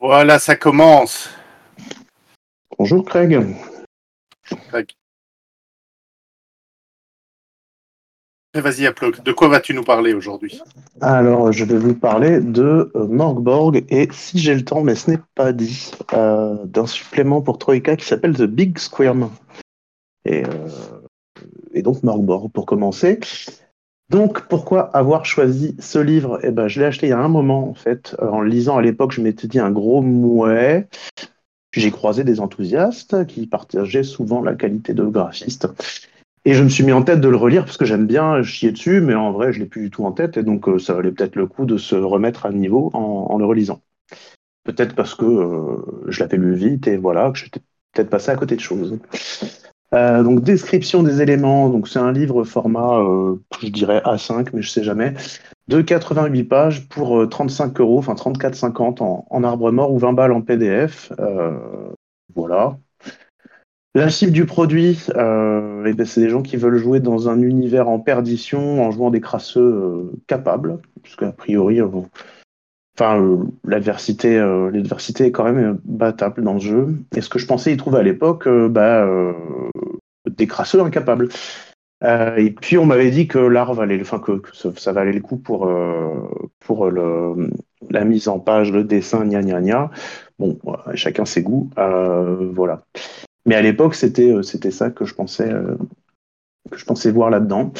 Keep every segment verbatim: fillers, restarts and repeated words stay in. Voilà, ça commence. Bonjour Craig. Craig. Vas-y, Aploc, de quoi vas-tu nous parler aujourd'hui ? Alors, je vais vous parler de euh, Mörk Borg et, si j'ai le temps, mais ce n'est pas dit, euh, d'un supplément pour Troïka qui s'appelle The Big Squirm. Et, euh, et donc Mörk Borg, pour commencer. Donc, pourquoi avoir choisi ce livre ? Eh ben, je l'ai acheté il y a un moment, en fait. En le lisant à l'époque, je m'étais dit un gros mouais. Puis j'ai croisé des enthousiastes qui partageaient souvent la qualité de graphiste. Et je me suis mis en tête de le relire parce que j'aime bien chier dessus, mais en vrai, je ne l'ai plus du tout en tête. Et donc, euh, ça valait peut-être le coup de se remettre à niveau en, en le relisant. Peut-être parce que euh, je l'avais lu vite et voilà, que j'étais peut-être passé à côté de choses. Euh, donc, description des éléments. Donc, c'est un livre format, euh, je dirais A cinq, mais je ne sais jamais, de quatre-vingt-huit pages pour euh, trente-cinq euros, enfin trente-quatre cinquante en, en arbre mort ou vingt balles en P D F. Euh, voilà. La cible du produit, euh, et ben c'est des gens qui veulent jouer dans un univers en perdition en jouant des crasseux euh, capables, puisqu'a priori, euh, enfin, euh, l'adversité, euh, l'adversité est quand même battable dans le jeu. Et ce que je pensais y trouver à l'époque, euh, bah, euh, des crasseux incapables. Euh, et puis on m'avait dit que l'art valait, enfin que, que ça, ça valait le coup pour euh, pour le, la mise en page, le dessin, gna gna gna. Bon, euh, chacun ses goûts, euh, voilà. Mais à l'époque, c'était, c'était ça que je pensais, euh, que je pensais voir là-dedans.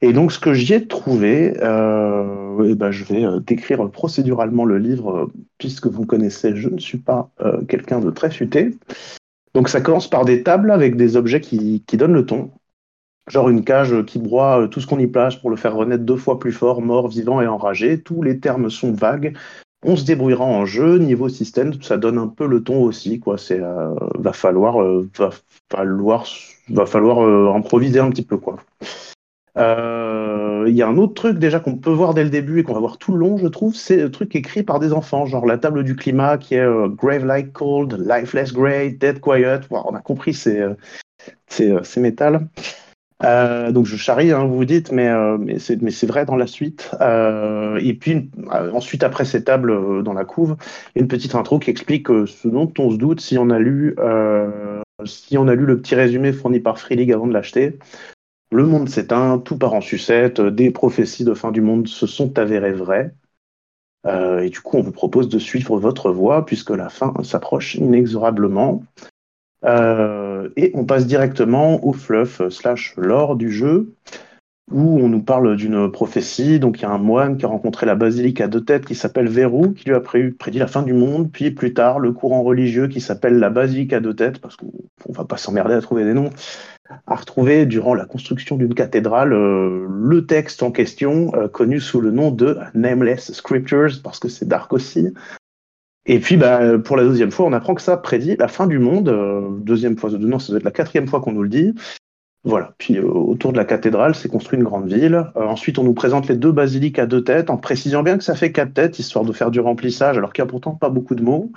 Et donc, ce que j'y ai trouvé, euh, et ben, je vais décrire procéduralement le livre, puisque vous me connaissez, je ne suis pas euh, quelqu'un de très futé. Donc, ça commence par des tables avec des objets qui, qui donnent le ton. Genre une cage qui broie tout ce qu'on y plage pour le faire renaître deux fois plus fort, mort, vivant et enragé. Tous les termes sont vagues. On se débrouillera en jeu, niveau système, ça donne un peu le ton aussi, quoi. C'est euh, va falloir, euh, va falloir, va falloir euh, improviser un petit peu, quoi. Euh, y a un autre truc déjà qu'on peut voir dès le début et qu'on va voir tout le long, je trouve, c'est le truc écrit par des enfants, genre la table du climat qui est euh, grave like cold, lifeless grey, dead quiet. Wow, on a compris ces euh, ces, euh, ces métals. Euh, donc je charrie, hein, vous vous dites, mais, euh, mais, c'est, mais c'est vrai dans la suite. Euh, et puis euh, ensuite, après ces tables euh, dans la couve, une petite intro qui explique euh, ce dont on se doute si on a lu, euh, si on a lu le petit résumé fourni par Free League avant de l'acheter. Le monde s'éteint, tout part en sucette, euh, des prophéties de fin du monde se sont avérées vraies. Euh, et du coup, on vous propose de suivre votre voie puisque la fin s'approche inexorablement. Euh, et on passe directement au fluff slash lore du jeu où on nous parle d'une prophétie. Donc il y a un moine qui a rencontré la basilique à deux têtes qui s'appelle Verrou, qui lui a prédit la fin du monde, puis plus tard le courant religieux qui s'appelle la basilique à deux têtes, parce qu'on va pas s'emmerder à trouver des noms, a retrouvé durant la construction d'une cathédrale euh, le texte en question, euh, connu sous le nom de Nameless Scriptures, parce que c'est dark aussi. Et puis, bah, pour la deuxième fois, on apprend que ça prédit la fin du monde. Euh, deuxième fois, non, ça doit être la quatrième fois qu'on nous le dit. Voilà. Puis, euh, autour de la cathédrale, s'est construite une grande ville. Euh, ensuite, on nous présente les deux basiliques à deux têtes, en précisant bien que ça fait quatre têtes, histoire de faire du remplissage, alors qu'il n'y a pourtant pas beaucoup de mots.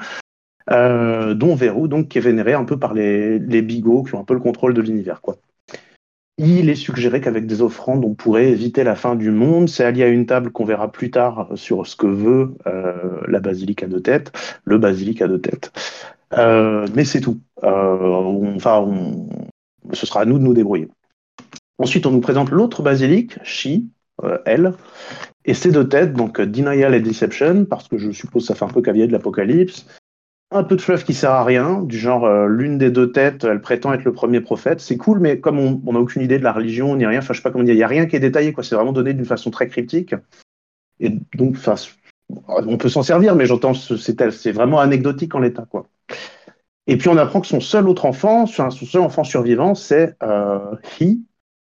Euh, dont Verrou, donc, qui est vénéré un peu par les, les bigots, qui ont un peu le contrôle de l'univers, quoi. Il est suggéré qu'avec des offrandes, on pourrait éviter la fin du monde. C'est allié à une table qu'on verra plus tard sur ce que veut euh, la basilique à deux têtes, le basilique à deux têtes. Euh, mais c'est tout. Enfin, euh, ce sera à nous de nous débrouiller. Ensuite, on nous présente l'autre basilique, She, euh, elle, et ses deux têtes, donc Denial et Deception, parce que je suppose que ça fait un peu cavier de l'Apocalypse. Un peu de fluff qui sert à rien, du genre euh, l'une des deux têtes, elle prétend être le premier prophète. C'est cool, mais comme on n'a aucune idée de la religion, ni rien, enfin je sais pas comment dire, il n'y a rien qui est détaillé, quoi. C'est vraiment donné d'une façon très cryptique. Et donc, enfin, on peut s'en servir, mais j'entends, c'est, c'est vraiment anecdotique en l'état, quoi. Et puis on apprend que son seul autre enfant, son seul enfant survivant, c'est euh, He.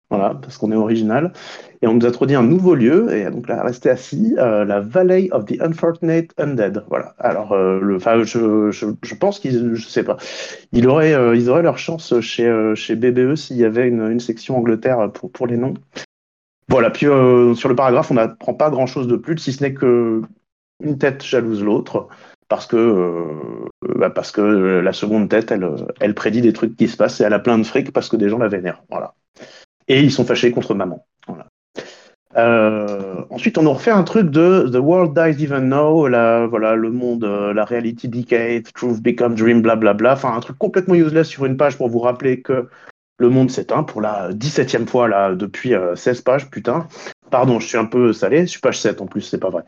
Voilà, parce qu'on est original. Et on nous a introduit un nouveau lieu, et donc là, restez assis, euh, la Valley of the Unfortunate Undead. Voilà. Alors, euh, le, je, je, je pense qu'ils, je sais pas, ils auraient, euh, ils auraient leur chance chez, euh, chez B B E s'il y avait une, une section Angleterre pour, pour les noms. Voilà, puis euh, sur le paragraphe, on n'apprend pas grand-chose de plus, si ce n'est qu'une tête jalouse l'autre, parce que, euh, bah parce que la seconde tête, elle, elle prédit des trucs qui se passent, et elle a plein de fric parce que des gens la vénèrent. Voilà. Et ils sont fâchés contre maman. Voilà. Euh, ensuite, on a refait un truc de The World Dies Even Now, la, voilà, le monde, euh, la reality decay, truth becomes dream, blablabla. Enfin, un truc complètement useless sur une page pour vous rappeler que le monde s'éteint pour la dix-septième fois là, depuis euh, seize pages, putain. Pardon, je suis un peu salé, je suis page sept en plus, c'est pas vrai.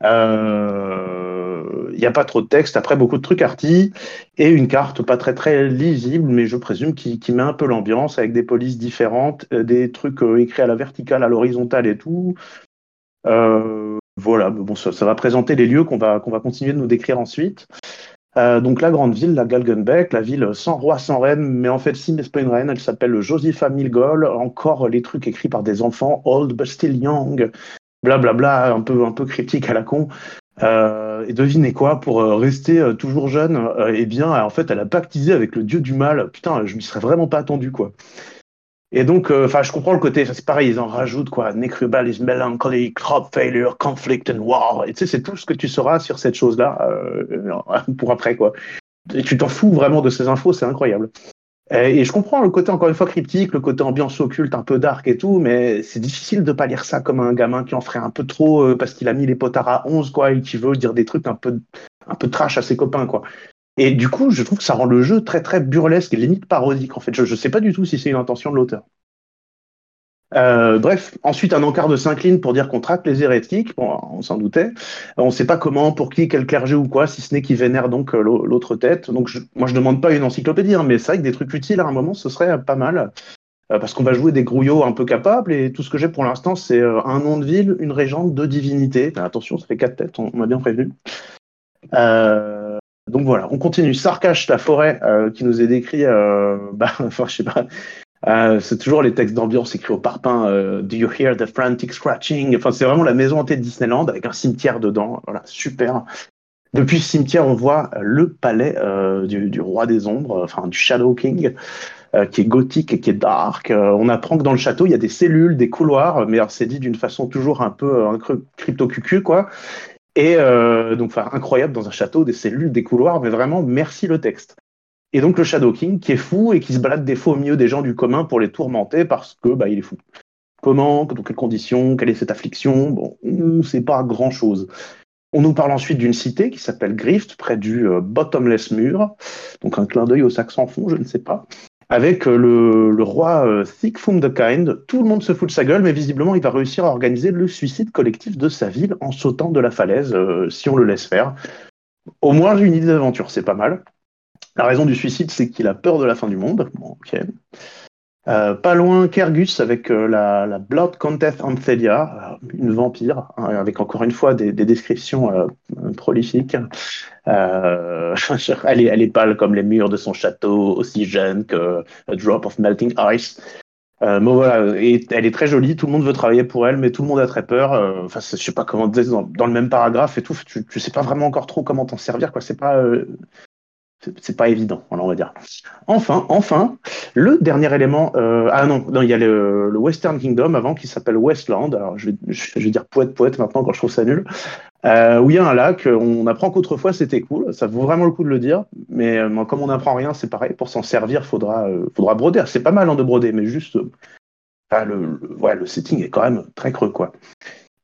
Il euh, n'y a pas trop de texte, après beaucoup de trucs arty et une carte pas très très lisible, mais je présume qui, qui met un peu l'ambiance avec des polices différentes, des trucs euh, écrits à la verticale, à l'horizontale et tout. Euh, voilà, bon, ça, ça va présenter les lieux qu'on va, qu'on va continuer de nous décrire ensuite. Euh, donc la grande ville, la Galgenbeck, la ville sans roi, sans reine, mais en fait si, mais c'est pas une reine, elle s'appelle Josipha Milgol, encore les trucs écrits par des enfants, old but still young. Blablabla, un peu, un peu cryptique à la con. Euh, et devinez quoi, pour rester toujours jeune, euh, eh bien, en fait, elle a pactisé avec le dieu du mal. Putain, je m'y serais vraiment pas attendu, quoi. Et donc, enfin, euh, je comprends le côté, c'est pareil, ils en rajoutent, quoi. Necrubal is melancholy, crop failure, conflict and war. Et tu sais, c'est tout ce que tu sauras sur cette chose-là euh, pour après, quoi. Et tu t'en fous vraiment de ces infos, c'est incroyable. Et je comprends le côté, encore une fois, cryptique, le côté ambiance occulte, un peu dark et tout, mais c'est difficile de pas lire ça comme un gamin qui en ferait un peu trop euh, parce qu'il a mis les potards à onze, quoi, et qui veut dire des trucs un peu, un peu trash à ses copains, quoi. Et du coup, je trouve que ça rend le jeu très, très burlesque et limite parodique, en fait. Je, je sais pas du tout si c'est une intention de l'auteur. Euh, bref, ensuite un encart de Sainte-Line pour dire qu'on traque les hérétiques, bon, on s'en doutait, on ne sait pas comment, pour qui, quel clergé ou quoi, si ce n'est qu'ils vénèrent donc l'autre tête. Donc je, moi je ne demande pas une encyclopédie, hein, mais c'est vrai que des trucs utiles à un moment ce serait pas mal, euh, parce qu'on va jouer des grouillots un peu capables, et tout ce que j'ai pour l'instant c'est euh, un nom de ville, une régente, deux divinités, ben, attention ça fait quatre têtes, on, on m'a bien prévenu. Euh... Donc voilà, on continue. Sarkash, la forêt euh, qui nous est décrit, euh, bah, enfin je sais pas, Euh, c'est toujours les textes d'ambiance écrits au parpaing. Euh, Do you hear the frantic scratching? Enfin, c'est vraiment la maison hantée de Disneyland avec un cimetière dedans. Voilà, super. Depuis le cimetière, on voit le palais euh, du, du roi des ombres, enfin du Shadow King, euh, qui est gothique et qui est dark. Euh, on apprend que dans le château, il y a des cellules, des couloirs, mais alors, c'est dit d'une façon toujours un peu euh, crypto-cucu, quoi. Et euh, donc, enfin, incroyable dans un château, des cellules, des couloirs, mais vraiment, merci le texte. Et donc le Shadow King qui est fou et qui se balade des fois au milieu des gens du commun pour les tourmenter parce que bah il est fou. Comment, dans quelles conditions, quelle est cette affliction? Bon, on ne sait pas grand-chose. On nous parle ensuite d'une cité qui s'appelle Grift, près du euh, Bottomless Mur, donc un clin d'œil au sac sans fond, je ne sais pas, avec euh, le, le roi euh, Thick Fum the Kind. Tout le monde se fout de sa gueule, mais visiblement il va réussir à organiser le suicide collectif de sa ville en sautant de la falaise, euh, si on le laisse faire. Au moins j'ai une idée d'aventure, c'est pas mal. La raison du suicide, c'est qu'il a peur de la fin du monde. Bon, ok. Euh, pas loin, Kergus avec euh, la, la Blood Countess Anthelia, une vampire, hein, avec encore une fois des, des descriptions euh, prolifiques. Euh, elle, est, elle est pâle comme les murs de son château, aussi jeune que A Drop of Melting Ice. Euh, bon, voilà, et elle est très jolie, tout le monde veut travailler pour elle, mais tout le monde a très peur. Enfin, euh, je sais pas comment te dire, dans, dans le même paragraphe et tout, tu, tu sais pas vraiment encore trop comment t'en servir, quoi. C'est pas. Euh, C'est pas évident, on va dire. Enfin, enfin, le dernier élément... Euh, ah non, non, il y a le, le Western Kingdom avant qui s'appelle Westland. Alors, je vais, je vais dire poète, poète maintenant quand je trouve ça nul. Euh, où il y a un lac, on apprend qu'autrefois c'était cool. Ça vaut vraiment le coup de le dire. Mais euh, comme on n'apprend rien, c'est pareil. Pour s'en servir, faudra, euh, faudra broder. C'est pas mal hein, de broder, mais juste... Euh, enfin, le, le, ouais, le setting est quand même très creux, quoi.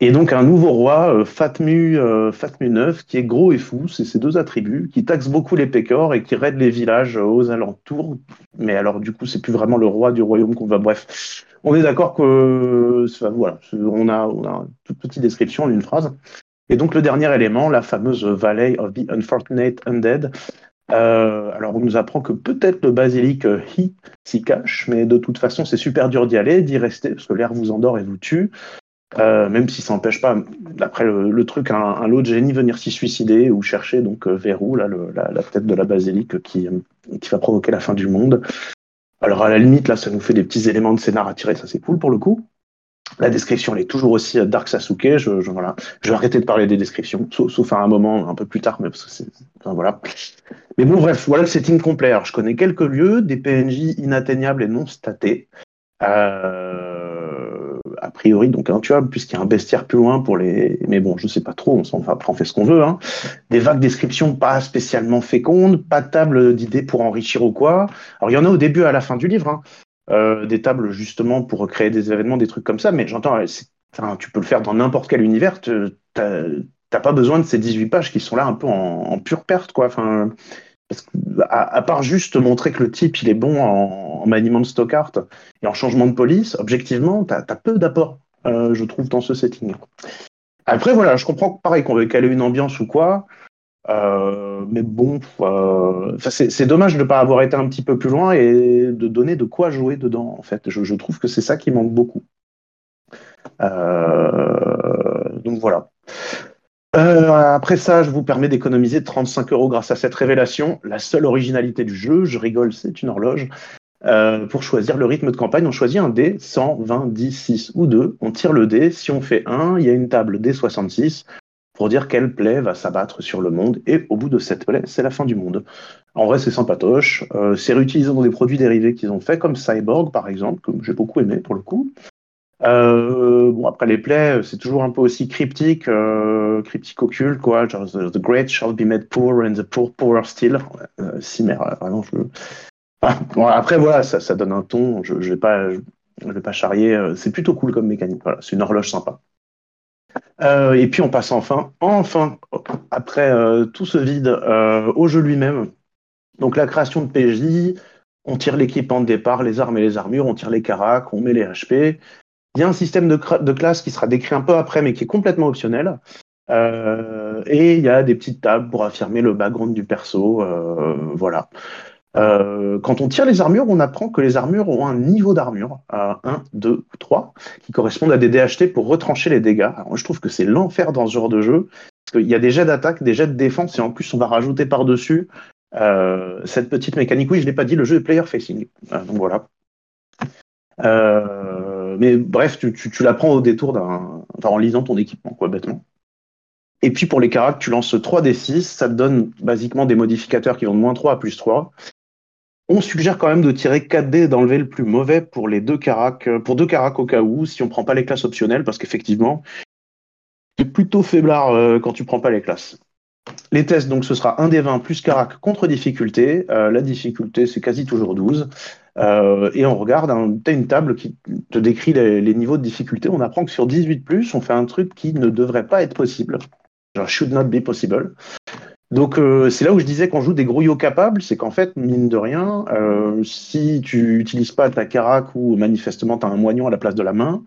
Et donc un nouveau roi, euh, Fatmu, euh, Fatmu neuf, qui est gros et fou, c'est ses deux attributs, qui taxe beaucoup les pécores et qui raide les villages euh, aux alentours. Mais alors du coup, c'est plus vraiment le roi du royaume qu'on va. Bref, on est d'accord que enfin, voilà, on a, on a une toute petite description en une phrase. Et donc le dernier élément, la fameuse Valley of the Unfortunate Undead. Euh, alors on nous apprend que peut-être le basilic euh, Hi s'y cache, mais de toute façon c'est super dur d'y aller, d'y rester parce que l'air vous endort et vous tue. Euh, même si ça n'empêche pas, d'après le, le truc, un, un lot de génie venir s'y suicider ou chercher donc euh, Verrou, là, le, la, la tête de la basilique qui, qui va provoquer la fin du monde. Alors à la limite, là, ça nous fait des petits éléments de scénar à tirer, ça c'est cool pour le coup. La description, elle est toujours aussi euh, Dark Sasuke. Je, je, voilà. Je vais arrêter de parler des descriptions, sauf, sauf à un moment un peu plus tard, mais parce que c'est, enfin, voilà. Mais bon, bref, voilà le setting complet. Alors, je connais quelques lieux, des P N J inatteignables et non statés. Euh... a priori, donc intuable, hein, puisqu'il y a un bestiaire plus loin pour les... Mais bon, je sais pas trop, on s'en va, on fait ce qu'on veut. Hein. Des vagues descriptions pas spécialement fécondes, pas de table d'idées pour enrichir ou quoi. Alors, il y en a au début à la fin du livre, hein. euh, des tables justement pour créer des événements, des trucs comme ça, mais j'entends, c'est Enfin, tu peux le faire dans n'importe quel univers, te- t'as t'as pas besoin de ces dix-huit pages qui sont là un peu en, en pure perte, quoi. Enfin, parce que, à, à part juste montrer que le type il est bon en, en maniement de stockart et en changement de police, objectivement, t'as, t'as peu d'apports, euh, je trouve, dans ce setting. Après, voilà, je comprends que pareil qu'on veut caler une ambiance ou quoi, euh, mais bon, euh, c'est, c'est dommage de ne pas avoir été un petit peu plus loin et de donner de quoi jouer dedans, en fait. Je, je trouve que c'est ça qui manque beaucoup. Euh, donc voilà. Euh, après ça, je vous permets d'économiser trente-cinq euros grâce à cette révélation. La seule originalité du jeu, je rigole, c'est une horloge. Euh, pour choisir le rythme de campagne, on choisit un dé, cent, vingt, dix, six ou deux. On tire le dé. Si on fait un, il y a une table D soixante-six pour dire quelle plaie va s'abattre sur le monde. Et au bout de cette plaie, c'est la fin du monde. En vrai, c'est sympatoche. Euh, c'est réutilisé dans des produits dérivés qu'ils ont fait, comme Cyborg, par exemple, que j'ai beaucoup aimé pour le coup. Euh, bon, après les plaies, c'est toujours un peu aussi cryptique, euh, cryptique occulte, quoi. Genre, the, the great shall be made poor and the poor poorer still. Euh, si, mais euh, vraiment, je. Ah, bon, après, voilà, ça, ça donne un ton. Je, je vais pas, je, je vais pas charrier. C'est plutôt cool comme mécanique. Voilà, c'est une horloge sympa. Euh, et puis, on passe enfin, enfin, après euh, tout ce vide, euh, au jeu lui-même. Donc, la création de P J, on tire l'équipement de départ, les armes et les armures, on tire les caracs, on met les H P. Il y a un système de, cra- de classe qui sera décrit un peu après, mais qui est complètement optionnel. Euh, et il y a des petites tables pour affirmer le background du perso. Euh, voilà. Euh, quand on tire les armures, on apprend que les armures ont un niveau d'armure, euh, un, deux ou trois, qui correspondent à des D H T pour retrancher les dégâts. Alors, je trouve que c'est l'enfer dans ce genre de jeu, parce qu'il y a des jets d'attaque, des jets de défense, et en plus on va rajouter par-dessus euh, cette petite mécanique. Oui, je ne l'ai pas dit, le jeu est player-facing. Euh, donc voilà. Euh... Mais bref, tu, tu, tu l'apprends au détour d'un. Enfin, en lisant ton équipement, quoi, bêtement. Et puis pour les caracs, tu lances trois D six, ça te donne basiquement des modificateurs qui vont de moins trois à plus trois. On suggère quand même de tirer quatre dés et d'enlever le plus mauvais pour les deux caracs, pour deux caracs au cas où, si on ne prend pas les classes optionnelles, parce qu'effectivement, c'est plutôt faiblard euh, quand tu ne prends pas les classes. Les tests, donc ce sera un D vingt plus carac contre difficulté. Euh, la difficulté, c'est quasi toujours douze. Euh, et on regarde, hein, t'as une table qui te décrit les, les niveaux de difficulté. On apprend que sur dix-huit plus, on fait un truc qui ne devrait pas être possible. Genre, should not be possible. Donc, euh, c'est là où je disais qu'on joue des grouillots capables. C'est qu'en fait, mine de rien, euh, si tu n'utilises pas ta carac ou manifestement t'as un moignon à la place de la main,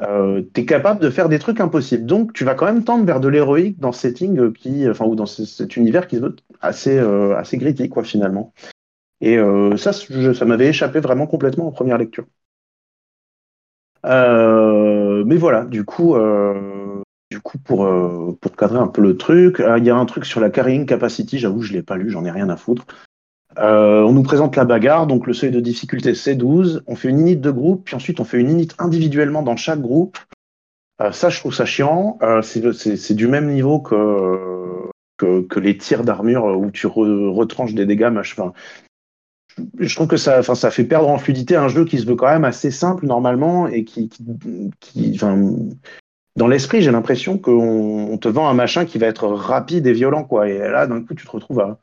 Euh, t'es capable de faire des trucs impossibles. Donc, tu vas quand même tendre vers de l'héroïque dans ce setting qui, enfin, ou dans ce, cet univers qui se veut assez, euh, assez gritty, quoi, finalement. Et euh, ça, je, ça m'avait échappé vraiment complètement en première lecture. Euh, mais voilà, du coup, euh, du coup, pour euh, pour cadrer un peu le truc, il euh, y a un truc sur la carrying capacity. J'avoue, je l'ai pas lu, j'en ai rien à foutre. Euh, on nous présente la bagarre, donc le seuil de difficulté c'est douze, on fait une init de groupe, puis ensuite on fait une init individuellement dans chaque groupe. Euh, ça, je trouve ça chiant, euh, c'est, c'est, c'est du même niveau que, que, que les tirs d'armure où tu re, retranches des dégâts, machin. Je, je trouve que ça, ça fait perdre en fluidité un jeu qui se veut quand même assez simple normalement, et qui, qui, qui dans l'esprit, j'ai l'impression qu'on on te vend un machin qui va être rapide et violent, quoi. Et là, d'un coup, tu te retrouves à...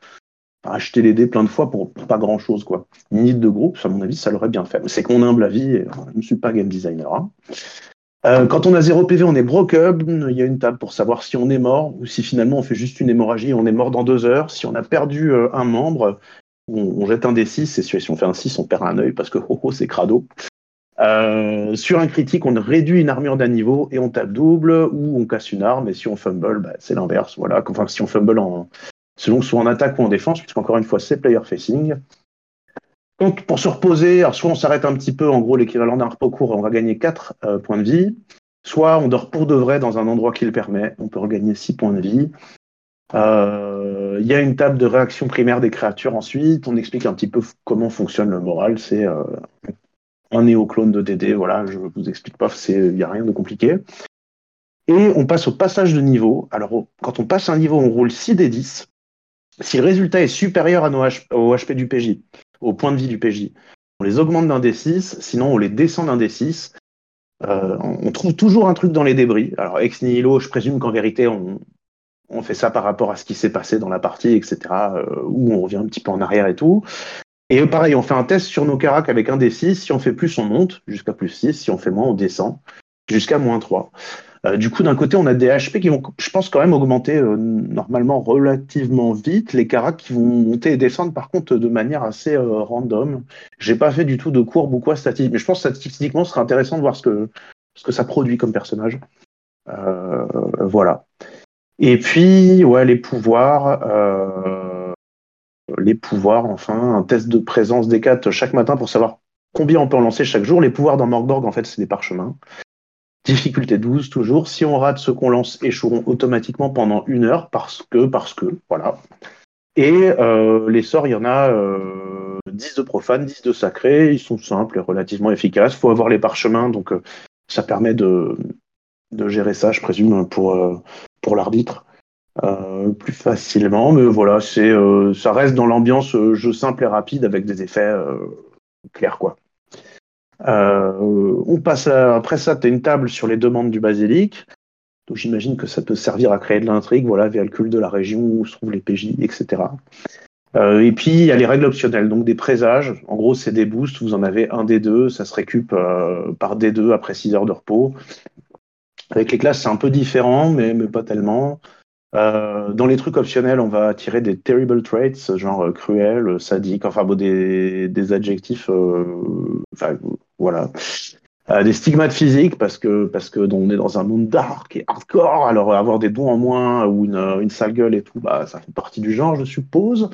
acheter les dés plein de fois pour, pour pas grand chose, quoi. Une unité de groupe, à mon avis, ça l'aurait bien fait. C'est que mon humble avis, je ne suis pas game designer. Hein. Euh, quand on a zéro P V, on est broken. Il y a une table pour savoir si on est mort ou si finalement on fait juste une hémorragie et on est mort dans deux heures. Si on a perdu euh, un membre, on, on jette un D six et si on fait un six, on perd un œil parce que oh, oh, c'est crado. Euh, sur un critique, on réduit une armure d'un niveau et on tape double ou on casse une arme et si on fumble, bah, c'est l'inverse. Voilà. Enfin, si on fumble en. Selon que soit en attaque ou en défense, puisqu'encore une fois, c'est player-facing. Donc, pour se reposer, alors soit on s'arrête un petit peu, en gros, l'équivalent d'un repos court, on va gagner quatre euh, points de vie, soit on dort pour de vrai dans un endroit qui le permet, on peut regagner six points de vie. Il euh, y a une table de réaction primaire des créatures ensuite, on explique un petit peu f- comment fonctionne le moral, c'est euh, un néoclone de D D, voilà, je ne vous explique pas, il n'y a rien de compliqué. Et on passe au passage de niveau. Alors, quand on passe un niveau, on roule six D dix. Si le résultat est supérieur à nos H P, au H P du P J, au point de vie du P J, on les augmente d'un D six, sinon on les descend d'un D six. Euh, on trouve toujours un truc dans les débris. Alors, ex nihilo, je présume qu'en vérité, on, on fait ça par rapport à ce qui s'est passé dans la partie, et cetera, euh, où on revient un petit peu en arrière et tout. Et pareil, on fait un test sur nos caracs avec un D six. Si on fait plus, on monte jusqu'à plus six. Si on fait moins, on descend. jusqu'à moins trois. Euh, du coup, d'un côté, on a des H P qui vont, je pense, quand même augmenter euh, normalement relativement vite. Les Karas qui vont monter et descendre, par contre, de manière assez euh, random. J'ai pas fait du tout de courbe ou quoi statistique, mais je pense statistiquement, ce serait intéressant de voir ce que, ce que ça produit comme personnage. Euh, voilà. Et puis, ouais, les pouvoirs. Euh, les pouvoirs, enfin, un test de présence des quatre chaque matin pour savoir combien on peut en lancer chaque jour. Les pouvoirs dans Mörk Borg, en fait, c'est des parchemins. Difficulté douze, toujours. Si on rate, ceux qu'on lance échoueront automatiquement pendant une heure, parce que, parce que, voilà. Et euh, les sorts, il y en a euh, dix de profanes, dix de sacrés. Ils sont simples et relativement efficaces. Il faut avoir les parchemins, donc euh, ça permet de, de gérer ça, je présume, pour, euh, pour l'arbitre euh, plus facilement. Mais voilà, c'est, euh, ça reste dans l'ambiance euh, jeu simple et rapide, avec des effets euh, clairs, quoi. Euh, on passe à, après ça, tu as une table sur les demandes du basilic, donc j'imagine que ça peut servir à créer de l'intrigue, voilà, via le culte de la région où se trouvent les P J, et cetera. Euh, et puis il y a les règles optionnelles, donc des présages, en gros c'est des boosts, vous en avez un des deux, ça se récup euh, par des deux après six heures de repos. Avec les classes c'est un peu différent, mais, mais pas tellement. Euh, dans les trucs optionnels, on va tirer des terrible traits, genre euh, cruel, sadique, enfin bon, des, des adjectifs, euh, enfin voilà, euh, des stigmates physiques parce que parce que on est dans un monde dark et hardcore, alors avoir des dons en moins ou une, une sale gueule et tout, bah ça fait partie du genre, je suppose.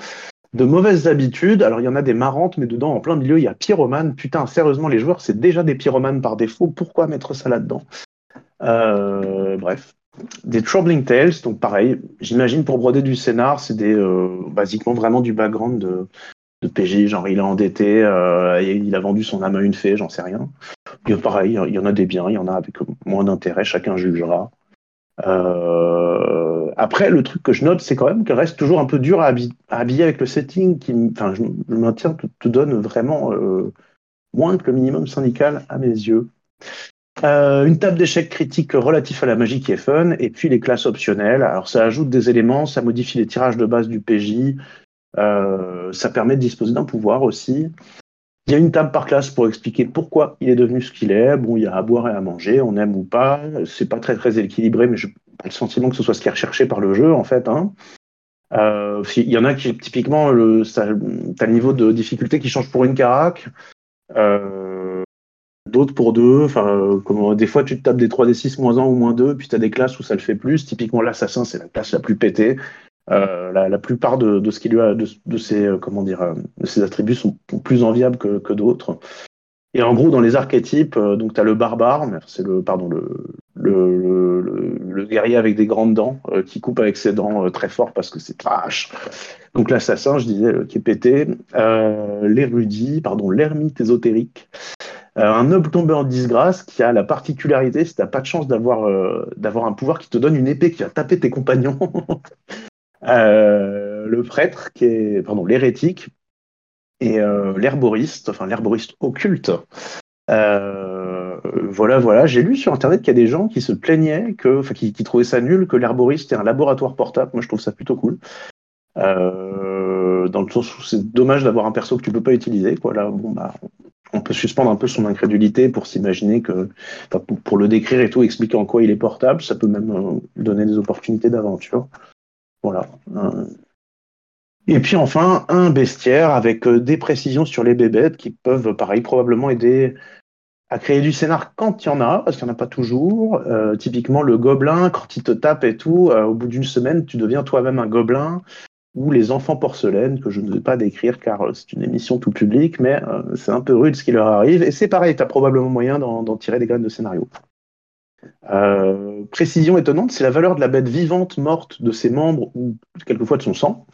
De mauvaises habitudes, alors il y en a des marrantes, mais dedans en plein milieu il y a pyromane. Putain, sérieusement les joueurs, c'est déjà des pyromanes par défaut, pourquoi mettre ça là-dedans? Euh, bref. Des Troubling Tales, donc pareil, j'imagine pour broder du scénar, c'est des euh, basiquement vraiment du background de, de P J, genre il est endetté, euh, et il a vendu son âme à une fée, j'en sais rien. Et pareil, il y en a des biens, il y en a avec moins d'intérêt, chacun jugera. Euh, après, le truc que je note, c'est quand même qu'elle reste toujours un peu dur à, habi- à habiller avec le setting, qui, enfin, je, le maintien te, te donne vraiment euh, moins que le minimum syndical à mes yeux. Euh, une table d'échecs critique relative à la magie qui est fun, et puis les classes optionnelles. Alors ça ajoute des éléments, ça modifie les tirages de base du P J, euh, ça permet de disposer d'un pouvoir aussi. Il y a une table par classe pour expliquer pourquoi il est devenu ce qu'il est. Bon, il y a à boire et à manger, on aime ou pas. C'est pas très très équilibré, mais j'ai pas le sentiment que ce soit ce qui est recherché par le jeu en fait, hein. Euh, il y en a qui typiquement le, ça, t'as le niveau de difficulté qui change pour une carac. Euh, D'autres pour deux, enfin, euh, comment, des fois tu te tapes des trois D six moins un ou moins deux, puis tu as des classes où ça le fait plus. Typiquement, l'assassin, c'est la classe la plus pétée. Euh, la, la plupart de, de ce qui lui a, de, de ses, euh, comment dire, euh, de ses attributs sont plus enviables que, que d'autres. Et en gros, dans les archétypes, euh, donc tu as le barbare, c'est le, pardon, le, le, le, le, le guerrier avec des grandes dents, euh, qui coupe avec ses dents euh, très fort parce que c'est trash. Donc l'assassin, je disais, euh, qui est pété. Euh, l'érudit, pardon, l'ermite ésotérique. Euh, un noble tombé en disgrâce qui a la particularité, si t'as pas de chance d'avoir, euh, d'avoir un pouvoir qui te donne une épée qui va taper tes compagnons. euh, le prêtre, qui est, pardon, l'hérétique, et euh, l'herboriste, enfin l'herboriste occulte. Euh, voilà, voilà. J'ai lu sur Internet qu'il y a des gens qui se plaignaient, que, enfin qui, qui trouvaient ça nul, que l'herboriste est un laboratoire portable. Moi, je trouve ça plutôt cool. Euh, dans le sens où c'est dommage d'avoir un perso que tu peux pas utiliser, quoi. Là, bon, bah... on peut suspendre un peu son incrédulité pour s'imaginer que, enfin, pour le décrire et tout, expliquer en quoi il est portable, ça peut même euh, donner des opportunités d'aventure. Voilà. Et puis enfin, un bestiaire avec des précisions sur les bébêtes qui peuvent, pareil, probablement aider à créer du scénar quand il y en a, parce qu'il n'y en a pas toujours. Euh, typiquement, le gobelin, quand il te tape et tout, euh, au bout d'une semaine, tu deviens toi-même un gobelin. Ou les enfants porcelaines, que je ne vais pas décrire car c'est une émission tout public, mais euh, c'est un peu rude ce qui leur arrive. Et c'est pareil, tu as probablement moyen d'en, d'en tirer des graines de scénario. Euh, précision étonnante, c'est la valeur de la bête vivante, morte, de ses membres ou quelquefois de son sang.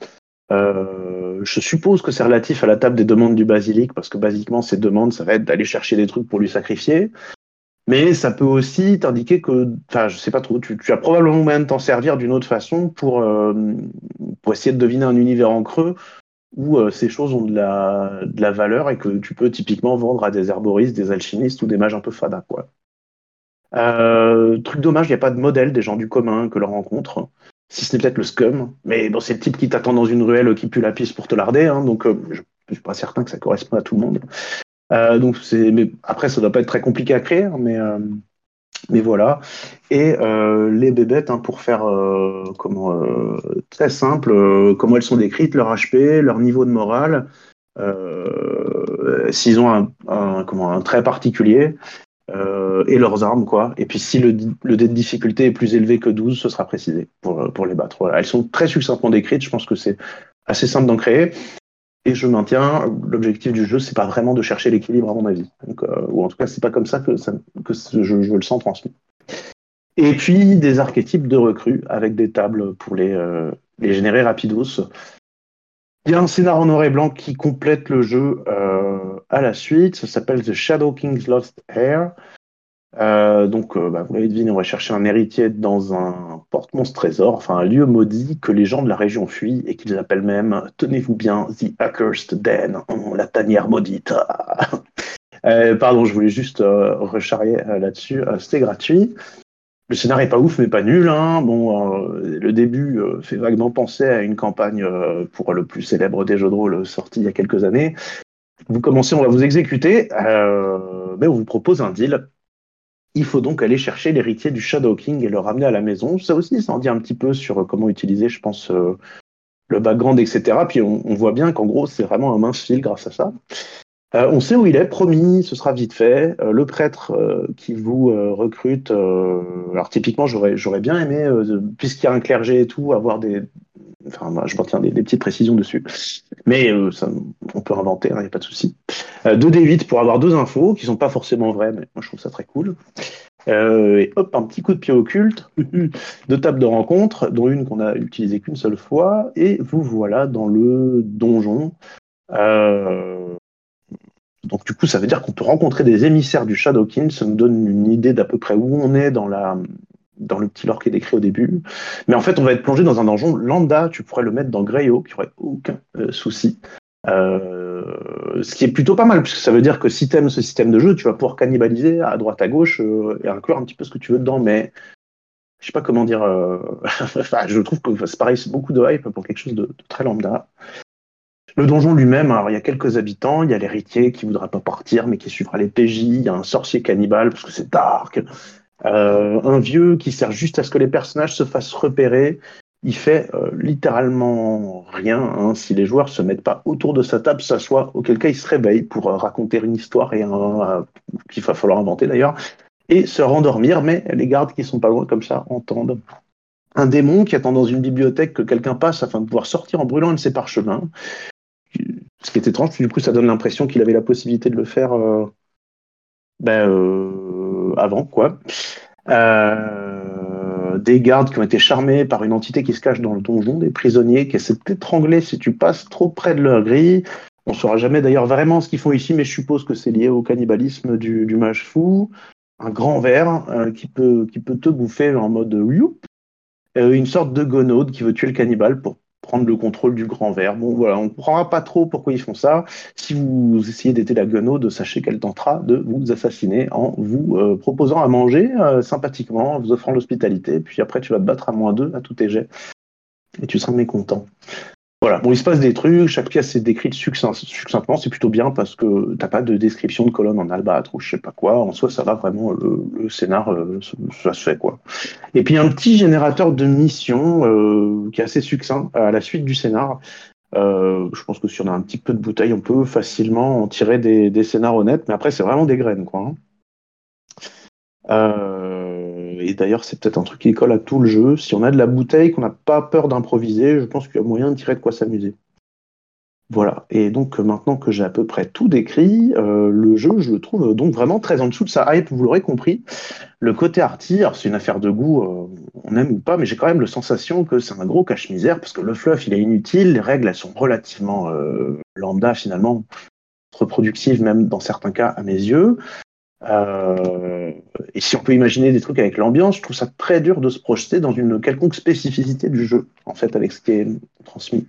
Euh, je suppose que c'est relatif à la table des demandes du basilic, parce que basiquement, ces demandes, ça va être d'aller chercher des trucs pour lui sacrifier. Mais ça peut aussi t'indiquer que, enfin, je sais pas trop, tu, tu as probablement moyen de t'en servir d'une autre façon pour, euh, pour essayer de deviner un univers en creux où euh, ces choses ont de la, de la valeur et que tu peux typiquement vendre à des herboristes, des alchimistes ou des mages un peu fadas, quoi. Euh, truc dommage, il n'y a pas de modèle des gens du commun que l'on rencontre, si ce n'est peut-être le scum, mais bon, c'est le type qui t'attend dans une ruelle qui pue la pisse pour te larder, hein, donc euh, je ne suis pas certain que ça corresponde à tout le monde. Euh, donc c'est, mais après ça doit pas être très compliqué à créer, mais euh, Mais voilà, et euh, les bébêtes, hein, pour faire euh, comment, euh, très simple, euh, comment elles sont décrites, leur H P, leur niveau de morale, euh, s'ils ont un, un, comment, un trait particulier, euh, et leurs armes, quoi. Et puis si le, le dé de difficulté est plus élevé que douze, ce sera précisé pour, pour les battre. Voilà. Elles sont très succinctement décrites, je pense que c'est assez simple d'en créer. Et je maintiens, l'objectif du jeu, c'est pas vraiment de chercher l'équilibre à mon avis. Donc, euh, ou en tout cas, c'est pas comme ça que, ça, que je, je le sens transmis. Et puis, des archétypes de recrues avec des tables pour les, euh, les générer rapidos. Il y a un scénar en noir et blanc qui complète le jeu euh, à la suite. Ça s'appelle The Shadow King's Lost Heir. Euh, donc, euh, bah, vous l'avez deviné, on va chercher un héritier dans un porte-monstre trésor, enfin un lieu maudit que les gens de la région fuient et qu'ils appellent même, tenez-vous bien, The Accursed Den, la tanière maudite. euh, pardon, je voulais juste euh, recharrier euh, là-dessus, euh, c'était gratuit. Le scénario est pas ouf, mais pas nul. Hein. Bon, euh, le début euh, fait vaguement penser à une campagne euh, pour le plus célèbre des jeux de rôle sorti il y a quelques années. Vous commencez, on va vous exécuter, euh, mais on vous propose un deal. Il faut donc aller chercher l'héritier du Shadow King et le ramener à la maison. Ça aussi, ça en dit un petit peu sur comment utiliser, je pense, euh, le background, et cetera. Puis on, on voit bien qu'en gros, c'est vraiment un mince fil grâce à ça. Euh, on sait où il est, promis, ce sera vite fait. Euh, le prêtre euh, qui vous euh, recrute, euh, alors typiquement, j'aurais, j'aurais bien aimé, euh, puisqu'il y a un clergé et tout, avoir des... Enfin, moi, je maintiens des, des petites précisions dessus. Mais euh, ça, on peut inventer, il hein, n'y a pas de souci. Euh, deux D huit pour avoir deux infos qui ne sont pas forcément vraies, mais moi je trouve ça très cool. Euh, et hop, un petit coup de pied occulte, deux tables de rencontre, dont une qu'on a utilisée qu'une seule fois, et vous voilà dans le donjon. Euh, donc du coup, ça veut dire qu'on peut rencontrer des émissaires du Shadow King, ça nous donne une idée d'à peu près où on est dans la... dans le petit lore qui est décrit au début. Mais en fait, on va être plongé dans un donjon lambda. Tu pourrais le mettre dans Greyhawk, il n'y aurait aucun euh, souci. Euh, ce qui est plutôt pas mal, puisque ça veut dire que si tu aimes ce système de jeu, tu vas pouvoir cannibaliser à droite, à gauche, euh, et inclure un petit peu ce que tu veux dedans. Mais je sais pas comment dire... Euh... enfin, je trouve que c'est pareil, c'est beaucoup de hype pour quelque chose de, de très lambda. Le donjon lui-même, alors il y a quelques habitants, il y a l'héritier qui voudra pas partir, mais qui suivra les P J, il y a un sorcier cannibale, parce que c'est dark... Euh, un vieux qui sert juste à ce que les personnages se fassent repérer. Il fait euh, littéralement rien hein, si les joueurs se mettent pas autour de sa table, s'assoient, auquel cas ils se réveillent pour euh, raconter une histoire et un, euh, qu'il va falloir inventer d'ailleurs, et se rendormir, mais les gardes qui sont pas loin comme ça entendent. Un démon qui attend dans une bibliothèque que quelqu'un passe afin de pouvoir sortir en brûlant un de ses parchemins. Ce qui est étrange, du coup ça donne l'impression qu'il avait la possibilité de le faire... Euh, ben... Euh, avant quoi. Euh, des gardes qui ont été charmés par une entité qui se cache dans le donjon, des prisonniers qui essaient de t'étrangler si tu passes trop près de leur grille. On ne saura jamais d'ailleurs vraiment ce qu'ils font ici, mais je suppose que c'est lié au cannibalisme du, du mage fou. Un grand ver euh, qui, peut, qui peut te bouffer en mode youp. Euh, une sorte de gonode qui veut tuer le cannibale pour prendre le contrôle du grand ver. Bon voilà, on ne comprendra pas trop pourquoi ils font ça. Si vous essayez d'aider la guenaude, sachez qu'elle tentera de vous assassiner en vous euh, proposant à manger euh, sympathiquement, en vous offrant l'hospitalité, puis après tu vas te battre à moins deux à tous tes jets. Et tu seras mécontent. Voilà, bon il se passe des trucs, chaque pièce est décrite succinctement, c'est plutôt bien parce que t'as pas de description de colonne en albâtre ou je sais pas quoi, en soi ça va vraiment, le, le scénar, ça se fait quoi. Et puis un petit générateur de mission euh, qui est assez succinct à la suite du scénar, euh, je pense que si on a un petit peu de bouteille, on peut facilement en tirer des, des scénars honnêtes, mais après c'est vraiment des graines quoi. Euh... Et d'ailleurs, c'est peut-être un truc qui colle à tout le jeu. Si on a de la bouteille, qu'on n'a pas peur d'improviser, je pense qu'il y a moyen de tirer de quoi s'amuser. Voilà. Et donc, maintenant que j'ai à peu près tout décrit, euh, le jeu, je le trouve donc vraiment très en dessous de sa hype, vous l'aurez compris. Le côté arty, alors c'est une affaire de goût, euh, on aime ou pas, mais j'ai quand même la sensation que c'est un gros cache-misère, parce que le fluff, il est inutile, les règles, elles sont relativement euh, lambda, finalement, reproductives, même dans certains cas, à mes yeux. Euh, et si on peut imaginer des trucs avec l'ambiance, je trouve ça très dur de se projeter dans une quelconque spécificité du jeu, en fait, avec ce qui est transmis.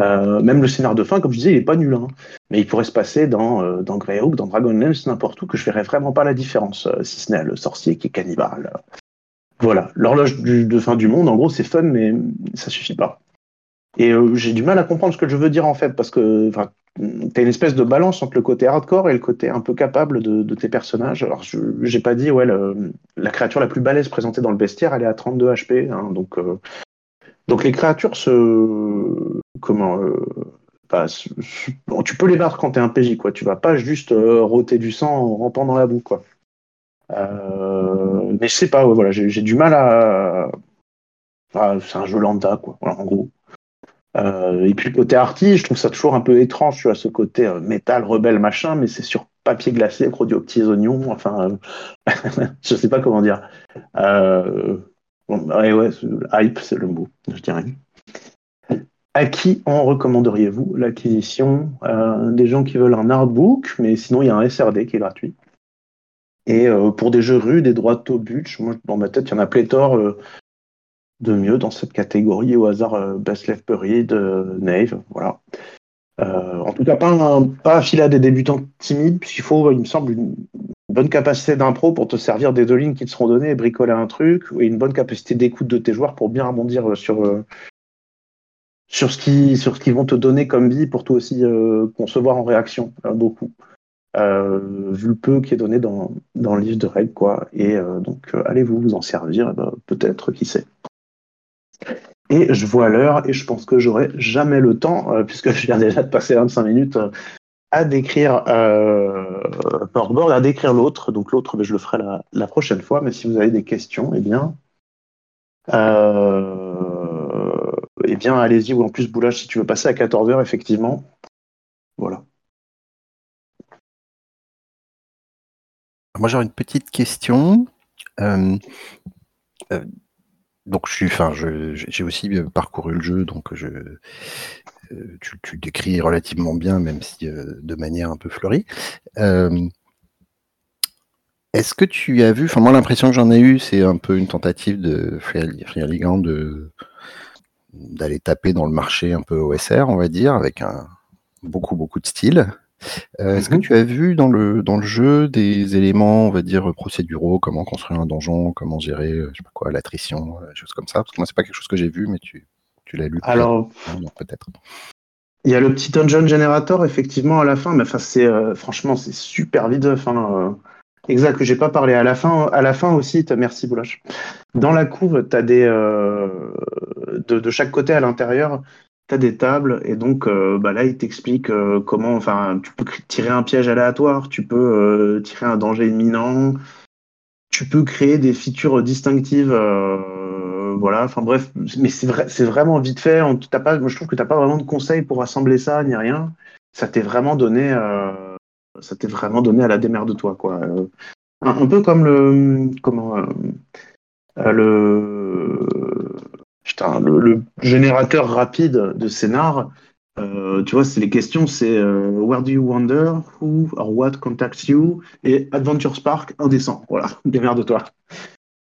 Euh, même le scénar de fin, comme je disais, il est pas nul, hein. Mais il pourrait se passer dans, euh, dans Greyhawk, dans Dragonlance, n'importe où, que je verrais vraiment pas la différence, euh, si ce n'est le sorcier qui est cannibale. Voilà, l'horloge du, de fin du monde, en gros, c'est fun, mais ça suffit pas. Et euh, j'ai du mal à comprendre ce que je veux dire, en fait, parce que t'as une espèce de balance entre le côté hardcore et le côté un peu capable de, de tes personnages. Alors, je, j'ai pas dit, ouais, le, la créature la plus balèze présentée dans le bestiaire, elle est à trente-deux H P, hein, donc, euh, donc les créatures se... Comment euh, bah, se, se, bon, tu peux les battre quand t'es un P J, quoi. Tu vas pas juste euh, rôter du sang en rampant dans la boue, quoi. Euh, mais je sais pas, ouais, voilà, j'ai, j'ai du mal à... Ah, c'est un jeu lambda, quoi, voilà, en gros. Euh, et puis le côté arty, je trouve ça toujours un peu étrange, tu vois, ce côté euh, métal, rebelle, machin, mais c'est sur papier glacé, produit aux petits oignons, enfin, euh, je sais pas comment dire. Euh, bon, ouais, ouais, hype, c'est le mot, je dirais. À qui en recommanderiez-vous l'acquisition? euh, Des gens qui veulent un artbook, mais sinon il y a un S R D qui est gratuit. Et euh, pour des jeux rudes, des droits au but, moi, dans ma tête, il y en a pléthore. Euh, de mieux dans cette catégorie, au hasard, euh, Best Left Buried, euh, Nave, voilà. Euh, en tout cas, pas un, pas affilé à des débutants timides, puisqu'il faut, il me semble, une bonne capacité d'impro pour te servir des deux lignes qui te seront données et bricoler un truc, et une bonne capacité d'écoute de tes joueurs pour bien rebondir sur, euh, sur ce qui, sur ce qu'ils vont te donner comme bille pour toi aussi euh, concevoir en réaction, hein, beaucoup. Euh, vu le peu qui est donné dans, dans le livre de règles, quoi. Et euh, donc, euh, allez-vous vous en servir, eh ben, peut-être, qui sait. Et je vois l'heure et je pense que j'aurai jamais le temps, euh, puisque je viens déjà de passer vingt-cinq minutes euh, à décrire euh, Mörk Borg, à décrire l'autre. Donc l'autre, ben, je le ferai la, la prochaine fois, mais si vous avez des questions, eh bien, euh, eh bien allez-y, ou en plus Boulage, si tu veux passer à quatorze heures, effectivement. Voilà. Moi, j'aurais une petite question. Euh, euh... Donc je suis, enfin, je, j'ai aussi parcouru le jeu, donc je, tu, tu décris relativement bien, même si euh, de manière un peu fleurie. Euh, est-ce que tu as vu, enfin moi l'impression que j'en ai eu, c'est un peu une tentative de Free League de d'aller taper dans le marché un peu O S R, on va dire, avec un beaucoup beaucoup de style. Euh, est-ce mm-hmm. que tu as vu dans le, dans le jeu des éléments, on va dire, procéduraux, comment construire un donjon, comment gérer, je sais pas quoi, l'attrition, choses comme ça? Parce que moi, c'est pas quelque chose que j'ai vu, mais tu, tu l'as lu. Alors, peut-être. Il y a le petit dungeon generator, effectivement, à la fin, mais enfin, c'est, euh, franchement, c'est super vide. Enfin, euh, exact, que j'ai pas parlé. À la fin, à la fin aussi, t'as, merci Boulash. Dans la couve, t'as des. Euh, de, de chaque côté à l'intérieur. T'as des tables et donc euh, bah là il t'explique euh, comment, enfin tu peux tirer un piège aléatoire, tu peux euh, tirer un danger imminent, tu peux créer des features distinctives, euh, voilà, enfin bref, mais c'est vrai, c'est vraiment vite fait. On, t'as pas, moi je trouve que t'as pas vraiment de conseils pour assembler ça ni rien. Ça t'est vraiment donné, euh, ça t'est vraiment donné à la démerde de toi, quoi. Euh, un, un peu comme le, comment, euh, euh, le Putain, le, le générateur rapide de scénar, euh, tu vois, c'est les questions, c'est euh, Where do you wander, who or what contacts you, et Adventure Spark, indécent, voilà, démerde-toi.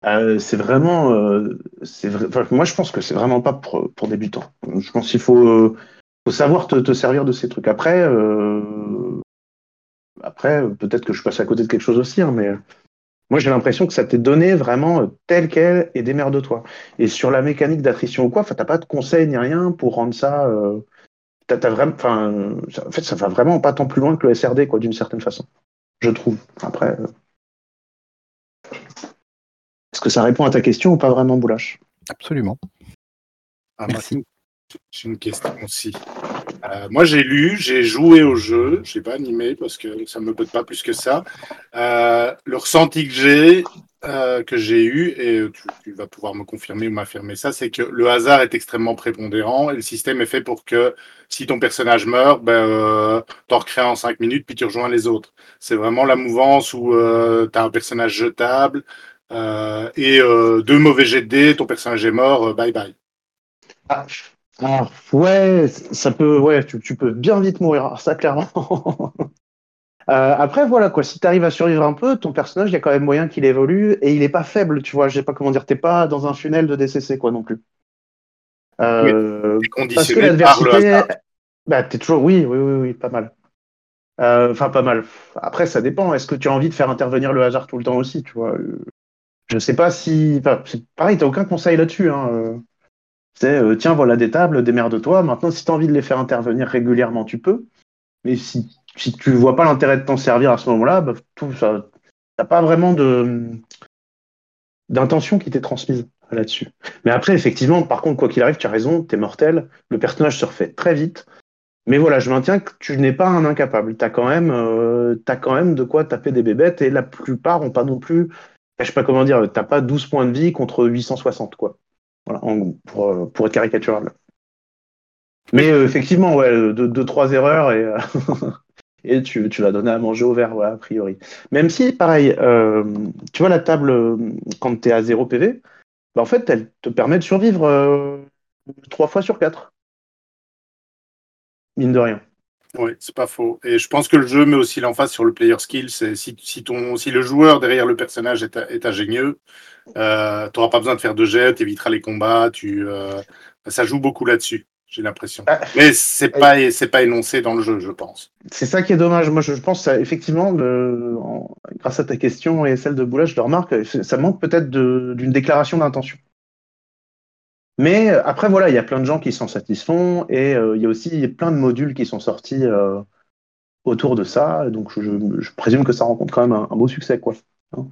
Euh, c'est vraiment, euh, c'est vrai, enfin, moi je pense que c'est vraiment pas pour, pour débutants. Je pense qu'il faut, euh, faut savoir te, te servir de ces trucs. Après, euh, après, peut-être que je passe à côté de quelque chose aussi, hein, mais... Moi, j'ai l'impression que ça t'est donné vraiment tel quel et démerde-toi. Et sur la mécanique d'attrition ou quoi, t'as pas de conseils ni rien pour rendre ça. Euh, t'as, t'as vraiment, enfin, en fait, ça va vraiment pas tant plus loin que le S R D, quoi, d'une certaine façon. Je trouve. Après, euh... est-ce que ça répond à ta question ou pas vraiment, Boulash? Absolument. Ah, merci. J'ai une question aussi. Euh, moi, j'ai lu, j'ai joué au jeu, je n'ai pas animé parce que ça ne me botte pas plus que ça. Euh, le ressenti que j'ai, euh, que j'ai eu, et tu, tu vas pouvoir me confirmer ou m'affirmer ça, c'est que le hasard est extrêmement prépondérant et le système est fait pour que si ton personnage meurt, ben, euh, t'en recrées en cinq minutes puis tu rejoins les autres. C'est vraiment la mouvance où euh, tu as un personnage jetable euh, et euh, deux mauvais jets de dés, ton personnage est mort, euh, bye bye. Ah. Alors, ouais, ça peut, ouais, tu, tu peux bien vite mourir, alors ça clairement. euh, après, voilà quoi, si t'arrives à survivre un peu, ton personnage, il y a quand même moyen qu'il évolue et il est pas faible, tu vois. Je sais pas comment dire, t'es pas dans un funnel de D C C quoi non plus. Euh, oui, parce que l'adversité, bah t'es toujours, oui, oui, oui, oui, pas mal. Enfin, euh, pas mal. Après, ça dépend. Est-ce que tu as envie de faire intervenir le hasard tout le temps aussi, tu vois? Je sais pas si, enfin, c'est pareil, t'as aucun conseil là-dessus, hein. C'est, euh, tiens, voilà des tables, démerde-toi. Maintenant, si tu as envie de les faire intervenir régulièrement, tu peux. mais si, si tu vois pas l'intérêt de t'en servir à ce moment-là, bah, tout ça, t'as pas vraiment de d'intention qui t'est transmise là-dessus. Mais après, effectivement, par contre, quoi qu'il arrive, tu as raison, t'es mortel, le personnage se refait très vite. Mais voilà, je maintiens que tu n'es pas un incapable. T'as quand même, euh, t'as quand même de quoi taper des bébêtes, et la plupart ont pas non plus, je sais pas comment dire, t'as pas douze points de vie contre huit cent soixante, quoi. Voilà, en gros, pour, pour être caricatural. Mais euh, effectivement, ouais, deux, deux, trois erreurs et, euh, et tu, tu vas donner à manger au verre, ouais, a priori. Même si, pareil, euh, tu vois la table, quand t'es à zéro P V, bah en fait, elle te permet de survivre euh, trois fois sur quatre. Mine de rien. Oui, c'est pas faux. Et je pense que le jeu met aussi l'emphase sur le player skill. C'est si, si, ton, si le joueur derrière le personnage est, est ingénieux, euh, tu n'auras pas besoin de faire de jet, tu éviteras les combats. Tu, euh, ça joue beaucoup là-dessus, j'ai l'impression. Ah, Mais ce n'est pas, c'est pas énoncé dans le jeu, je pense. C'est ça qui est dommage. Moi, je, je pense, ça, effectivement, le, en, grâce à ta question et celle de Boula, je le remarque, ça manque peut-être de, d'une déclaration d'intention. Mais après, voilà, il y a plein de gens qui s'en satisfont, et euh, il y a aussi plein de modules qui sont sortis euh, autour de ça. Donc, je, je, je présume que ça rencontre quand même un, un beau succès, quoi. Hein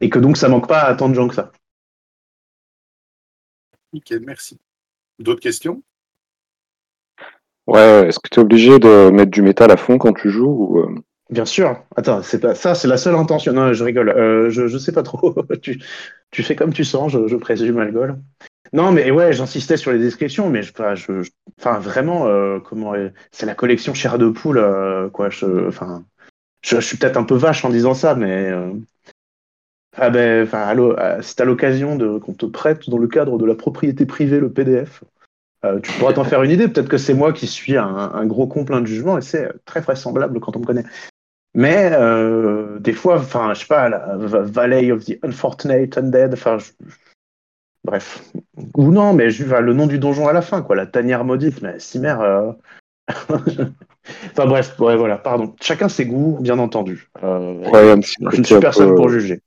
et que donc, ça manque pas à tant de gens que ça. Nickel, merci. D'autres questions ? Ouais, est-ce que tu es obligé de mettre du métal à fond quand tu joues ou euh... Bien sûr. Attends, c'est pas ça, c'est la seule intention. Non, je rigole. Euh, je, je sais pas trop. tu, tu fais comme tu sens, je, je présume, Algol. Non, mais ouais, j'insistais sur les descriptions, mais je, je, je enfin, vraiment, euh, comment c'est la collection chair de poule, euh, quoi. Je, enfin, je, je suis peut-être un peu vache en disant ça, mais euh, ah ben, enfin, allo, si t'as l'occasion de qu'on te prête dans le cadre de la propriété privée le P D F. Euh, tu pourras t'en faire une idée. Peut-être que c'est moi qui suis un, un gros complaint de jugement, et c'est très vraisemblable quand on me connaît. Mais euh, des fois, enfin, je sais pas, la Valley of the Unfortunate Undead, enfin, je... bref. Ou non, mais je, le nom du donjon à la fin, quoi, la tanière maudite, mais Cimer. Euh... enfin bref, ouais, voilà, pardon. Chacun ses goûts, bien entendu. Euh, ouais, je ne suis personne peu... pour juger.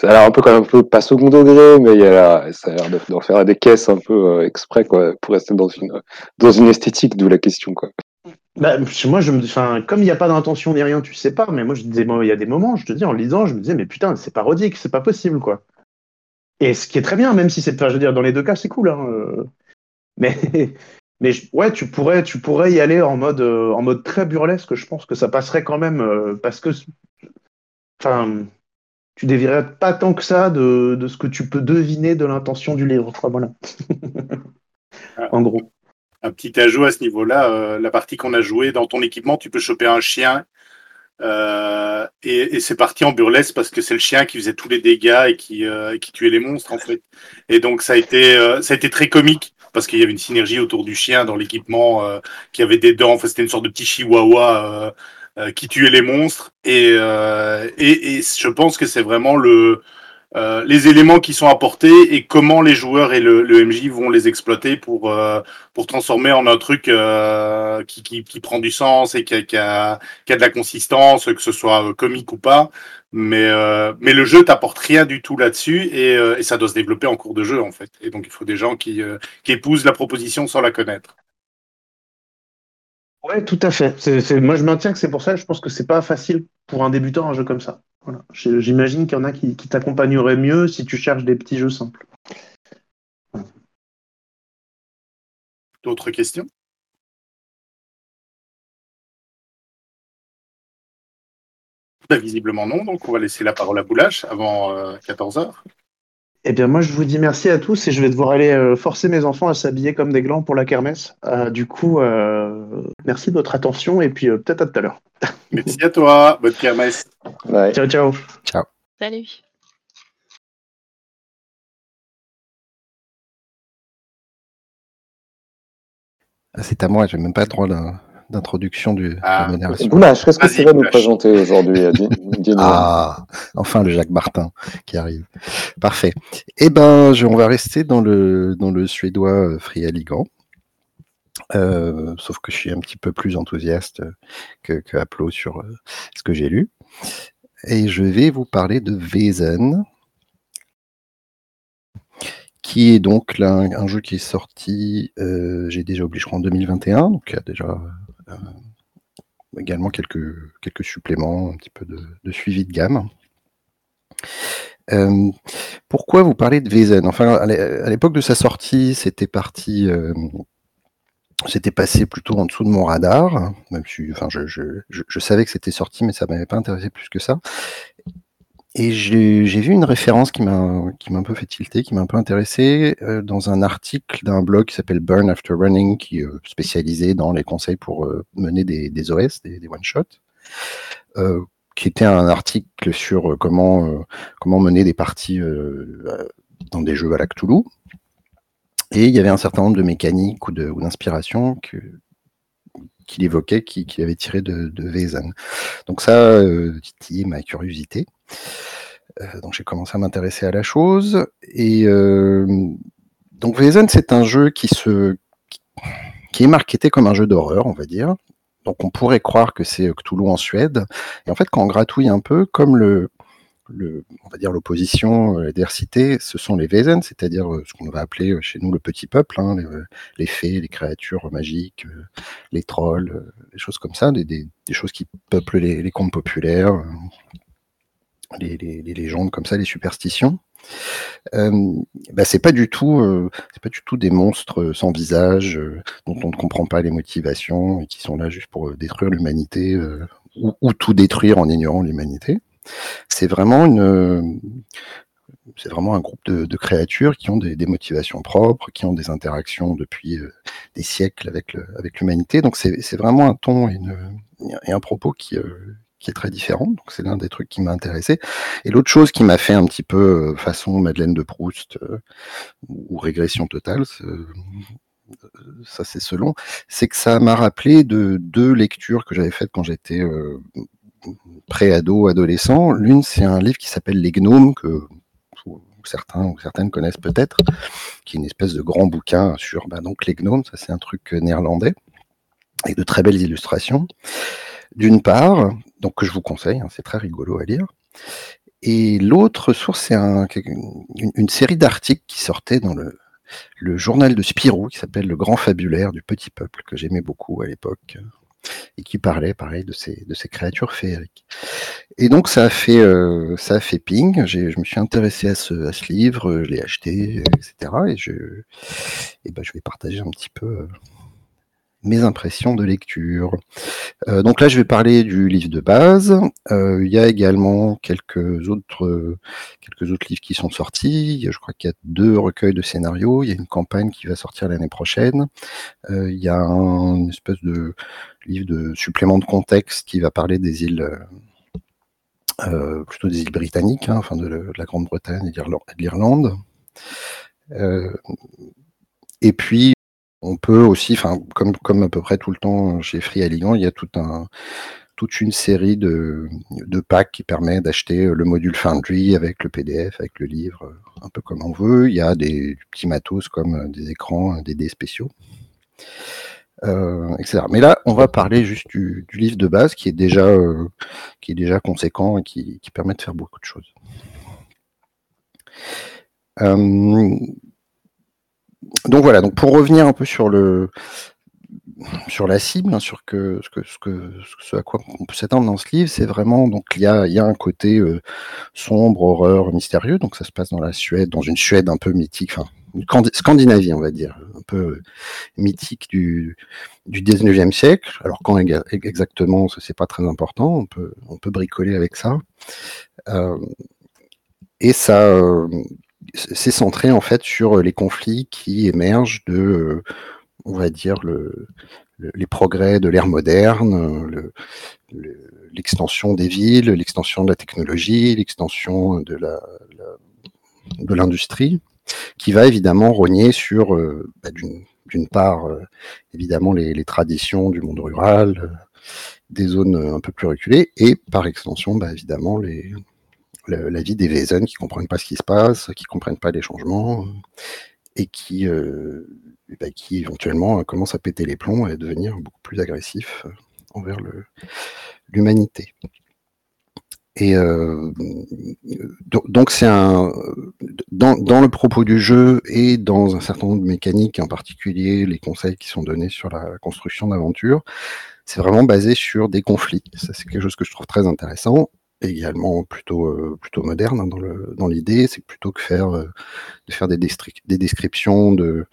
Ça a l'air un peu quand même un peu pas second degré, mais il y a la... ça a l'air d'en faire des caisses un peu euh, exprès, quoi, pour rester dans une dans une esthétique, d'où la question, quoi. Bah, moi, je me, enfin, comme il n'y a pas d'intention ni rien, tu sais pas. Mais moi, je disais, il y a des moments, je te dis, en lisant, je me disais, mais putain, c'est parodique, c'est pas possible, quoi. Et ce qui est très bien, même si c'est, enfin, je veux dire, dans les deux cas, c'est cool, hein. Euh... Mais, mais ouais, tu pourrais, tu pourrais y aller en mode, euh, en mode très burlesque. Je pense que ça passerait quand même, euh, parce que, enfin, tu dévierais pas tant que ça de, de ce que tu peux deviner de l'intention du livre. Enfin, voilà. En gros. Un petit ajout à ce niveau-là, euh, la partie qu'on a jouée, dans ton équipement, tu peux choper un chien euh, et, et c'est parti en burlesque parce que c'est le chien qui faisait tous les dégâts et qui, euh, qui tuait les monstres, en fait. Et donc, ça a été, euh, ça a été très comique parce qu'il y avait une synergie autour du chien dans l'équipement euh, qui avait des dents. Enfin, c'était une sorte de petit chihuahua euh, euh, qui tuait les monstres. Et, euh, et, et je pense que c'est vraiment le... Euh, les éléments qui sont apportés et comment les joueurs et le, le M J vont les exploiter pour euh, pour transformer en un truc euh, qui, qui qui prend du sens et qui a, qui a qui a de la consistance, que ce soit comique ou pas, mais euh, mais le jeu t'apporte rien du tout là-dessus et, euh, et ça doit se développer en cours de jeu, en fait, et donc il faut des gens qui euh, qui épousent la proposition sans la connaître. Ouais, tout à fait. C'est, c'est, moi, je maintiens que c'est pour ça. Je pense que c'est pas facile pour un débutant, un jeu comme ça. Voilà. J'imagine qu'il y en a qui, qui t'accompagneraient mieux si tu cherches des petits jeux simples. D'autres questions ? Bah, visiblement non, donc on va laisser la parole à Boulash avant euh, quatorze heures. Eh bien, moi, je vous dis merci à tous et je vais devoir aller euh, forcer mes enfants à s'habiller comme des glands pour la kermesse. Euh, du coup, euh, merci de votre attention et puis euh, peut-être à tout à l'heure. Merci à toi. Bonne kermesse. Ouais. Ciao, ciao. Ciao. Salut. C'est à moi, j'ai même pas le droit d'un, d'introduction du. Ah. Boulash, qu'est-ce que tu vas nous présenter aujourd'hui? Ah, enfin le Jacques Martin qui arrive. Parfait. Eh ben, je, on va rester dans le dans le suédois frialigan. Euh, sauf que je suis un petit peu plus enthousiaste que, que Aplo sur euh, ce que j'ai lu. Et je vais vous parler de Vaesen, qui est donc là, un, un jeu qui est sorti, euh, j'ai déjà oublié, je crois, en deux mille vingt et un, donc il y a déjà Euh, également quelques, quelques suppléments, un petit peu de, de suivi de gamme. Euh, pourquoi vous parlez de Vaesen ? Enfin, à l'époque de sa sortie, c'était parti... Euh, C'était passé plutôt en dessous de mon radar, même si, enfin, je, je, je, je savais que c'était sorti, mais ça ne m'avait pas intéressé plus que ça. Et j'ai, j'ai vu une référence qui m'a, qui m'a un peu fait tilter, qui m'a un peu intéressé, euh, dans un article d'un blog qui s'appelle Burn After Running, qui est euh, spécialisé dans les conseils pour euh, mener des, des O S, des, des one-shots, euh, qui était un article sur comment, euh, comment mener des parties euh, dans des jeux à la Cthulhu. Et il y avait un certain nombre de mécaniques ou, de, ou d'inspirations que, qu'il évoquait, qu'il, qu'il avait tiré de, de Vaesen. Donc ça euh, titillait ma curiosité. Euh, donc j'ai commencé à m'intéresser à la chose. Et euh, donc Vaesen, c'est un jeu qui se qui, qui est marketé comme un jeu d'horreur, on va dire. Donc on pourrait croire que c'est Cthulhu en Suède. Et en fait, quand on gratouille un peu, comme le Le, on va dire l'opposition, l'adversité, ce sont les Vaesen, c'est-à-dire ce qu'on va appeler chez nous le petit peuple, hein, les, les fées, les créatures magiques, les trolls, des choses comme ça, des, des, des choses qui peuplent les, les contes populaires, les, les, les légendes comme ça, les superstitions. Euh, ben c'est pas du tout, euh, c'est pas du tout des monstres sans visage euh, dont on ne comprend pas les motivations et qui sont là juste pour détruire l'humanité euh, ou, ou tout détruire en ignorant l'humanité. C'est vraiment une, c'est vraiment un groupe de, de créatures qui ont des, des motivations propres, qui ont des interactions depuis euh, des siècles avec, le, avec l'humanité. Donc c'est, c'est vraiment un ton et, une, et un propos qui, euh, qui est très différent. Donc c'est l'un des trucs qui m'a intéressé. Et l'autre chose qui m'a fait un petit peu euh, façon Madeleine de Proust euh, ou régression totale, c'est, euh, ça c'est selon, c'est que ça m'a rappelé de deux lectures que j'avais faites quand j'étais... Euh, pré-ado, adolescent. L'une, c'est un livre qui s'appelle Les Gnomes, que certains ou certaines connaissent peut-être, qui est une espèce de grand bouquin sur ben donc, les gnomes, ça c'est un truc néerlandais, avec de très belles illustrations, d'une part, donc que je vous conseille, hein, c'est très rigolo à lire, et l'autre source, c'est un, une, une série d'articles qui sortaient dans le, le journal de Spirou, qui s'appelle Le Grand Fabulaire du Petit Peuple, que j'aimais beaucoup à l'époque, et qui parlait, pareil, de ces, de ces créatures féeriques. Et donc, ça a fait, euh, ça a fait ping. J'ai, je me suis intéressé à ce, à ce livre, je l'ai acheté, et cetera. Et, je, et ben, je vais partager un petit peu euh, mes impressions de lecture. Euh, donc là, je vais parler du livre de base. Euh, il y a également quelques autres, quelques autres livres qui sont sortis. Je crois qu'il y a deux recueils de scénarios. Il y a une campagne qui va sortir l'année prochaine. Euh, il y a un, une espèce de... livre de supplément de contexte qui va parler des îles, euh, plutôt des îles britanniques, hein, enfin de, le, de la Grande-Bretagne et de l'Irlande. Euh, et puis, on peut aussi, comme, comme à peu près tout le temps chez Free à Lyon, il y a tout un, toute une série de, de packs qui permet d'acheter le module Foundry avec le P D F, avec le livre, un peu comme on veut. Il y a des petits matos comme des écrans, des dés spéciaux. Euh, et cetera. Mais là, on va parler juste du, du livre de base qui est déjà, euh, qui est déjà conséquent et qui, qui permet de faire beaucoup de choses. Euh, donc voilà. Donc pour revenir un peu sur le, sur la cible, hein, sur que, ce que, ce que, ce à quoi on peut s'attendre dans ce livre, c'est vraiment donc il y a, il y a un côté euh, sombre, horreur, mystérieux. Donc ça se passe dans la Suède, dans une Suède un peu mythique. Enfin, Scandinavie, on va dire, un peu mythique du, du dix-neuvième siècle. Alors, quand exactement, ce n'est pas très important, on peut, on peut bricoler avec ça. Euh, et ça, euh, c'est centré en fait sur les conflits qui émergent de, on va dire, le, le, les progrès de l'ère moderne, le, le, l'extension des villes, l'extension de la technologie, l'extension de, la, la, de l'industrie, qui va évidemment rogner sur, euh, bah, d'une, d'une part, euh, évidemment, les, les traditions du monde rural, euh, des zones un peu plus reculées, et par extension, bah, évidemment, les, la, la vie des Vaesen qui ne comprennent pas ce qui se passe, qui ne comprennent pas les changements, et qui, euh, bah, qui éventuellement, euh, commencent à péter les plombs et à devenir beaucoup plus agressifs euh, envers le, l'humanité. Et euh, donc c'est un dans, dans le propos du jeu et dans un certain nombre de mécaniques, en particulier les conseils qui sont donnés sur la construction d'aventure, c'est vraiment basé sur des conflits. Ça, c'est quelque chose que je trouve très intéressant. Et également plutôt euh, plutôt moderne dans le dans l'idée, c'est plutôt que faire euh, de faire des destri- des descriptions de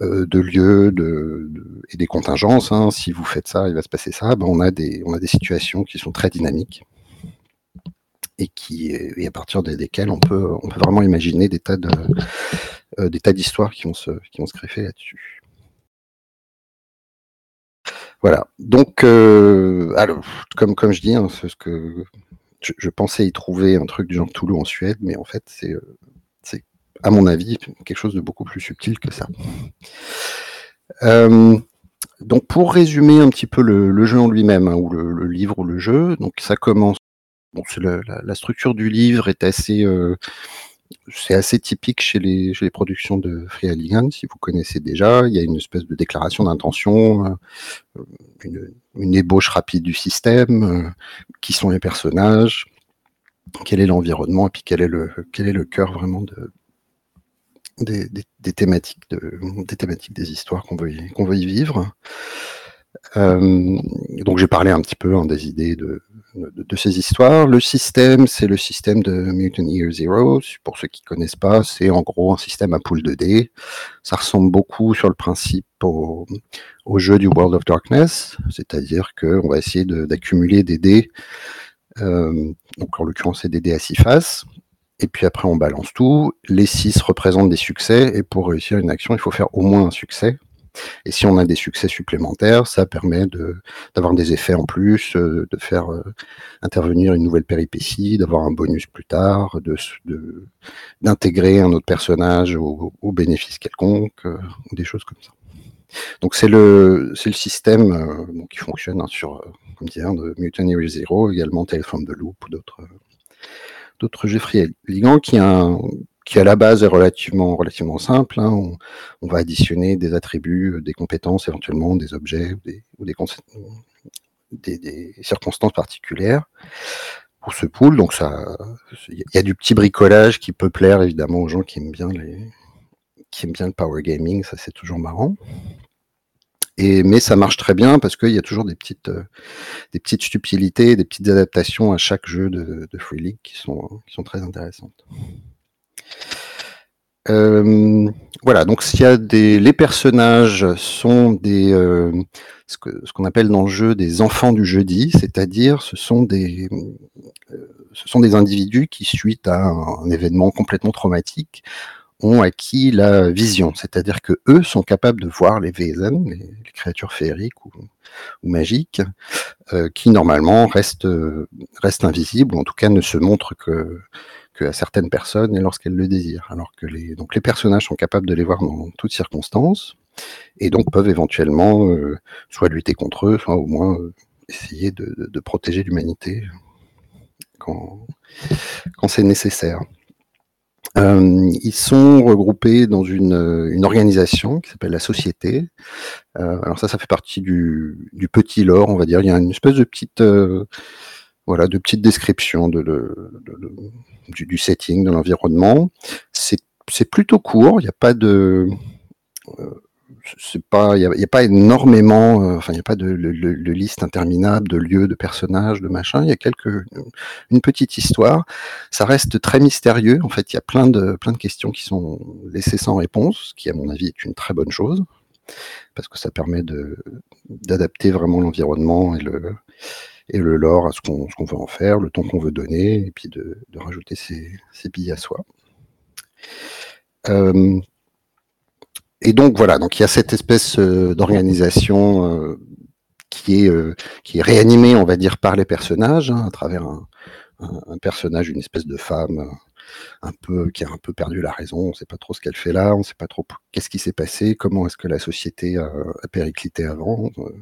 euh, de lieux de, de et des contingences. Hein. Si vous faites ça, il va se passer ça. Ben on a des on a des situations qui sont très dynamiques et qui et à partir de, desquelles on peut on peut vraiment imaginer des tas de euh, des tas d'histoires qui vont se qui vont se greffer là-dessus. Voilà. Donc euh, alors comme comme je dis, hein, c'est ce que Je, je pensais y trouver un truc du genre Cthulhu en Suède, mais en fait, c'est, c'est à mon avis, quelque chose de beaucoup plus subtil que ça. Euh, donc, pour résumer un petit peu le, le jeu en lui-même, hein, ou le, le livre ou le jeu, donc ça commence... Bon, c'est la, la, la structure du livre est assez... Euh, c'est assez typique chez les, chez les productions de Free League, si vous connaissez déjà. Il y a une espèce de déclaration d'intention, euh, une... une ébauche rapide du système, euh, qui sont les personnages, quel est l'environnement, et puis quel est le, quel est le cœur vraiment de, des, des, des, thématiques de, des thématiques des histoires qu'on veut y, qu'on veut y vivre. Euh, donc j'ai parlé un petit peu hein, des idées de, de, de ces histoires. Le système, c'est le système de Mutant Year Zero. Pour ceux qui ne connaissent pas, c'est en gros un système à pool de dés. Ça ressemble beaucoup sur le principe au, au jeu du World of Darkness, c'est-à-dire qu'on va essayer de, d'accumuler des dés, euh, donc en l'occurrence c'est des dés à six faces, et puis après on balance tout. Les six représentent des succès, et pour réussir une action, il faut faire au moins un succès. Et si on a des succès supplémentaires, ça permet de, d'avoir des effets en plus, euh, de faire euh, intervenir une nouvelle péripétie, d'avoir un bonus plus tard, de, de, d'intégrer un autre personnage au, au bénéfice quelconque, euh, ou des choses comme ça. Donc c'est le, c'est le système euh, bon, qui fonctionne hein, sur, euh, comme disait, de Mutant Year Zero, également Tales from the Loop, ou d'autres, euh, d'autres jeux Free League qui a un... qui à la base est relativement, relativement simple. Hein. On, on va additionner des attributs, des compétences, éventuellement des objets, des, ou des, des, des circonstances particulières pour ce pool. Donc ça, il y a du petit bricolage qui peut plaire évidemment aux gens qui aiment bien les, qui aiment bien le power gaming. Ça c'est toujours marrant. Et, mais ça marche très bien parce qu'il y a toujours des petites, euh, des petites subtilités, des petites adaptations à chaque jeu de, de Free League qui sont, qui sont très intéressantes. Euh, voilà, donc s'il y a des, les personnages sont des euh, ce, que, ce qu'on appelle dans le jeu des enfants du jeudi, c'est-à-dire ce sont des euh, ce sont des individus qui suite à un, un événement complètement traumatique ont acquis la vision, c'est-à-dire que eux sont capables de voir les Vaesen, les, les créatures féeriques ou, ou magiques, euh, qui normalement restent restent invisibles, ou en tout cas ne se montrent que que à certaines personnes et lorsqu'elles le désirent. Alors que les, donc les personnages sont capables de les voir dans toutes circonstances et donc peuvent éventuellement euh, soit lutter contre eux, soit au moins euh, essayer de, de, de protéger l'humanité quand, quand c'est nécessaire. Euh, ils sont regroupés dans une, une organisation qui s'appelle la Société. Euh, alors ça, ça fait partie du, du petit lore, on va dire. Il y a une espèce de petite... Euh, Voilà, de petites descriptions de, de, de, de, du, du setting, de l'environnement. C'est, c'est plutôt court, il n'y a pas de... Euh, c'est pas, il n'y a, a pas énormément... Euh, enfin, il n'y a pas de, de, de, de liste interminable de lieux, de personnages, de machins. Il y a quelques, une petite histoire. Ça reste très mystérieux. En fait, il y a plein de, plein de questions qui sont laissées sans réponse, ce qui, à mon avis, est une très bonne chose, parce que ça permet de, d'adapter vraiment l'environnement et le... et le lore à ce qu'on, ce qu'on veut en faire, le temps qu'on veut donner, et puis de, de rajouter ses, ses billes à soi. Euh, et donc voilà, donc il y a cette espèce euh, d'organisation euh, qui, est, euh, qui est réanimée, on va dire, par les personnages, hein, à travers un, un, un personnage, une espèce de femme un peu, qui a un peu perdu la raison, on ne sait pas trop ce qu'elle fait là, on ne sait pas trop qu'est-ce qui s'est passé, comment est-ce que la société a, a périclité avant. Euh,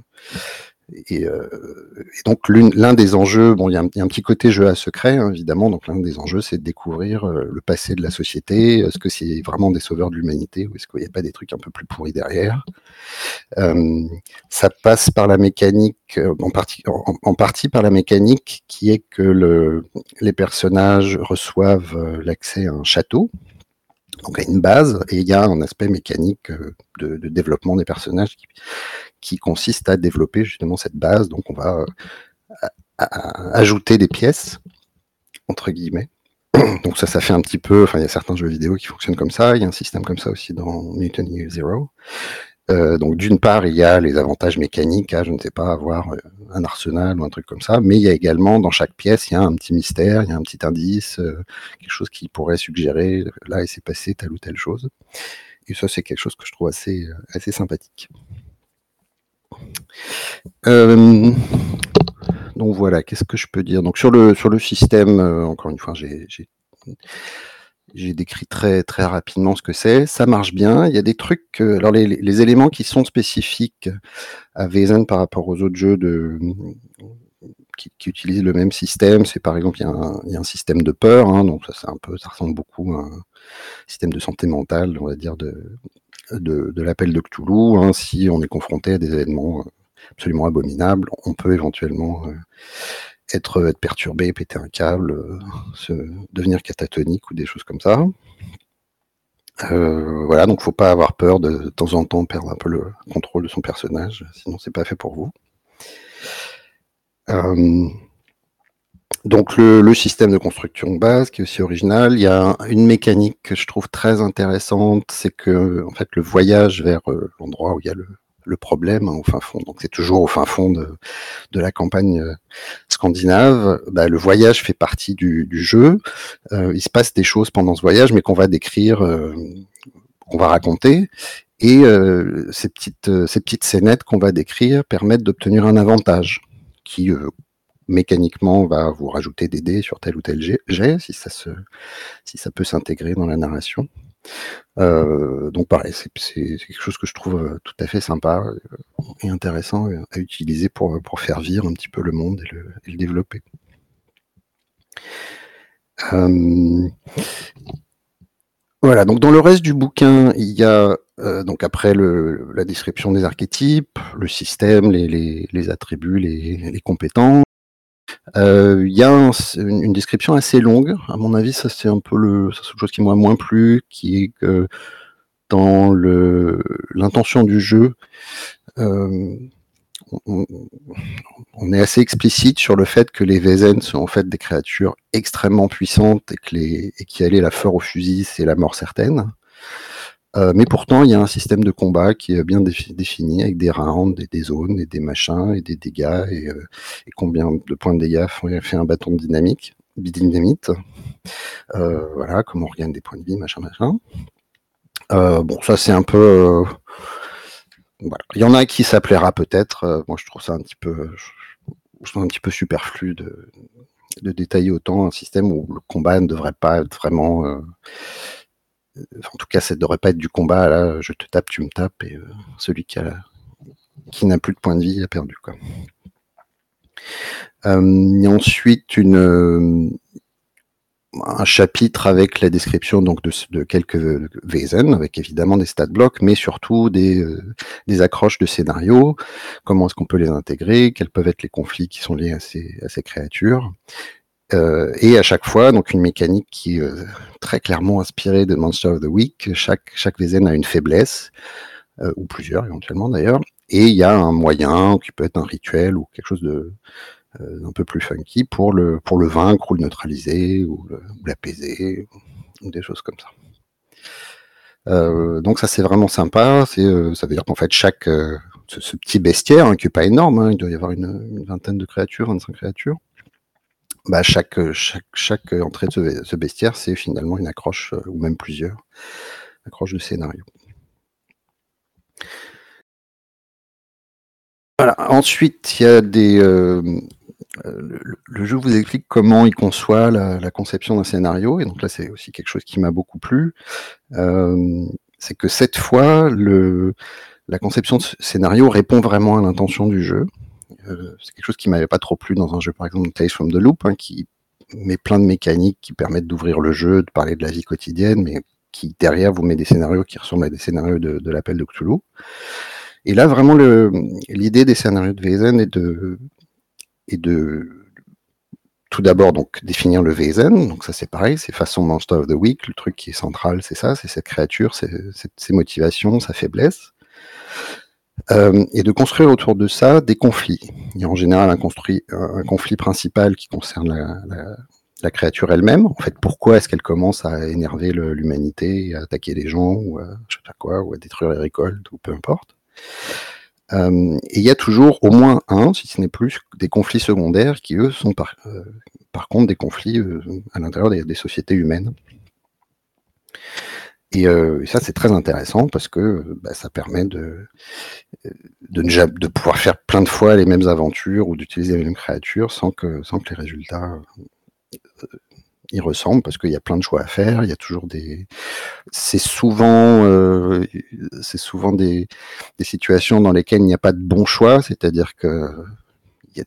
Et, euh, et donc l'une, l'un des enjeux, bon, il y, y a un petit côté jeu à secret hein, évidemment, donc l'un des enjeux c'est de découvrir euh, le passé de la société, est-ce que c'est vraiment des sauveurs de l'humanité ou est-ce qu'il n'y a pas des trucs un peu plus pourris derrière. Euh, ça passe par la mécanique, en partie, en, en partie par la mécanique qui est que le, les personnages reçoivent l'accès à un château, Donc il y a une base et il y a un aspect mécanique de, de développement des personnages qui, qui consiste à développer justement cette base. Donc on va euh, à, à ajouter des pièces, entre guillemets. Donc ça, ça fait un petit peu... Enfin, il y a certains jeux vidéo qui fonctionnent comme ça. Il y a un système comme ça aussi dans Mutant Year Zero. Euh, donc d'une part, il y a les avantages mécaniques à, je ne sais pas, avoir un arsenal ou un truc comme ça. Mais il y a également, dans chaque pièce, il y a un petit mystère, il y a un petit indice, euh, quelque chose qui pourrait suggérer, là, il s'est passé telle ou telle chose. Et ça, c'est quelque chose que je trouve assez, assez sympathique. Euh... Donc voilà, qu'est-ce que je peux dire ? Donc sur le, sur le système, euh, encore une fois, j'ai, j'ai, j'ai décrit très, très rapidement ce que c'est. Ça marche bien. Il y a des trucs... Euh, alors les, les éléments qui sont spécifiques à Vaesen par rapport aux autres jeux de, qui, qui utilisent le même système, c'est par exemple, il y a un, il y a un système de peur. Hein, donc ça, c'est un peu, ça ressemble beaucoup à un système de santé mentale, on va dire, de, de, de l'appel de Cthulhu. Hein, si on est confronté à des événements... absolument abominable, on peut éventuellement euh, être, être perturbé, péter un câble, euh, se, devenir catatonique ou des choses comme ça. Euh, voilà, donc il ne faut pas avoir peur de, de temps en temps perdre un peu le contrôle de son personnage, sinon c'est pas fait pour vous. Euh, donc le, le système de construction de base qui est aussi original, il y a un, une mécanique que je trouve très intéressante, c'est que en fait, le voyage vers euh, l'endroit où il y a le le problème hein, au fin fond, donc c'est toujours au fin fond de, de la campagne euh, scandinave, bah, le voyage fait partie du, du jeu, euh, il se passe des choses pendant ce voyage, mais qu'on va décrire, euh, qu'on va raconter, et euh, ces, petites, euh, ces petites scénettes qu'on va décrire permettent d'obtenir un avantage, qui euh, mécaniquement va vous rajouter des dés sur tel ou tel jet, si ça, se, si ça peut s'intégrer dans la narration. Euh, donc pareil, c'est, c'est quelque chose que je trouve tout à fait sympa et intéressant à utiliser pour, pour faire vivre un petit peu le monde et le, et le développer. Euh, voilà, donc dans le reste du bouquin, il y a euh, donc après le, la description des archétypes, le système, les, les, les attributs, les, les compétences. Il euh, y a un, une description assez longue, à mon avis, ça c'est un peu le, ça, c'est une chose qui m'a moins plu, qui est que dans le, l'intention du jeu, euh, on, on est assez explicite sur le fait que les Vaesen sont en fait des créatures extrêmement puissantes et que les, et qu'y aller la fleur au fusil, c'est la mort certaine. Euh, mais pourtant, il y a un système de combat qui est bien défi- défini, avec des rounds, et des zones, et des machins, et des dégâts, et, euh, et combien de points de dégâts fait, fait un bâton de dynamique, dynamite. Euh, voilà, comment on regagne des points de vie, machin, machin. Euh, bon, ça c'est un peu... Euh, voilà. Il y en a qui ça plaira peut-être. Euh, moi, je trouve ça un petit peu, je trouve un petit peu superflu de, de détailler autant un système où le combat ne devrait pas être vraiment... Euh, En tout cas, ça ne devrait pas être du combat, là, je te tape, tu me tapes, et euh, celui qui, a, qui n'a plus de points de vie a perdu. Quoi. Euh, et ensuite, une, euh, un chapitre avec la description donc, de, de quelques Vaesen, avec évidemment des stat blocks, mais surtout des, euh, des accroches de scénarios, comment est-ce qu'on peut les intégrer, quels peuvent être les conflits qui sont liés à ces, à ces créatures. Euh, et à chaque fois, donc une mécanique qui est euh, très clairement inspirée de Monster of the Week. Chaque, chaque Vaesen a une faiblesse, euh, ou plusieurs éventuellement d'ailleurs, et il y a un moyen qui peut être un rituel ou quelque chose de, euh, d'un peu plus funky pour le, pour le vaincre ou le neutraliser ou, le, ou l'apaiser, ou, ou des choses comme ça. Euh, donc ça c'est vraiment sympa, c'est, euh, ça veut dire qu'en fait chaque, euh, ce, ce petit bestiaire hein, qui n'est pas énorme, hein, il doit y avoir une, une vingtaine de créatures, vingt-cinq créatures. Bah chaque, chaque, chaque entrée de ce, ce bestiaire, c'est finalement une accroche, ou même plusieurs accroches de scénario. Voilà. Ensuite, il y a des... Euh, le, le jeu vous explique comment il conçoit la, la conception d'un scénario, et donc là, c'est aussi quelque chose qui m'a beaucoup plu. Euh, c'est que cette fois, le, la conception de ce scénario répond vraiment à l'intention du jeu. Euh, c'est quelque chose qui ne m'avait pas trop plu dans un jeu, par exemple Tales from the Loop, hein, qui met plein de mécaniques qui permettent d'ouvrir le jeu, de parler de la vie quotidienne, mais qui derrière vous met des scénarios qui ressemblent à des scénarios de, de l'appel de Cthulhu. Et là, vraiment, le, l'idée des scénarios de Vaesen est de, est de tout d'abord donc définir le Vaesen, donc ça c'est pareil, c'est façon Monster of the Week, le truc qui est central c'est ça, c'est cette créature, c'est, c'est, ses motivations, sa faiblesse, euh, et de construire autour de ça des conflits. Il y a en général un, construit, un conflit principal qui concerne la, la, la créature elle-même, en fait pourquoi est-ce qu'elle commence à énerver le, l'humanité, à attaquer les gens, ou à, je sais pas quoi, ou à détruire les récoltes, ou peu importe. Euh, et il y a toujours au moins un, si ce n'est plus, des conflits secondaires qui, eux, sont par, euh, par contre des conflits euh, à l'intérieur des, des sociétés humaines. Et, euh, et ça, c'est très intéressant parce que bah, ça permet de, de, ne, de pouvoir faire plein de fois les mêmes aventures ou d'utiliser les mêmes créatures sans que, sans que les résultats euh, y ressemblent, parce qu'il y a plein de choix à faire, il y a toujours des... C'est souvent, euh, c'est souvent des, des situations dans lesquelles il n'y a pas de bon choix, c'est-à-dire que il y a...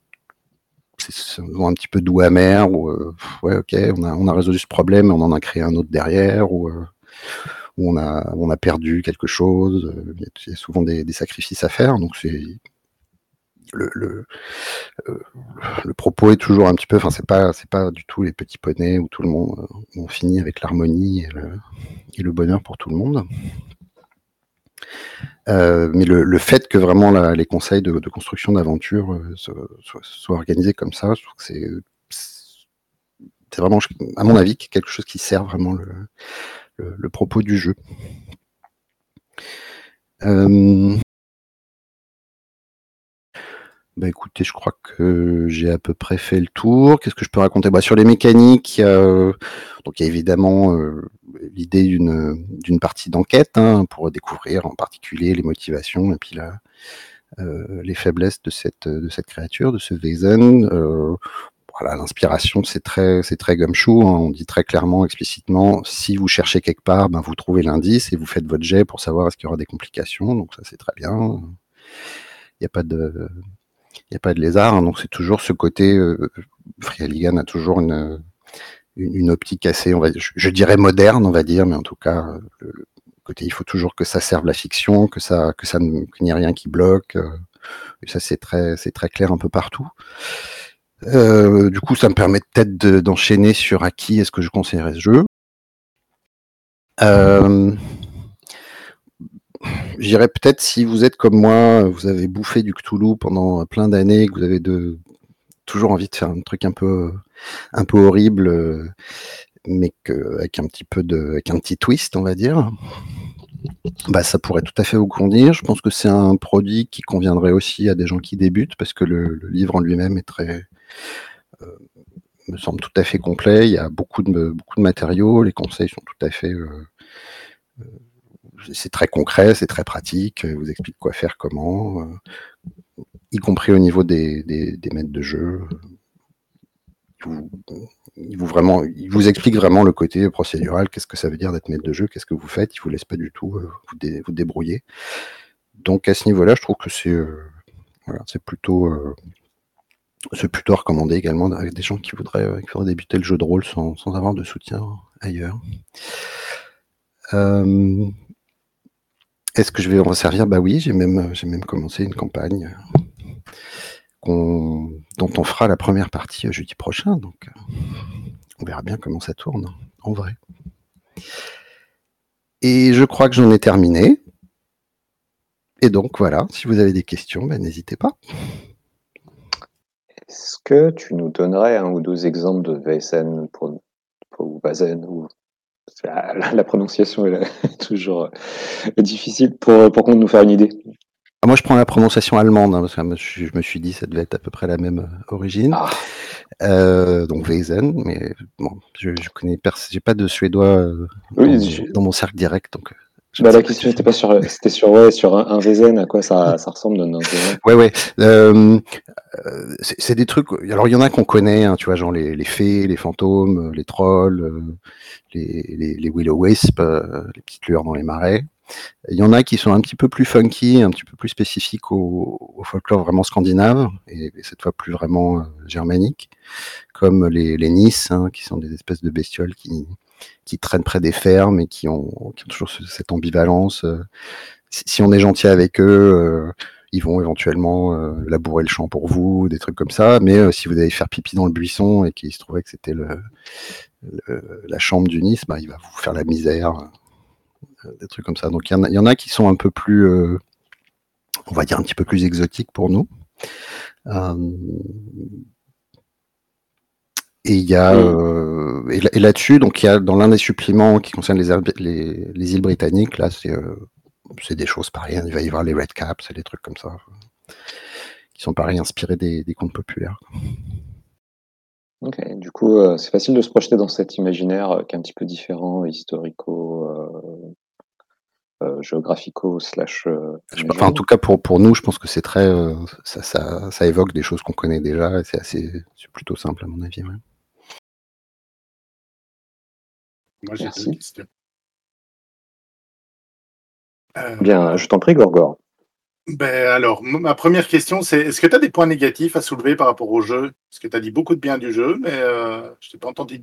c'est souvent un petit peu doux amer, ou euh, ouais, ok, on a, on a résolu ce problème, on en a créé un autre derrière, ou, euh, ou on, a, on a perdu quelque chose, il y a souvent des, des sacrifices à faire, donc c'est... Le, le, le, le propos est toujours un petit peu, enfin c'est pas, c'est pas du tout les petits poneys où tout le monde on finit avec l'harmonie et le, et le bonheur pour tout le monde. Euh, mais le, le fait que vraiment la, les conseils de, de construction d'aventure soient, soient organisés comme ça, je trouve que c'est, c'est vraiment, à mon avis, quelque chose qui sert vraiment le, le, le propos du jeu. Euh, Bah écoutez, je crois que j'ai à peu près fait le tour. Qu'est-ce que je peux raconter ? Bah, sur les mécaniques, euh, donc il y a évidemment euh, l'idée d'une, d'une partie d'enquête hein, pour découvrir en particulier les motivations et puis la, euh, les faiblesses de cette, de cette créature, de ce Vaesen. Euh, voilà, l'inspiration, c'est très, c'est très gumshoe. Hein, on dit très clairement, explicitement, si vous cherchez quelque part, ben, vous trouvez l'indice et vous faites votre jet pour savoir est-ce qu'il y aura des complications. Donc ça, c'est très bien. Il n'y a pas de... Il n'y a pas de lézard, hein, donc c'est toujours ce côté. Euh, Free League a toujours une, une, une optique assez, on va, je, je dirais moderne, on va dire, mais en tout cas, le, le côté, il faut toujours que ça serve la fiction, que ça, que ça ne, qu'il n'y ait rien qui bloque. Euh, et ça, c'est très, c'est très clair un peu partout. Euh, du coup, ça me permet peut-être de, d'enchaîner sur à qui est-ce que je conseillerais ce jeu. Euh, Je dirais peut-être si vous êtes comme moi, vous avez bouffé du Cthulhu pendant plein d'années, que vous avez de, toujours envie de faire un truc un peu, un peu horrible, mais que, avec un petit peu de, avec un petit twist, on va dire, bah ça pourrait tout à fait vous convenir. Je pense que c'est un produit qui conviendrait aussi à des gens qui débutent, parce que le, le livre en lui-même est très, euh, me semble tout à fait complet. Il y a beaucoup de, beaucoup de matériaux, les conseils sont tout à fait euh, euh, c'est très concret, c'est très pratique, il vous explique quoi faire, comment, euh, y compris au niveau des, des, des maîtres de jeu. Il vous, il, vous vraiment, il vous explique vraiment le côté procédural, qu'est-ce que ça veut dire d'être maître de jeu, qu'est-ce que vous faites, il ne vous laisse pas du tout euh, vous, dé, vous débrouiller. Donc à ce niveau-là, je trouve que c'est, euh, voilà, c'est, plutôt, euh, c'est plutôt recommandé également avec des gens qui voudraient, euh, qui voudraient débuter le jeu de rôle sans, sans avoir de soutien ailleurs. Euh, Est-ce que je vais en servir ? Bah oui, j'ai même, j'ai même commencé une campagne qu'on, dont on fera la première partie jeudi prochain. Donc, on verra bien comment ça tourne, en vrai. Et je crois que j'en ai terminé. Et donc, voilà, si vous avez des questions, bah, n'hésitez pas. Est-ce que tu nous donnerais un ou deux exemples de Vaesen pour, pour Vaesen ou... La prononciation est toujours difficile pour, pour qu'on nous fasse une idée. Moi, je prends la prononciation allemande, hein, parce que je me suis dit que ça devait être à peu près la même origine. Ah. Euh, donc, Vaesen, mais bon, je ne connais pers- j'ai pas de suédois euh, oui, dans, je... dans mon cercle direct. Donc, bah, la question, c'était pas sur, c'était sur, ouais, sur un, un Vaesen, à quoi ça, ça ressemble dans notre... Ouais, ouais. Euh, c'est, c'est des trucs... Alors, il y en a qu'on connaît, hein, tu vois, genre les, les fées, les fantômes, les trolls... Euh, les, les, les will-o-wisp, euh, les petites lueurs dans les marais. Il y en a qui sont un petit peu plus funky, un petit peu plus spécifiques au, au folklore vraiment scandinave, et, et cette fois plus vraiment euh, germanique, comme les, les nisses, hein, qui sont des espèces de bestioles qui, qui traînent près des fermes et qui ont, qui ont toujours cette ambivalence. Euh, si, si on est gentil avec eux, euh, ils vont éventuellement euh, labourer le champ pour vous, des trucs comme ça, mais euh, si vous allez faire pipi dans le buisson et qu'il se trouvait que c'était le, le, la chambre du Nice, bah, il va vous faire la misère, euh, des trucs comme ça. Donc il y, y en a qui sont un peu plus, euh, on va dire un petit peu plus exotiques pour nous. Euh, Et il y a euh, et, là, et là-dessus, donc il y a dans l'un des suppléments qui concerne les, les, les îles britanniques, là c'est, euh, c'est des choses pareilles. Il va y avoir les Red Caps, des trucs comme ça, qui sont pareil inspirés des, des contes populaires. Ok, du coup euh, c'est facile de se projeter dans cet imaginaire euh, qui est un petit peu différent, historico, euh, euh, géographico, slash. Euh, je, enfin, en tout cas pour pour nous, je pense que c'est très euh, ça, ça ça évoque des choses qu'on connaît déjà et c'est assez c'est plutôt simple à mon avis. Ouais. Moi, j'ai Merci. Deux questions. Euh... Bien, je t'en prie, Gorgor. Ben alors, ma première question, c'est est-ce que tu as des points négatifs à soulever par rapport au jeu ? Parce que tu as dit beaucoup de bien du jeu, mais euh, je t'ai pas entendu,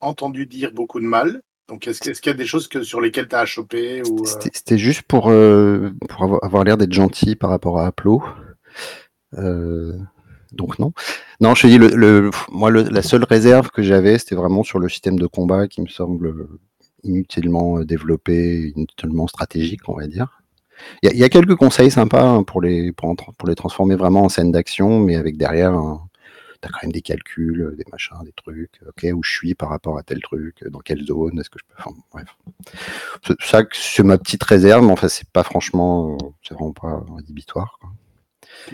entendu dire beaucoup de mal. Donc, est-ce, est-ce qu'il y a des choses que, sur lesquelles tu as à choper ou, euh... c'était, c'était juste pour, euh, pour avoir, avoir l'air d'être gentil par rapport à Aplo. Euh... Donc non, non, je te dis le, le moi le, la seule réserve que j'avais, c'était vraiment sur le système de combat qui me semble inutilement développé, inutilement stratégique, on va dire. Il y a, il y a quelques conseils sympas pour les pour, pour les transformer vraiment en scène d'action, mais avec derrière, hein, t'as quand même des calculs, des machins, des trucs. Ok, où je suis par rapport à tel truc, dans quelle zone, est-ce que je peux. Enfin, bref, ça c'est ma petite réserve. Mais enfin, c'est pas franchement, c'est vraiment pas rédhibitoire, quoi.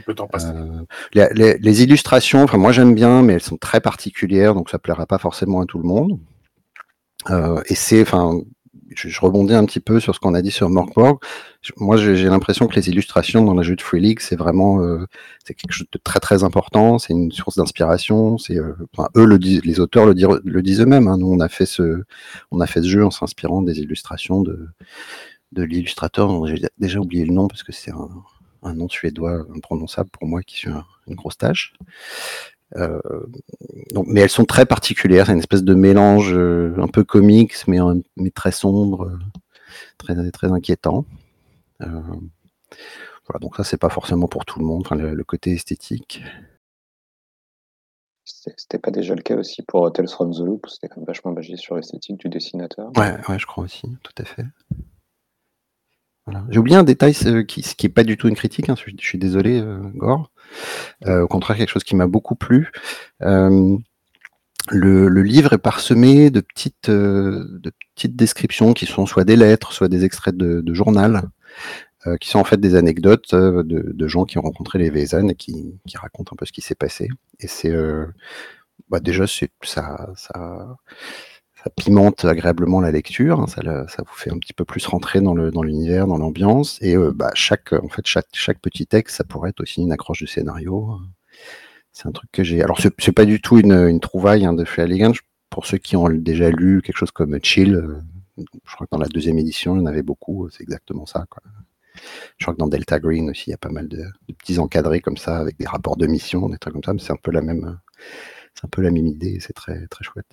Euh, les, les, les illustrations, enfin moi j'aime bien, mais elles sont très particulières, donc ça plaira pas forcément à tout le monde. Euh, et c'est, enfin, je, je rebondis un petit peu sur ce qu'on a dit sur Mörk Borg. Je, moi j'ai, j'ai l'impression que les illustrations dans les jeux de Free League, c'est vraiment, euh, c'est quelque chose de très très important. C'est une source d'inspiration. C'est, euh, enfin, eux le disent, les auteurs le, dire, le disent eux-mêmes. Hein. Nous on a fait ce, on a fait ce jeu en s'inspirant des illustrations de, de l'illustrateur dont j'ai déjà oublié le nom parce que c'est un un nom suédois imprononçable pour moi qui suis un, une grosse tâche. Euh, donc, mais elles sont très particulières, c'est une espèce de mélange euh, un peu comics, mais, en, mais très sombre, euh, très, très inquiétant. Euh, voilà, donc ça, c'est pas forcément pour tout le monde, hein, le, le côté esthétique. C'était, c'était pas déjà le cas aussi pour Tales from the Loop, c'était quand même vachement basé sur l'esthétique du dessinateur. Ouais, ouais, je crois aussi, tout à fait. Voilà. J'ai oublié un détail ce qui n'est pas du tout une critique, hein, je, je suis désolé, euh, Gore. Euh, au contraire, quelque chose qui m'a beaucoup plu. Euh, le, le livre est parsemé de petites, euh, de petites descriptions qui sont soit des lettres, soit des extraits de, de journal, euh, qui sont en fait des anecdotes euh, de, de gens qui ont rencontré les Vaesen et qui, qui racontent un peu ce qui s'est passé. Et c'est euh, bah déjà, c'est, ça... ça ça pimente agréablement la lecture, hein, ça, le, ça vous fait un petit peu plus rentrer dans, le, dans l'univers, dans l'ambiance, et euh, bah, chaque, en fait, chaque, chaque petit texte, ça pourrait être aussi une accroche de scénario. C'est un truc que j'ai... Alors, ce n'est pas du tout une, une trouvaille hein, de Free League. Pour ceux qui ont déjà lu quelque chose comme Chill, euh, je crois que dans la deuxième édition, il y en avait beaucoup, c'est exactement ça, quoi. Je crois que dans Delta Green aussi, il y a pas mal de, de petits encadrés comme ça, avec des rapports de mission, des trucs comme ça, mais c'est un peu la même, c'est un peu la même idée, c'est très, très chouette.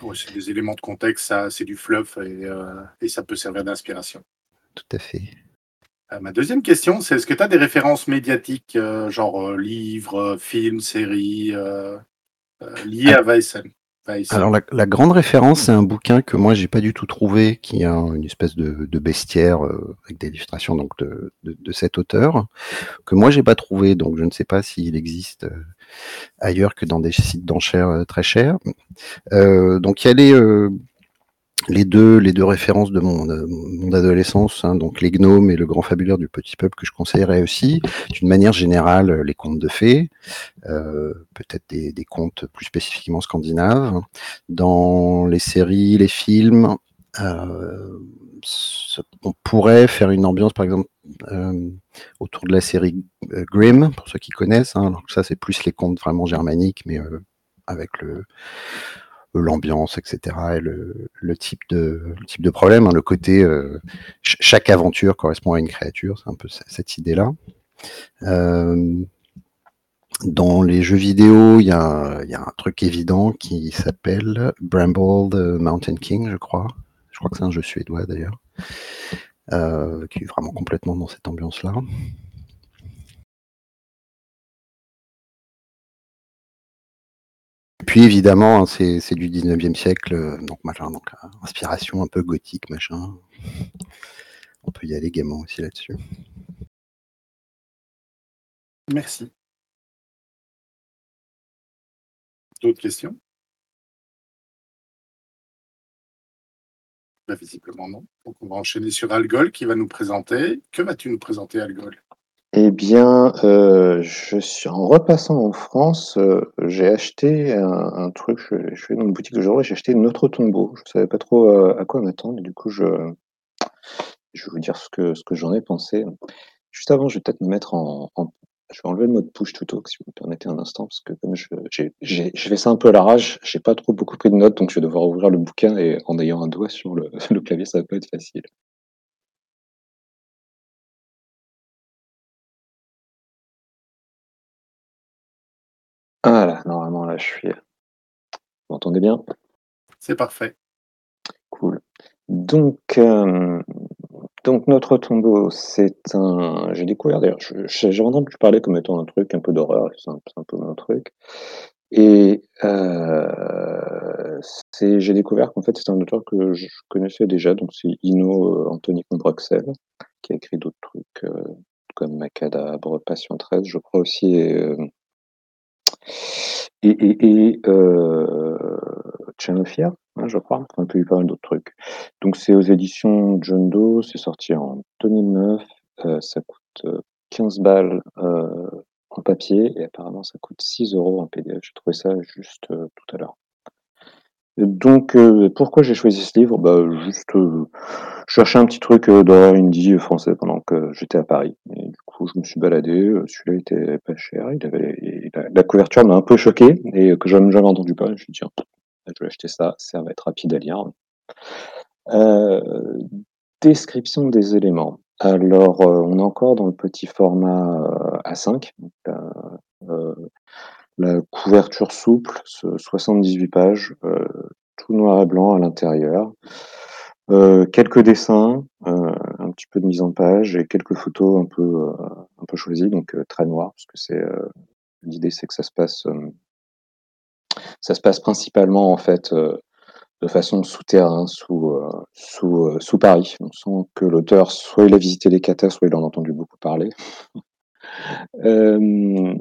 Ouais, c'est des éléments de contexte, ça, c'est du fluff et, euh, et ça peut servir d'inspiration. Tout à fait. Euh, ma deuxième question, c'est est-ce que tu as des références médiatiques, euh, genre euh, livres, films, séries, euh, euh, liées ah. à Vaesen? Alors la, la grande référence, c'est un bouquin que moi j'ai pas du tout trouvé, qui est un, une espèce de, de bestiaire euh, avec des illustrations donc de, de, de cet auteur que moi j'ai pas trouvé, donc je ne sais pas s'il existe euh, ailleurs que dans des sites d'enchères euh, très chers. Euh, donc il y a les euh, les deux les deux références de mon, de mon adolescence, hein, donc les gnomes et le grand fabuleur du petit peuple que je conseillerais aussi. D'une manière générale, les contes de fées, euh, peut-être des, des contes plus spécifiquement scandinaves. Dans les séries, les films, euh, on pourrait faire une ambiance, par exemple, euh, autour de la série Grimm, pour ceux qui connaissent. Hein, alors que ça, c'est plus les contes vraiment germaniques, mais euh, avec le l'ambiance, et cetera, et le, le, type de, le type de problème, hein, le côté euh, ch- chaque aventure correspond à une créature, c'est un peu c- cette idée-là. Euh, dans les jeux vidéo, il y a, y a un truc évident qui s'appelle Bramble the Mountain King, je crois. Je crois que c'est un jeu suédois, d'ailleurs, euh, qui est vraiment complètement dans cette ambiance-là. Puis évidemment, c'est, c'est du dix-neuvième siècle, donc machin, donc inspiration un peu gothique, machin. On peut y aller gaiement aussi là-dessus. Merci. D'autres questions? Bah, visiblement non. Donc on va enchaîner sur Algol qui va nous présenter. Que vas-tu nous présenter, Algol? Eh bien, euh, je suis en repassant en France, euh, j'ai acheté un, un truc. Je, je suis dans une boutique aujourd'hui, j'ai acheté Notre Tombeau. Je ne savais pas trop euh, à quoi m'attendre. Et du coup, je, je vais vous dire ce que ce que j'en ai pensé. Juste avant, je vais peut-être me mettre en, en je vais enlever le mode push to talk, si vous me permettez un instant, parce que comme je, j'ai, j'ai, je fais ça un peu à l'arrache, j'ai pas trop beaucoup pris de notes, donc je vais devoir ouvrir le bouquin et en ayant un doigt sur le, le clavier, ça va pas être facile. Ah là, normalement là, je suis... Vous m'entendez bien? C'est parfait. Cool. Donc... Euh... Donc, Notre Tombeau, c'est un. J'ai découvert d'ailleurs, j'ai entendu parler comme étant un truc un peu d'horreur, c'est un, c'est un peu mon truc. Et euh, c'est... j'ai découvert qu'en fait, c'est un auteur que je connaissais déjà, donc c'est Ino Anthony Combraxel, qui a écrit d'autres trucs euh, comme Macadabre, Patient treize, je crois aussi, et, et, et, et euh, Tchernofia. Je crois, un peu pas mal d'autres trucs. Donc c'est aux éditions John Doe, c'est sorti en deux mille neuf, euh, ça coûte quinze balles euh, en papier et apparemment ça coûte six euros en P D F, j'ai trouvé ça juste euh, tout à l'heure. Donc euh, pourquoi j'ai choisi ce livre? Bah juste, euh, je cherchais un petit truc euh, d'horreur indie français pendant que j'étais à Paris. Et du coup je me suis baladé, celui-là était pas cher, il avait, il, la, la couverture m'a un peu choqué et que j'avais jamais entendu parler, je me suis dit... Je vais acheter ça, ça va être rapide à lire. Euh, description des éléments. Alors, euh, on est encore dans le petit format euh, A cinq. Euh, euh, la couverture souple, soixante-dix-huit pages, euh, tout noir et blanc à l'intérieur. Euh, quelques dessins, euh, un petit peu de mise en page et quelques photos un peu, euh, un peu choisies, donc euh, très noires, parce que c'est, euh, l'idée c'est que ça se passe... Euh, Ça se passe principalement en fait euh, de façon souterraine, sous, euh, sous, euh, sous Paris. On sent que l'auteur, soit il a visité les catas, soit il en a entendu beaucoup parler. euh,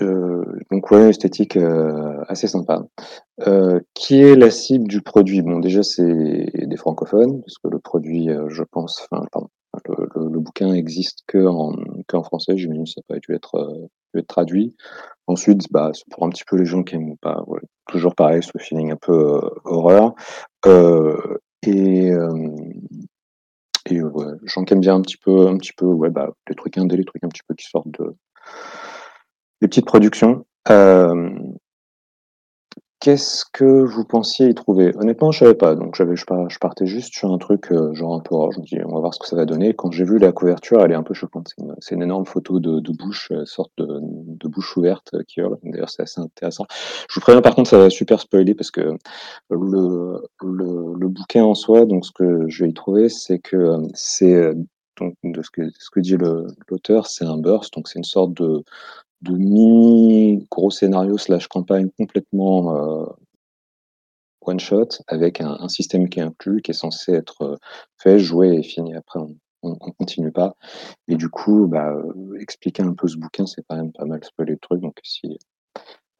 euh, donc ouais, esthétique euh, assez sympa. Euh, qui est la cible du produit? Bon, déjà c'est des francophones, parce que le produit, euh, je pense, enfin, pardon, le, le, le bouquin existe que en, que en français. J'imagine que ça n'a pas dû être, euh, dû être traduit. Ensuite, bah, c'est pour un petit peu les gens qui aiment pas, ouais, toujours pareil, ce feeling un peu euh, horreur. Euh, et euh, et ouais, gens qui aiment bien un petit peu, un petit peu, ouais, bah, les trucs indés, les trucs un petit peu qui sortent de des petites productions. Euh, Qu'est-ce que vous pensiez y trouver? Honnêtement, je savais pas. Donc, j'avais, je, par, je partais juste sur un truc euh, genre un peu horreur. Je me dis, on va voir ce que ça va donner. Quand j'ai vu la couverture, elle est un peu choquante. C'est une, c'est une énorme photo de, de bouche, euh, sorte de, de bouche ouverte euh, qui hurle. D'ailleurs, c'est assez intéressant. Je vous préviens, par contre, ça va super spoiler parce que le, le, le bouquin en soi, donc ce que je vais y trouver, c'est que euh, c'est euh, donc de ce que, ce que dit le, l'auteur, c'est un burst. Donc, c'est une sorte de de mi-gros scénario slash campagne complètement euh, one-shot avec un, un système qui est inclus, qui est censé être fait, joué et fini. Après, on ne continue pas. Et du coup, bah, euh, expliquer un peu ce bouquin, c'est quand même pas mal spoiler le truc. Donc, si,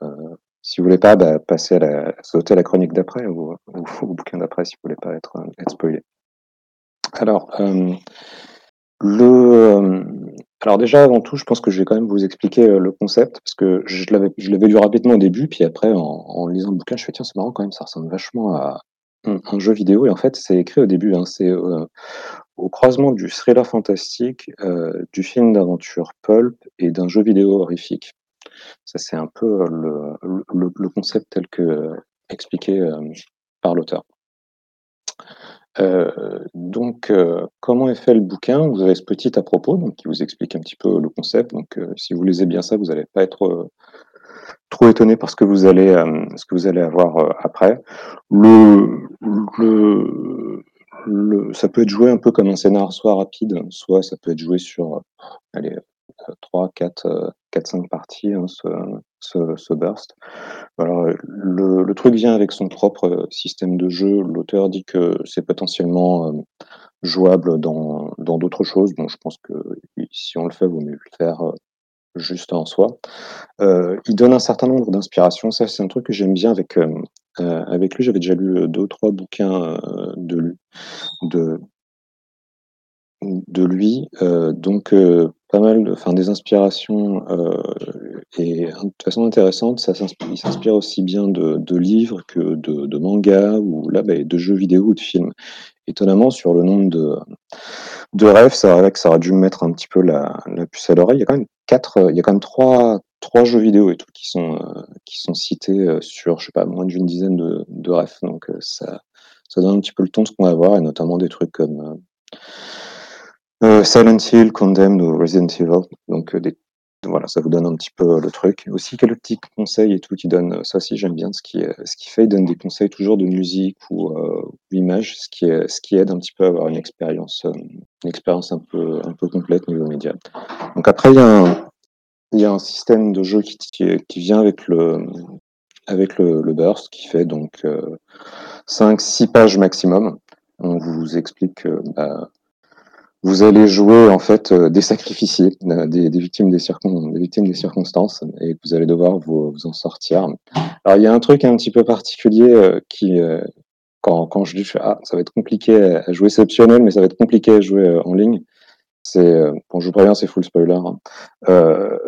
euh, si vous voulez pas, bah, passez à la, sauter à la chronique d'après ou, ou, ou au bouquin d'après si vous voulez pas être, être spoilé. Alors... Euh, Le, alors déjà avant tout, je pense que je vais quand même vous expliquer le concept parce que je l'avais, je l'avais lu rapidement au début, puis après en, en lisant le bouquin, je me suis dit tiens c'est marrant quand même, ça ressemble vachement à un, un jeu vidéo et en fait c'est écrit au début, hein, c'est euh, au croisement du thriller fantastique, euh, du film d'aventure pulp et d'un jeu vidéo horrifique. Ça c'est un peu le, le, le concept tel que euh, expliqué euh, par l'auteur. Euh, donc, euh, comment est fait le bouquin? Vous avez ce petit à propos donc, qui vous explique un petit peu le concept. Donc, euh, si vous lisez bien ça, vous n'allez pas être euh, trop étonné par ce que vous allez, euh, ce que vous allez avoir euh, après. Le, le, le, ça peut être joué un peu comme un scénar, soit rapide, soit ça peut être joué sur, euh, allez, trois, quatre, cinq parties, hein, ce, ce, ce burst. Alors, le, le truc vient avec son propre système de jeu. L'auteur dit que c'est potentiellement euh, jouable dans, dans d'autres choses. Bon, je pense que si on le fait, il vaut mieux le faire euh, juste en soi. Euh, il donne un certain nombre d'inspirations. Ça, c'est un truc que j'aime bien avec, euh, euh, avec lui. J'avais déjà lu deux ou trois bouquins euh, de lui. De, de lui euh, donc euh, pas mal enfin des inspirations euh, et de toute façon intéressante. Ça s'inspire, il s'inspire aussi bien de, de livres que de, de mangas ou là bah, de jeux vidéo ou de films. Étonnamment sur le nombre de, de rêves, ça, là, ça aurait dû me mettre un petit peu la, la puce à l'oreille. Il y a quand même quatre, il y a quand même trois, trois jeux vidéo et tout qui sont euh, qui sont cités sur je sais pas moins d'une dizaine de, de rêves. Donc ça ça donne un petit peu le ton de ce qu'on va voir et notamment des trucs comme euh, Euh, Silent Hill, Condemned ou Resident Evil, donc euh, des... voilà, ça vous donne un petit peu euh, le truc. Aussi quelques petits conseils et tout qui donnent, ça aussi j'aime bien ce qui euh, ce qui fait, il donne des conseils toujours de musique ou euh, images, ce qui euh, ce qui aide un petit peu à avoir une expérience euh, une expérience un peu un peu complète niveau média. Donc après il y a un il y a un système de jeu qui qui vient avec le avec le, le burst qui fait donc euh, cinq six pages maximum. On vous explique euh, bah, vous allez jouer en fait euh, des sacrificiés, euh, des, des, victimes des, circon- des victimes des circonstances, et vous allez devoir vous, vous en sortir. Alors il y a un truc un petit peu particulier euh, qui, euh, quand, quand je dis ah ça va être compliqué à jouer, c'est optionnel, mais ça va être compliqué à jouer euh, en ligne. C'est euh, bon, je vous préviens, c'est full spoiler. Hein. Euh,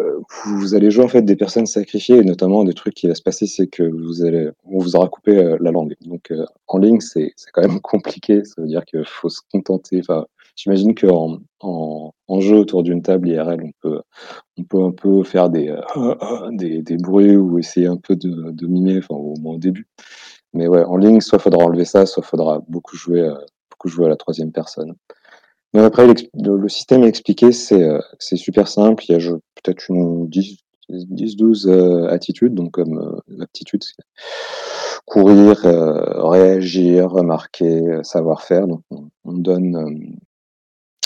vous allez jouer en fait des personnes sacrifiées, et notamment des trucs qui va se passer, c'est que vous allez, on vous aura coupé euh, la langue. Donc euh, en ligne, c'est, c'est quand même compliqué. Ça veut dire qu'il faut se contenter. Enfin, j'imagine qu'en en, en jeu autour d'une table I R L, on peut, on peut un peu faire des, euh, des, des bruits ou essayer un peu de, de mimer, enfin, au moins au début. Mais ouais, en ligne, soit il faudra enlever ça, soit il faudra beaucoup jouer, euh, beaucoup jouer à la troisième personne. Mais après, le système expliqué, c'est, c'est super simple. Il y a je, peut-être une dix à douze euh, attitudes, donc comme euh, aptitude, c'est courir, euh, réagir, remarquer, savoir-faire. Donc on, on donne... Euh,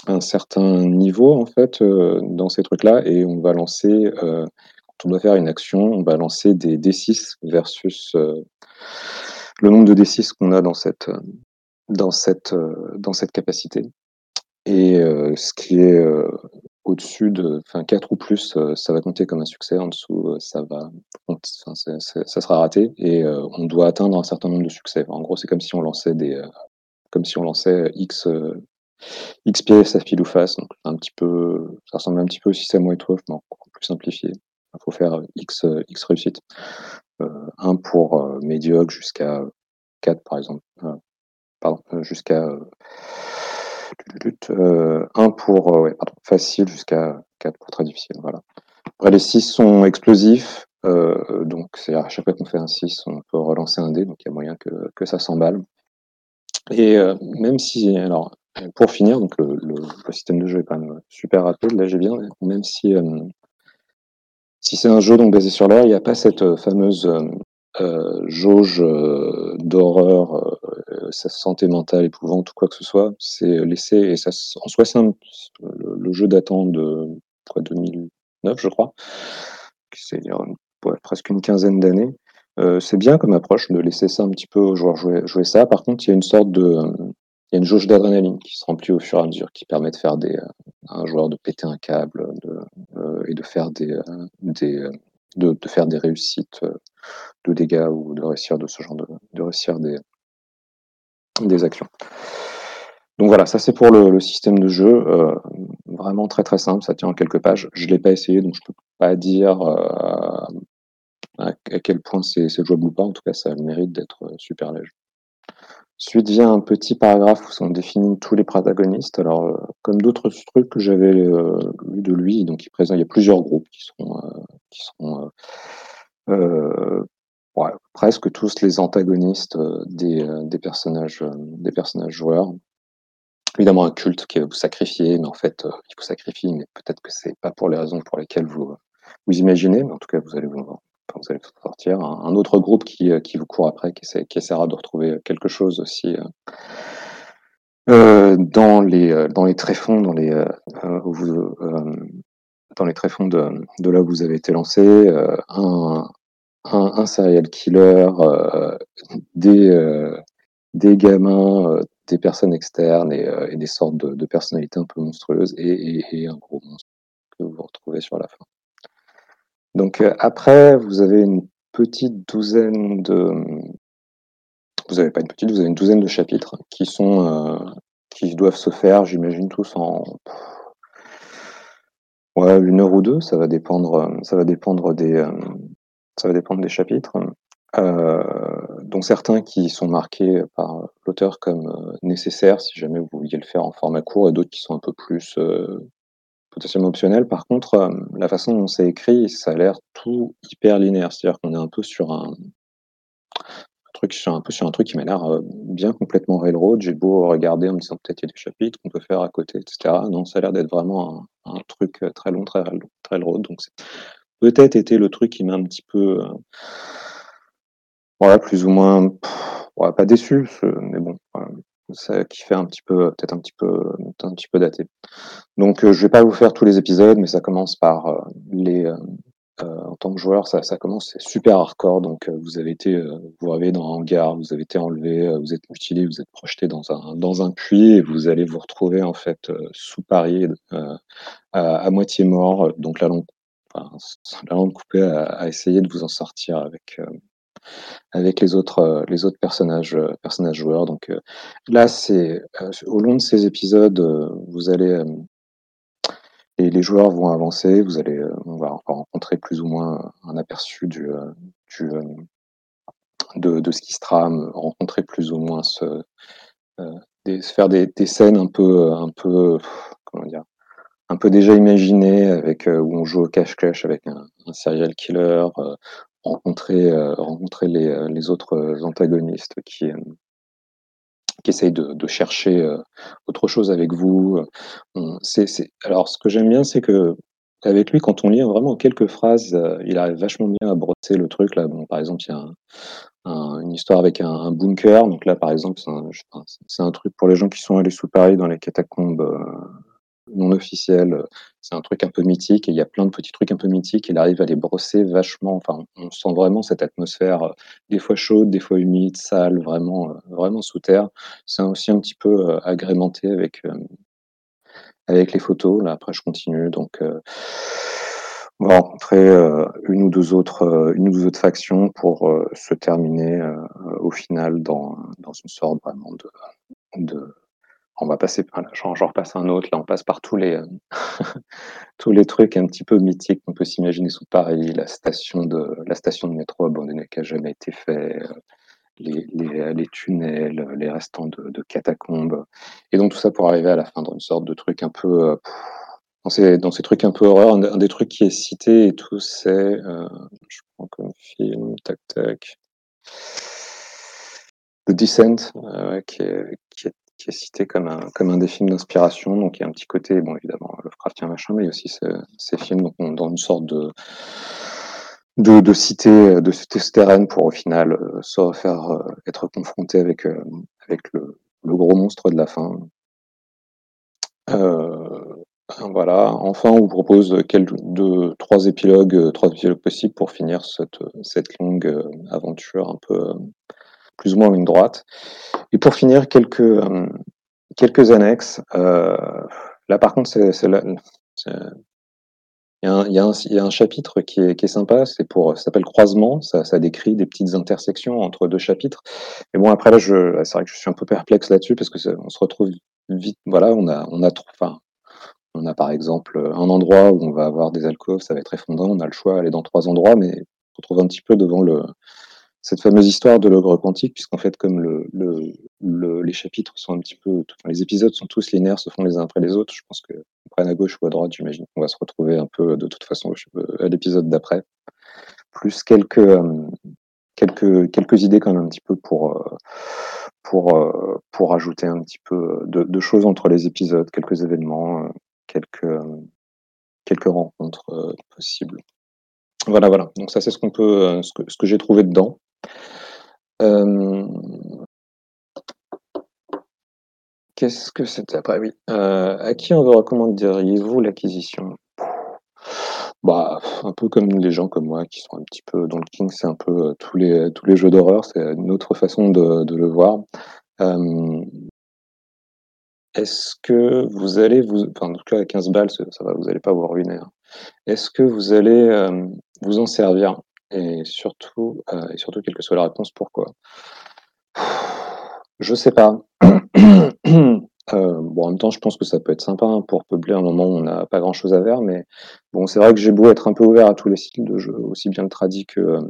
un certain niveau en fait euh, dans ces trucs là et on va lancer euh, quand on doit faire une action on va lancer des D six versus euh, le nombre de D six qu'on a dans cette dans cette euh, dans cette capacité et euh, ce qui est euh, au-dessus de enfin quatre ou plus euh, ça va compter comme un succès, en dessous euh, ça va enfin, c'est, c'est, ça sera raté et euh, on doit atteindre un certain nombre de succès. Enfin, en gros c'est comme si on lançait des euh, comme si on lançait X euh, X pièces à pile ou face, donc un petit peu, ça ressemble un petit peu au système White Wolf, mais encore plus simplifié. Il faut faire X, X réussites. Euh, un pour euh, médiocre jusqu'à quatre, par exemple. Euh, pardon, jusqu'à. Euh, un pour euh, ouais, pardon, facile jusqu'à quatre pour très difficile. Voilà. Après, les six sont explosifs, euh, donc c'est à chaque fois qu'on fait un six, on peut relancer un dé, donc il y a moyen que, que ça s'emballe. Et euh, même si. Alors, pour finir, donc le, le, le système de jeu est quand même super rapide. Là, j'ai bien, même si euh, si c'est un jeu donc basé sur l'heure, il n'y a pas cette fameuse euh, jauge euh, d'horreur, euh, sa santé mentale épouvante ou quoi que ce soit. C'est laissé et ça en soi c'est un, le, le jeu datant de quoi, deux mille neuf, je crois, c'est-à-dire ouais, presque une quinzaine d'années. Euh, c'est bien comme approche de laisser ça un petit peu aux joueurs jouer, jouer ça. Par contre, il y a une sorte de euh, il y a une jauge d'adrénaline qui se remplit au fur et à mesure, qui permet de faire des, euh, à un joueur de péter un câble de, euh, et de faire des, euh, des, euh, de, de faire des réussites euh, de dégâts ou de réussir de ce genre de, de réussir des, des actions. Donc voilà, ça c'est pour le, le système de jeu, euh, vraiment très très simple, ça tient en quelques pages. Je l'ai pas essayé, donc je peux pas dire euh, à, à quel point c'est, c'est jouable ou pas. En tout cas, ça a le mérite d'être super léger. Ensuite vient un petit paragraphe où sont définis tous les protagonistes. Alors, euh, comme d'autres trucs que j'avais euh, lu de lui, donc il présente, il y a plusieurs groupes qui seront, euh, qui seront euh, euh, ouais, presque tous les antagonistes euh, des, euh, des personnages, euh, des personnages joueurs. Évidemment, un culte qui va vous sacrifier, mais en fait, euh, il vous sacrifie, mais peut-être que c'est pas pour les raisons pour lesquelles vous euh, vous imaginez, mais en tout cas, vous allez vous voir. Vous allez sortir un autre groupe qui, qui vous court après, qui, essaie, qui essaiera de retrouver quelque chose aussi euh, dans les dans les tréfonds, dans les euh, où vous, euh, dans les tréfonds de, de là où vous avez été lancé, euh, un, un, un serial killer, euh, des, euh, des gamins, euh, des personnes externes et, euh, et des sortes de, de personnalités un peu monstrueuses et, et, et un gros monstre que vous retrouvez sur la fin. Donc euh, après, vous avez une petite douzaine de... Vous n'avez pas une petite, vous avez une douzaine de chapitres qui sont... Euh, qui doivent se faire, j'imagine, tous en ouais, une heure ou deux, ça va dépendre, ça va dépendre des, euh, ça va dépendre des chapitres, euh, dont certains qui sont marqués par l'auteur comme euh, nécessaires, si jamais vous vouliez le faire en format court, et d'autres qui sont un peu plus euh, potentiellement optionnels. Par contre, euh, la façon dont c'est écrit, ça a l'air tout hyper linéaire, c'est-à-dire qu'on est un peu sur un... truc sur un peu sur un truc qui m'a l'air bien complètement railroad. J'ai beau regarder en me disant peut-être il y a des chapitres qu'on peut faire à côté, et cetera. Non, ça a l'air d'être vraiment un, un truc très long, très, très railroad. Donc c'est peut-être été le truc qui m'a un petit peu, euh, voilà, plus ou moins, pff, ouais, pas déçu, ce, mais bon, voilà, ça qui fait un petit peu, peut-être un petit peu, un petit peu daté. Donc euh, je vais pas vous faire tous les épisodes, mais ça commence par euh, les euh, Euh, en tant que joueur, ça, ça commence, c'est super hardcore, donc euh, vous avez été euh, vous avez dans un hangar, vous avez été enlevé, euh, vous êtes mutilé, vous êtes projeté dans un, dans un puits, et vous allez vous retrouver en fait euh, sous-parié, euh, à, à moitié mort, donc la langue, enfin, la langue coupée à, à essayer de vous en sortir avec, euh, avec les autres, euh, les autres personnages, euh, personnages joueurs. Donc euh, là, c'est euh, au long de ces épisodes, euh, vous allez... Euh, Et les joueurs vont avancer, vous allez, on va rencontrer plus ou moins un aperçu du, du, de, de ce qui se trame, rencontrer plus ou moins ce, euh, des, faire des, des scènes un peu, un peu, comment dire, un peu déjà imaginées, avec euh, où on joue au cache-cache avec un, un serial killer, euh, rencontrer, euh, rencontrer les, les autres antagonistes qui. Euh, qui essayent de, de chercher euh, autre chose avec vous. On, c'est, c'est... Alors, ce que j'aime bien, c'est que avec lui, quand on lit vraiment quelques phrases, euh, il arrive vachement bien à brosser le truc. Là, bon, par exemple, il y a un, un, une histoire avec un, un bunker. Donc là, par exemple, c'est un, je, c'est un truc pour les gens qui sont allés sous Paris dans les catacombes euh, non officielles. C'est un truc un peu mythique. Et il y a plein de petits trucs un peu mythiques. Il arrive à les brosser vachement. Enfin, on sent vraiment cette atmosphère, euh, des fois chaude, des fois humide, sale, vraiment, euh, vraiment sous terre. C'est aussi un petit peu euh, agrémenté avec... Euh, avec les photos, là après je continue, donc euh, on va rencontrer euh, une ou deux autres, euh, une ou deux autres factions pour euh, se terminer euh, au final dans, dans une sorte vraiment de, de... on va passer, voilà, genre, genre passe un autre, là on passe par tous les, euh, tous les trucs un petit peu mythiques qu'on peut s'imaginer sous Paris, la station de, la station de métro abandonnée qui n'a jamais été faite, euh, Les, les, les tunnels, les restants de, de catacombes, et donc tout ça pour arriver à la fin dans une sorte de truc un peu euh, dans, ces, dans ces trucs un peu horreur. Un, un des trucs qui est cité et tout, c'est euh, je prends comme film, tac tac, The Descent, euh, qui, est, qui, est, qui est cité comme un, comme un des films d'inspiration. Donc il y a un petit côté, bon évidemment Lovecraftien machin, mais il y a aussi ce, ces films, donc on, dans une sorte de De, de citer de citer ce terrain pour au final euh, se refaire euh, être confronté avec euh, avec le, le gros monstre de la fin. Euh, voilà. Enfin, on vous propose quelques, deux, trois épilogues, trois épilogues possibles pour finir cette cette longue euh, aventure un peu euh, plus ou moins une droite. Et pour finir, quelques euh, quelques annexes. Euh, là, par contre, c'est, c'est là. C'est, Il y, a un, il, y a un, il y a un chapitre qui est, qui est sympa, c'est pour, ça s'appelle Croisement, ça, ça décrit des petites intersections entre deux chapitres. Mais bon, après là, je, c'est vrai que je suis un peu perplexe là-dessus parce que ça, on se retrouve vite. Voilà, on a, on a, enfin, on a par exemple un endroit où on va avoir des alcôves, ça va être effondrant. On a le choix d'aller dans trois endroits, mais on se retrouve un petit peu devant le, cette fameuse histoire de l'ogre quantique, puisqu'en fait, comme le, le, le, les chapitres sont un petit peu, les épisodes sont tous linéaires, se font les uns après les autres. Je pense que on prenne à gauche ou à droite, j'imagine qu'on va se retrouver un peu de toute façon à l'épisode d'après. Plus quelques quelques quelques idées quand même un petit peu pour pour pour ajouter un petit peu de, de choses entre les épisodes, quelques événements, quelques quelques rencontres possibles. Voilà, voilà. Donc ça, c'est ce qu'on peut, ce que, ce que j'ai trouvé dedans. Euh... Qu'est-ce que c'était après ? Oui. Euh, à qui on vous recommanderiez-vous l'acquisition ? Bah, un peu comme les gens comme moi qui sont un petit peu dans le King, c'est un peu euh, tous les tous les jeux d'horreur, c'est une autre façon de, de le voir. Euh, Est-ce que vous allez vous, enfin, en tout cas à quinze balles, ça, ça va, vous allez pas vous ruiner, hein. Est-ce que vous allez euh, vous en servir et surtout, euh, et surtout quelle que soit la réponse, pourquoi? Je sais pas. Euh, bon, en même temps, je pense que ça peut être sympa hein, pour peupler un moment où on n'a pas grand-chose à faire, mais bon, c'est vrai que j'ai beau être un peu ouvert à tous les styles de jeu, aussi bien le tradi que, euh,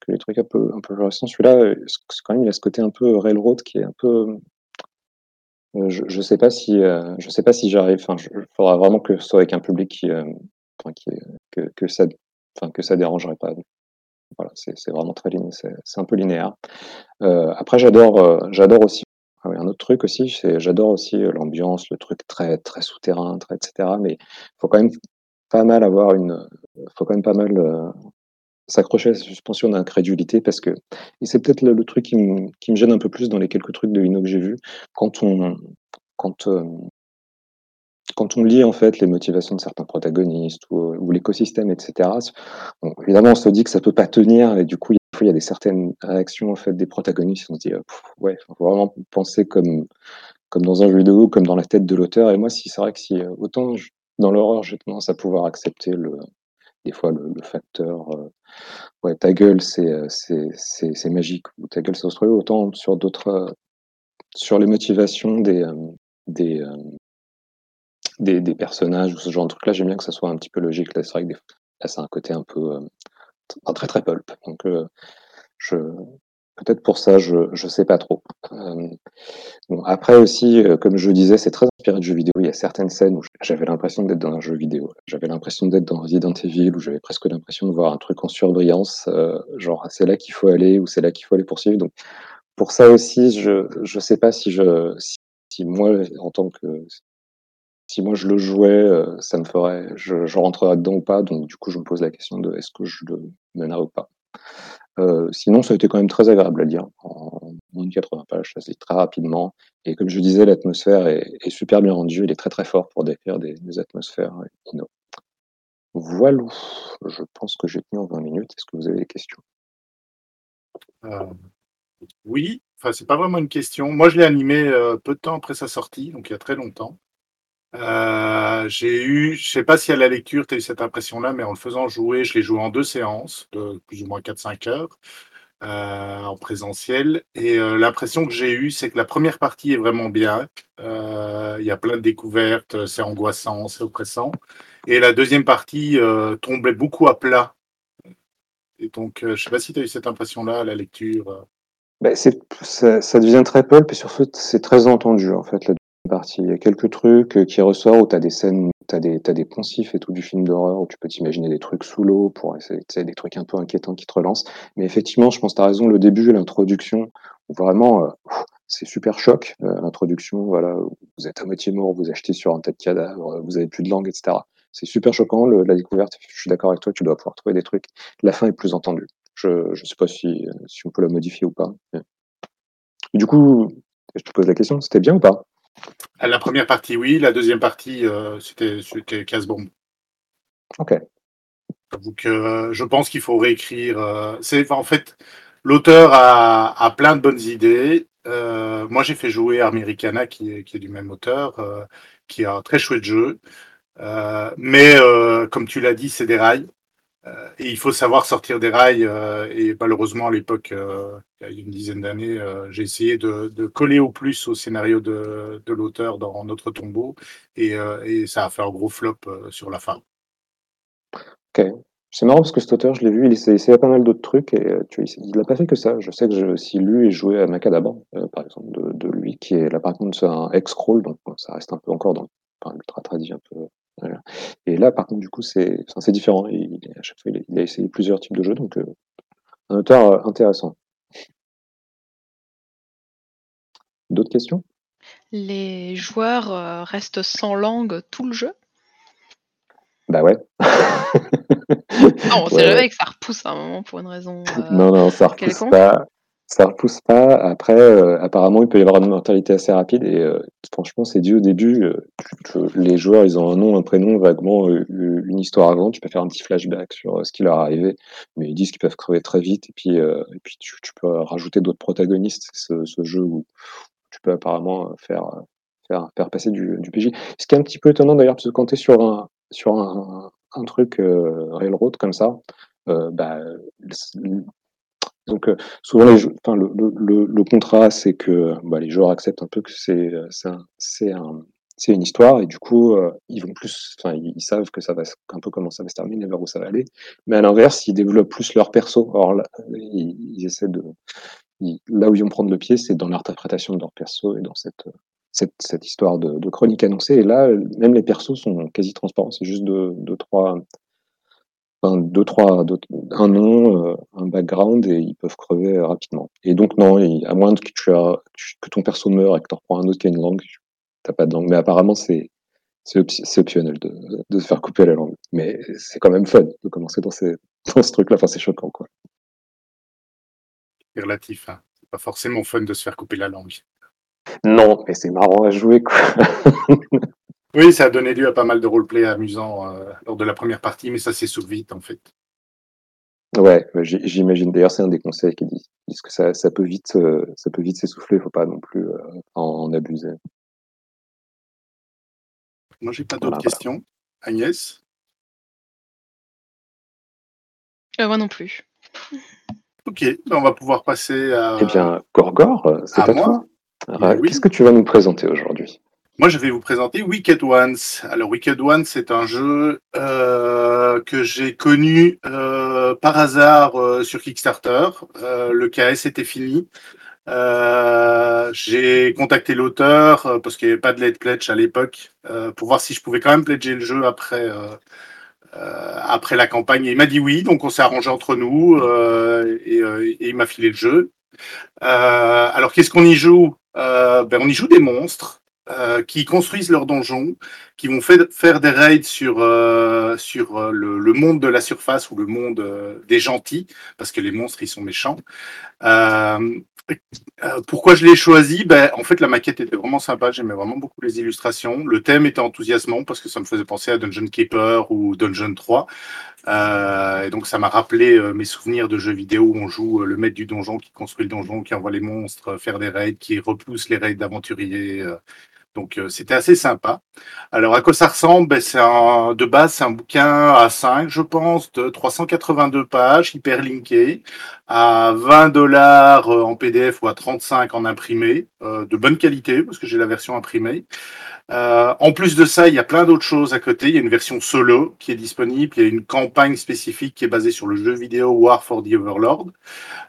que les trucs un peu un peu récents. Celui-là, c'est quand même il a ce côté un peu railroad qui est un peu. Euh, je, je sais pas si euh, je sais pas si j'arrive. Enfin, il faudra vraiment que ce soit avec un public qui, euh, enfin, qui que que ça, enfin que ça dérangerait pas. Voilà, c'est, c'est vraiment très linéaire, c'est, c'est un peu linéaire. Euh, après, j'adore euh, j'adore aussi. Ah oui, un autre truc aussi, c'est j'adore aussi l'ambiance, le truc très très souterrain, très et cetera. Mais faut quand même pas mal avoir une, faut quand même pas mal euh, s'accrocher à cette suspension d'incrédulité parce que et c'est peut-être le, le truc qui me qui me gêne un peu plus dans les quelques trucs de Lino que j'ai vus. Quand on quand euh, quand on lit en fait les motivations de certains protagonistes ou, ou l'écosystème, et cetera. Bon, évidemment, on se dit que ça peut pas tenir et du coup il y a des certaines réactions en fait des protagonistes, on se dit euh, pff, ouais, faut vraiment penser comme comme dans un jeu vidéo, comme dans la tête de l'auteur. Et moi, si c'est vrai que si autant je, dans l'horreur, j'ai tendance à pouvoir accepter le des fois le, le facteur euh, ouais ta gueule c'est c'est c'est c'est magique ou ta gueule c'est australien, autant sur d'autres euh, sur les motivations des euh, des, euh, des des personnages ou ce genre de truc là, j'aime bien que ça soit un petit peu logique. Là, c'est vrai que des, là c'est un côté un peu euh, Enfin, très très pulp, donc euh, je peut-être pour ça je je sais pas trop. Euh, bon, après aussi, euh, comme je disais, c'est très inspiré de jeux vidéo. Il y a certaines scènes où j'avais l'impression d'être dans un jeu vidéo. J'avais l'impression d'être dans Resident Evil, où j'avais presque l'impression de voir un truc en surbrillance, euh, genre c'est là qu'il faut aller ou c'est là qu'il faut aller poursuivre. Donc pour ça aussi, je je sais pas si je si, si moi en tant que si moi je le jouais, ça me ferait, je, je rentrerais dedans ou pas. Donc du coup, je me pose la question de est-ce que je le mènerais ou pas. Euh, sinon, ça a été quand même très agréable à lire. En moins de quatre-vingts pages, ça se lit très rapidement. Et comme je disais, l'atmosphère est, est super bien rendue. Il est très très fort pour décrire des, des atmosphères. No. Voilà. Je pense que j'ai tenu en vingt minutes. Est-ce que vous avez des questions ? euh, Oui. Enfin, c'est pas vraiment une question. Moi, je l'ai animé euh, peu de temps après sa sortie, donc il y a très longtemps. Euh, j'ai eu, je sais pas si à la lecture tu as eu cette impression-là, mais en le faisant jouer, je l'ai joué en deux séances, de plus ou moins quatre cinq heures, euh, en présentiel. Et euh, l'impression que j'ai eue, c'est que la première partie est vraiment bien. Euh, il y a plein de découvertes, c'est angoissant, c'est oppressant. Et la deuxième partie euh, tombait beaucoup à plat. Et donc, euh, je sais pas si tu as eu cette impression-là à la lecture. Ben, c'est, ça, ça devient très pulp, puis surtout, c'est très entendu, en fait, là. Partie. Il y a quelques trucs qui ressortent où tu as des scènes, tu as des, t'as des poncifs et tout du film d'horreur où tu peux t'imaginer des trucs sous l'eau, pour essayer, des trucs un peu inquiétants qui te relancent. Mais effectivement, je pense que tu as raison, le début, l'introduction, où vraiment, euh, c'est super choc. Euh, l'introduction, voilà, vous êtes à moitié mort, vous achetez sur un tas de cadavres, vous avez plus de langue, et cetera. C'est super choquant, le, la découverte, je suis d'accord avec toi, tu dois pouvoir trouver des trucs. La fin est plus entendue. Je, je sais pas si, si on peut la modifier ou pas. Du coup, je te pose la question, c'était bien ou pas? La première partie, oui. La deuxième partie, euh, c'était, c'était casse-bombe. Ok. Donc, euh, je pense qu'il faut réécrire. Euh, c'est, en fait, l'auteur a, a plein de bonnes idées. Euh, moi, j'ai fait jouer Americana, qui est, qui est du même auteur, euh, qui est un très chouette jeu. Euh, mais, euh, comme tu l'as dit, c'est des rails. Euh, et il faut savoir sortir des rails. Euh, et malheureusement, à l'époque... Euh, il y a une dizaine d'années, euh, j'ai essayé de, de coller au plus au scénario de, de l'auteur dans Notre Tombeau, et, euh, et ça a fait un gros flop euh, sur la fin. Ok. C'est marrant parce que cet auteur, je l'ai vu, il s'est essayé à pas mal d'autres trucs, et tu, il n'a pas fait que ça. Je sais que j'ai aussi lu et joué à Macadabre, euh, par exemple, de, de lui, qui est là, par contre, c'est un ex-crawl, donc ça reste un peu encore dans enfin, l'ultra-tradit un peu... Voilà. Et là, par contre, du coup, c'est, enfin, c'est différent. Il, il, à chaque fois, il a, il a essayé plusieurs types de jeux, donc euh, un auteur intéressant. D'autres questions ? Les joueurs euh, restent sans langue tout le jeu ? Bah ouais. Non, on sait ouais. Jamais que ça repousse à un moment pour une raison euh, quelconque. Non, non, ça repousse quelconque. Pas. ça repousse pas. Après, euh, apparemment, il peut y avoir une mentalité assez rapide et euh, franchement, c'est dit au début, euh, tu, tu, les joueurs, ils ont un nom, un prénom, vaguement euh, une histoire avant. Tu peux faire un petit flashback sur euh, ce qui leur est arrivé, mais ils disent qu'ils peuvent crever très vite et puis euh, et puis tu, tu peux rajouter d'autres protagonistes. C'est ce, ce jeu où tu peux apparemment faire faire faire passer du, du P J. Ce qui est un petit peu étonnant d'ailleurs, parce que quand t'es sur un sur un, un truc euh, railroad comme ça, euh, bah donc, souvent, les jeux, enfin, le, le, le contrat, c'est que bah, les joueurs acceptent un peu que c'est, c'est, un, c'est, un, c'est une histoire, et du coup, euh, ils vont plus, enfin, ils, ils savent que ça va, un peu comment ça va se terminer, vers où ça va aller. Mais à l'inverse, ils développent plus leur perso. Or, là, ils, ils essaient de, ils, là où ils vont prendre le pied, c'est dans l'interprétation de leur perso et dans cette, cette, cette histoire de, de chronique annoncée. Et là, même les persos sont quasi transparents. C'est juste deux, deux trois. Enfin, deux, trois, deux, un nom, euh, un background, et ils peuvent crever euh, rapidement. Et donc, non, il, à moins que, tu as, que ton perso meure et que tu en reprends un autre qui a une langue, t'as pas de langue. Mais apparemment, c'est, c'est, op- c'est optionnel de, de se faire couper la langue. Mais c'est quand même fun de commencer dans, ces, dans ce truc-là. Enfin, c'est choquant, quoi. C'est relatif, hein. C'est pas forcément fun de se faire couper la langue. Non, mais c'est marrant à jouer, quoi. Oui, ça a donné lieu à pas mal de roleplay amusants euh, lors de la première partie, mais ça s'essouffle vite, en fait. Ouais, j'imagine. D'ailleurs, c'est un des conseils qui dit, parce que ça, ça peut vite, euh, ça peut vite s'essouffler. Il faut pas non plus euh, en, en abuser. Moi, j'ai pas d'autres voilà, questions. Voilà. Agnès ? euh, Moi non plus. Ok, on va pouvoir passer à... Eh bien, Gorgor, c'est à, à moi. Toi. Alors, oui. Qu'est-ce que tu vas nous présenter aujourd'hui ? Moi, je vais vous présenter Wicked Ones. Alors, Wicked Ones, c'est un jeu euh, que j'ai connu euh, par hasard euh, sur Kickstarter. Euh, le K S était fini. Euh, j'ai contacté l'auteur euh, parce qu'il n'y avait pas de late pledge à l'époque euh, pour voir si je pouvais quand même pledger le jeu après euh, euh, après la campagne. Et il m'a dit oui, donc on s'est arrangé entre nous euh, et, euh, et il m'a filé le jeu. Euh, alors, qu'est-ce qu'on y joue ? euh, ben, on y joue des monstres. Euh, qui construisent leurs donjons, qui vont fait, faire des raids sur, euh, sur euh, le, le monde de la surface ou le monde euh, des gentils, parce que les monstres, ils sont méchants. Euh, euh, pourquoi je l'ai choisi ? Ben, en fait, la maquette était vraiment sympa, j'aimais vraiment beaucoup les illustrations. Le thème était enthousiasmant, parce que ça me faisait penser à Dungeon Keeper ou Dungeon trois. Euh, et donc, ça m'a rappelé euh, mes souvenirs de jeux vidéo où on joue euh, le maître du donjon qui construit le donjon, qui envoie les monstres euh, faire des raids, qui repousse les raids d'aventuriers. Euh, Donc, euh, c'était assez sympa. Alors, à quoi ça ressemble ? Ben, c'est un, de base, c'est un bouquin à cinq, je pense, de trois cent quatre-vingt-deux pages, hyperlinké, à vingt dollars en P D F ou à trente-cinq en imprimé, euh, de bonne qualité, parce que j'ai la version imprimée. Euh, en plus de ça, il y a plein d'autres choses à côté. Il y a une version solo qui est disponible. Il y a une campagne spécifique qui est basée sur le jeu vidéo War for the Overlord.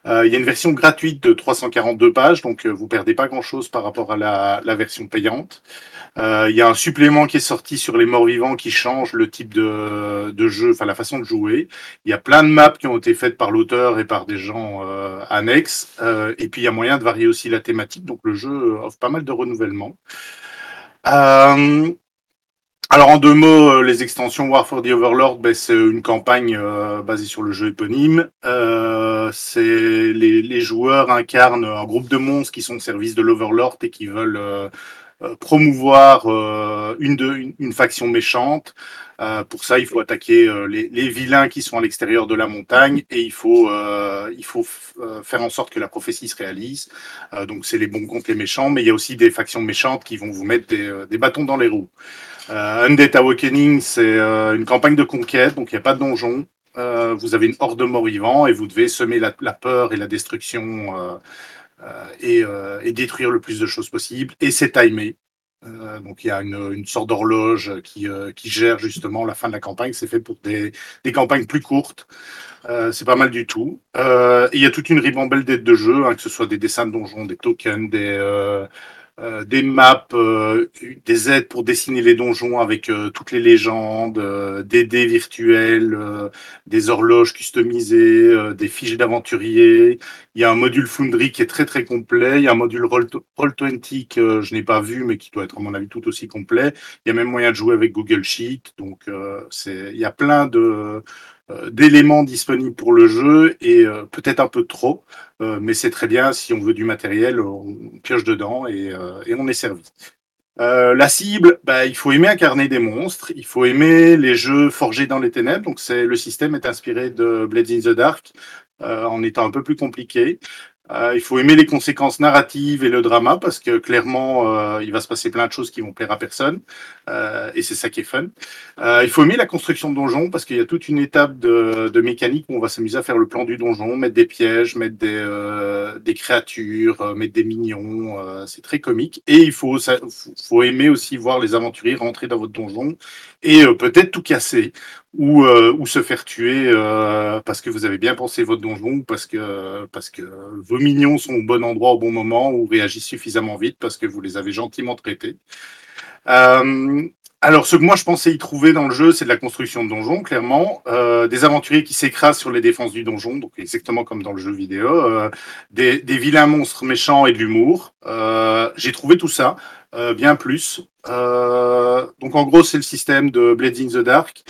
Euh, il y a une version gratuite de trois cent quarante-deux pages, donc euh, vous perdez pas grand-chose par rapport à la, la version payante. Il euh, y a un supplément qui est sorti sur les morts-vivants qui change le type de, de jeu, enfin la façon de jouer. Il y a plein de maps qui ont été faites par l'auteur et par des gens euh, annexes. Euh, et puis il y a moyen de varier aussi la thématique, donc le jeu offre pas mal de renouvellements. Euh... Alors en deux mots, les extensions War for the Overlord, ben, c'est une campagne euh, basée sur le jeu éponyme. Euh, c'est les, les joueurs incarnent un groupe de monstres qui sont au service de l'Overlord et qui veulent... Euh, promouvoir euh, une, de, une, une faction méchante. Euh, pour ça, il faut attaquer euh, les, les vilains qui sont à l'extérieur de la montagne et il faut, euh, il faut f- euh, faire en sorte que la prophétie se réalise. Euh, donc, c'est les bons contre les méchants, mais il y a aussi des factions méchantes qui vont vous mettre des, euh, des bâtons dans les roues. Euh, Undead Awakening, c'est euh, une campagne de conquête, donc il n'y a pas de donjon. Euh, vous avez une horde de morts-vivants et vous devez semer la, la peur et la destruction euh, Et, euh, et détruire le plus de choses possible, et c'est timé. Euh, donc il y a une, une sorte d'horloge qui, euh, qui gère justement la fin de la campagne. C'est fait pour des, des campagnes plus courtes. Euh, c'est pas mal du tout. Euh, et il y a toute une ribambelle d'aides de jeu, hein, que ce soit des dessins de donjons, des tokens, des... Euh, Euh, des maps, euh, des aides pour dessiner les donjons avec euh, toutes les légendes, euh, des dés virtuels, euh, des horloges customisées, euh, des fiches d'aventuriers. Il y a un module Foundry qui est très très complet. Il y a un module Roll vingt que euh, je n'ai pas vu, mais qui doit être à mon avis tout aussi complet. Il y a même moyen de jouer avec Google Sheet. Donc, euh, c'est, il y a plein de... euh, d'éléments disponibles pour le jeu et euh, peut-être un peu trop, euh, mais c'est très bien, si on veut du matériel, on pioche dedans et, euh, et on est servi. Euh, la cible, bah, il faut aimer incarner des monstres, il faut aimer les jeux forgés dans les ténèbres, donc c'est, le système est inspiré de Blades in the Dark, euh, en étant un peu plus compliqué. Euh, il faut aimer les conséquences narratives et le drama, parce que clairement, euh, il va se passer plein de choses qui vont plaire à personne, euh, et c'est ça qui est fun. Euh, il faut aimer la construction de donjons, parce qu'il y a toute une étape de, de mécanique où on va s'amuser à faire le plan du donjon, mettre des pièges, mettre des, euh, des créatures, euh, mettre des minions, euh, c'est très comique. Et il faut, ça, faut aimer aussi voir les aventuriers rentrer dans votre donjon, et euh, peut-être tout casser. Ou, euh, ou se faire tuer euh, parce que vous avez bien pensé votre donjon, ou parce que, parce que vos minions sont au bon endroit au bon moment, ou réagissent suffisamment vite parce que vous les avez gentiment traités. Euh, alors, ce que moi je pensais y trouver dans le jeu, c'est de la construction de donjons, clairement. Euh, des aventuriers qui s'écrasent sur les défenses du donjon, donc exactement comme dans le jeu vidéo. Euh, des, des vilains monstres méchants et de l'humour. Euh, j'ai trouvé tout ça, euh, bien plus. Euh, donc, en gros, c'est le système de Blades in the Dark.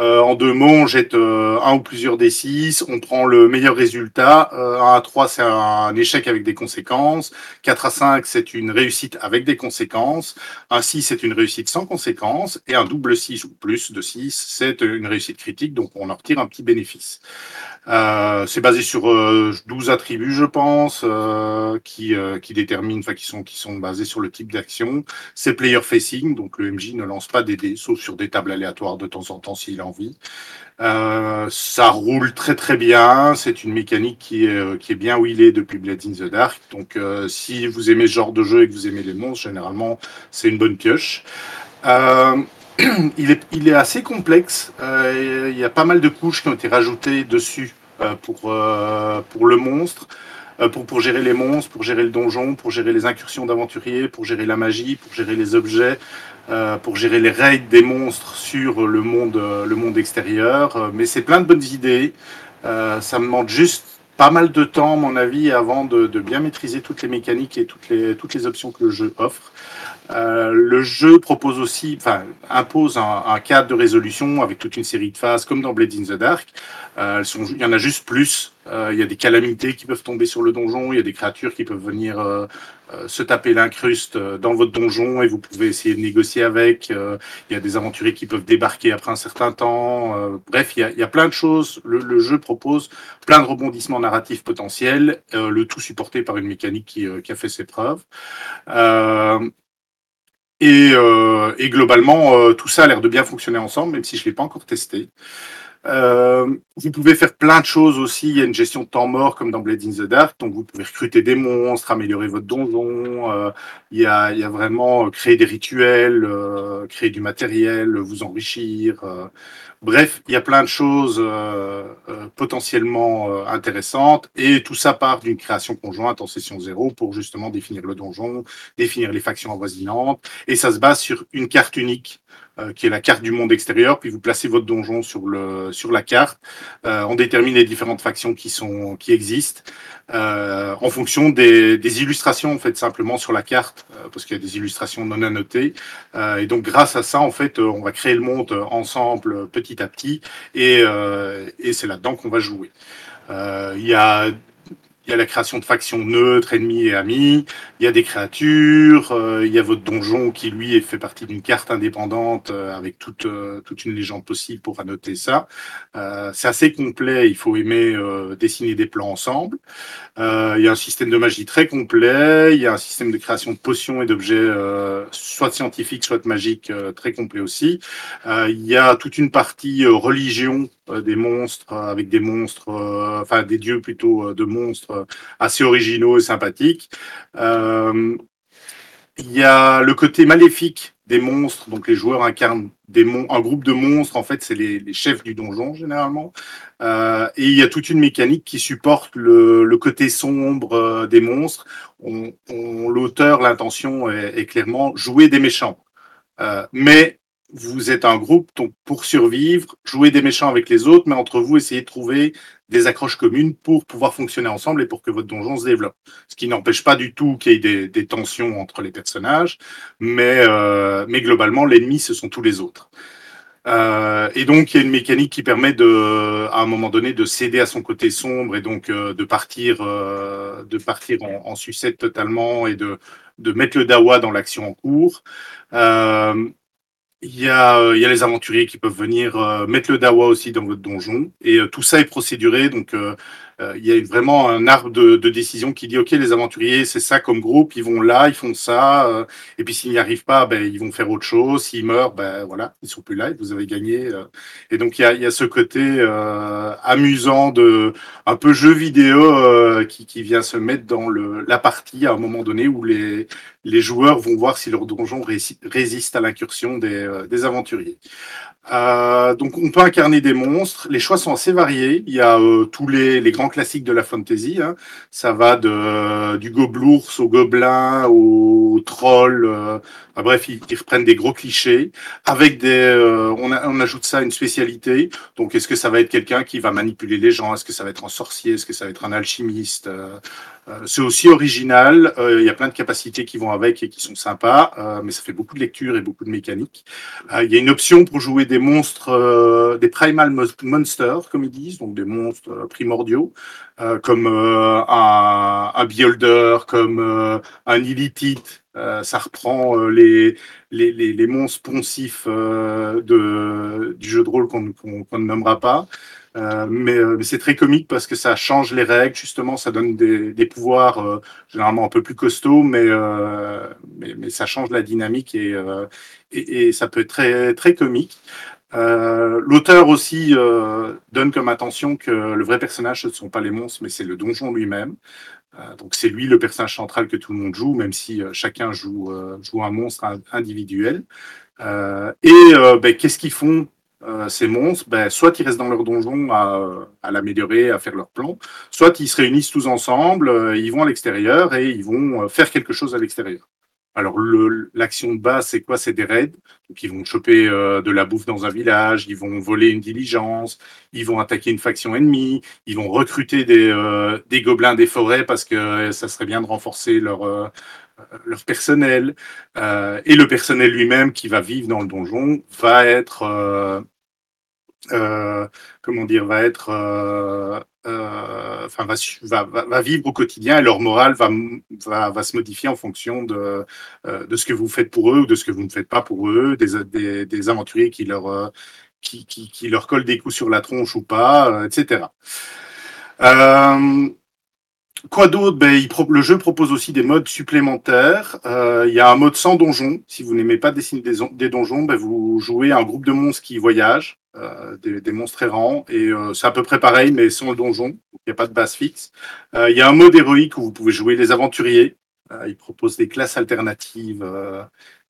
Euh, en deux mots, on jette euh, un ou plusieurs D six, on prend le meilleur résultat. Euh, un à trois, c'est un, un échec avec des conséquences. quatre à cinq, c'est une réussite avec des conséquences. un à six, c'est une réussite sans conséquences. Et un double six ou plus de six, c'est une réussite critique, donc on en retire un petit bénéfice. Euh, c'est basé sur euh, douze attributs, je pense, euh, qui, euh, qui déterminent, enfin, qui sont, qui sont basés sur le type d'action. C'est player facing, donc le M J ne lance pas des dés, sauf sur des tables aléatoires de temps en temps s'il a envie. Euh, ça roule très très bien. C'est une mécanique qui est, qui est bien wheelée depuis Blades in the Dark. Donc, euh, si vous aimez ce genre de jeu et que vous aimez les monstres, généralement, c'est une bonne pioche. Euh, Il est, il est assez complexe, euh, il y a pas mal de couches qui ont été rajoutées dessus euh, pour, euh, pour le monstre, euh, pour, pour gérer les monstres, pour gérer le donjon, pour gérer les incursions d'aventuriers, pour gérer la magie, pour gérer les objets, euh, pour gérer les raids des monstres sur le monde, euh, le monde extérieur. Euh, mais c'est plein de bonnes idées, euh, ça me demande juste pas mal de temps, à mon avis, avant de, de bien maîtriser toutes les mécaniques et toutes les, toutes les options que le jeu offre. Euh, le jeu propose aussi, enfin, impose un, un cadre de résolution avec toute une série de phases, comme dans Blades in the Dark. Euh, elles sont, il y en a juste plus. Euh, il y a des calamités qui peuvent tomber sur le donjon, il y a des créatures qui peuvent venir euh, euh, se taper l'incruste euh, dans votre donjon et vous pouvez essayer de négocier avec. Euh, il y a des aventuriers qui peuvent débarquer après un certain temps. Euh, bref, il y, a, il y a plein de choses. Le, le jeu propose plein de rebondissements narratifs potentiels, euh, le tout supporté par une mécanique qui, euh, qui a fait ses preuves. Euh, et, euh, et globalement, euh, tout ça a l'air de bien fonctionner ensemble, même si je ne l'ai pas encore testé. Euh, vous pouvez faire plein de choses aussi. Il y a une gestion de temps mort comme dans Blades in the Dark, donc vous pouvez recruter des monstres, améliorer votre donjon. Euh, il y a, il y a vraiment euh, créer des rituels, euh, créer du matériel, vous enrichir. Euh, bref, il y a plein de choses euh, euh, potentiellement euh, intéressantes, et tout ça part d'une création conjointe en session zéro pour justement définir le donjon, définir les factions avoisinantes, et ça se base sur une carte unique. Euh, qui est la carte du monde extérieur, puis vous placez votre donjon sur le sur la carte. Euh, on détermine les différentes factions qui sont qui existent euh, en fonction des, des illustrations en fait simplement sur la carte, euh, parce qu'il y a des illustrations non annotées. Euh, et donc grâce à ça en fait, euh, on va créer le monde ensemble petit à petit, et euh, et c'est là-dedans qu'on va jouer. Euh, il y a Il y a la création de factions neutres, ennemis et amis, il y a des créatures, euh, il y a votre donjon qui, lui, fait partie d'une carte indépendante euh, avec toute, euh, toute une légende possible pour annoter ça. Euh, c'est assez complet, il faut aimer euh, dessiner des plans ensemble. Euh, il y a un système de magie très complet, il y a un système de création de potions et d'objets, euh, soit scientifiques, soit magiques, euh, très complet aussi. Euh, il y a toute une partie euh, religion, des monstres avec des monstres, euh, enfin des dieux plutôt euh, de monstres assez originaux et sympathiques. Euh, il y a le côté maléfique des monstres, donc les joueurs incarnent des mon- un groupe de monstres, en fait c'est les, les chefs du donjon généralement. Euh, et il y a toute une mécanique qui supporte le, le côté sombre euh, des monstres. On, on, l'auteur, l'intention est, est clairement jouer des méchants. Euh, mais vous êtes un groupe, donc pour survivre, jouer des méchants avec les autres, mais entre vous, essayez de trouver des accroches communes pour pouvoir fonctionner ensemble et pour que votre donjon se développe. Ce qui n'empêche pas du tout qu'il y ait des, des tensions entre les personnages, mais, euh, mais globalement, l'ennemi, ce sont tous les autres. Euh, et donc il y a une mécanique qui permet de, à un moment donné, de céder à son côté sombre et donc euh, de partir, euh, de partir en, en sucette totalement et de, de mettre le dawa dans l'action en cours. Euh, Il y a, il y a les aventuriers qui peuvent venir euh, mettre le dawa aussi dans votre donjon. Et euh, tout ça est procéduré. Donc, euh, euh, il y a vraiment un arbre de, de décision qui dit « Ok, les aventuriers, c'est ça comme groupe. Ils vont là, ils font ça. Euh, et puis, s'ils n'y arrivent pas, ben, ils vont faire autre chose. S'ils meurent, ben, voilà, ils ne sont plus là. Et vous avez gagné. Euh. » Et donc, il y a, il y a ce côté euh, amusant, de, un peu jeu vidéo euh, qui, qui vient se mettre dans le, la partie à un moment donné où les... les joueurs vont voir si leur donjon résiste à l'incursion des, euh, des aventuriers. Euh, donc, on peut incarner des monstres. Les choix sont assez variés. Il y a euh, tous les, les grands classiques de la fantasy. Hein. Ça va de, euh, du gobelours au gobelin, au troll. Euh, bah, bref, ils, ils reprennent des gros clichés. Avec des, euh, on, a, on ajoute ça à une spécialité. Donc, est-ce que ça va être quelqu'un qui va manipuler les gens? Est-ce que ça va être un sorcier? Est-ce que ça va être un alchimiste? euh, Euh, c'est aussi original, il euh, y a plein de capacités qui vont avec et qui sont sympas, euh, mais ça fait beaucoup de lecture et beaucoup de mécanique. Il euh, y a une option pour jouer des monstres, euh, des primal monsters, comme ils disent, donc des monstres euh, primordiaux, euh, comme euh, un, un beholder, comme euh, un illitite. Euh, ça reprend euh, les, les, les, les monstres poncifs euh, de, du jeu de rôle qu'on, qu'on, qu'on ne nommera pas. Euh, mais, euh, mais c'est très comique parce que ça change les règles, justement, ça donne des, des pouvoirs euh, généralement un peu plus costauds, mais, euh, mais, mais ça change la dynamique et, euh, et, et ça peut être très, très comique. Euh, l'auteur aussi euh, donne comme intention que le vrai personnage, ce ne sont pas les monstres, mais c'est le donjon lui-même. Euh, donc c'est lui le personnage central que tout le monde joue, même si euh, chacun joue, euh, joue un monstre individuel. Euh, et euh, ben, qu'est-ce qu'ils font Euh, ces monstres? Ben, soit ils restent dans leur donjon à, à l'améliorer, à faire leur plan, soit ils se réunissent tous ensemble, euh, ils vont à l'extérieur et ils vont faire quelque chose à l'extérieur. Alors le, l'action de base, c'est quoi? C'est des raids. Donc ils vont choper euh, de la bouffe dans un village, ils vont voler une diligence, ils vont attaquer une faction ennemie, ils vont recruter des, euh, des gobelins des forêts parce que ça serait bien de renforcer leur... Euh, leur personnel, euh, et le personnel lui-même qui va vivre dans le donjon va être euh, euh, comment dire va être euh, euh, enfin va, va va vivre au quotidien, et leur morale va va va se modifier en fonction de euh, de ce que vous faites pour eux ou de ce que vous ne faites pas pour eux, des des, des aventuriers qui leur euh, qui, qui qui leur collent des coups sur la tronche ou pas, euh, et cetera. Euh, Quoi d'autre? Ben, il pro- le jeu propose aussi des modes supplémentaires. Euh, il y a un mode sans donjon. Si vous n'aimez pas dessiner des, on- des donjons, ben, vous jouez un groupe de monstres qui voyagent, euh, des, des monstres errants. Et euh, c'est à peu près pareil, mais sans le donjon. Il n'y a pas de base fixe. Euh, il y a un mode héroïque où vous pouvez jouer les aventuriers. Euh, il propose des classes alternatives euh,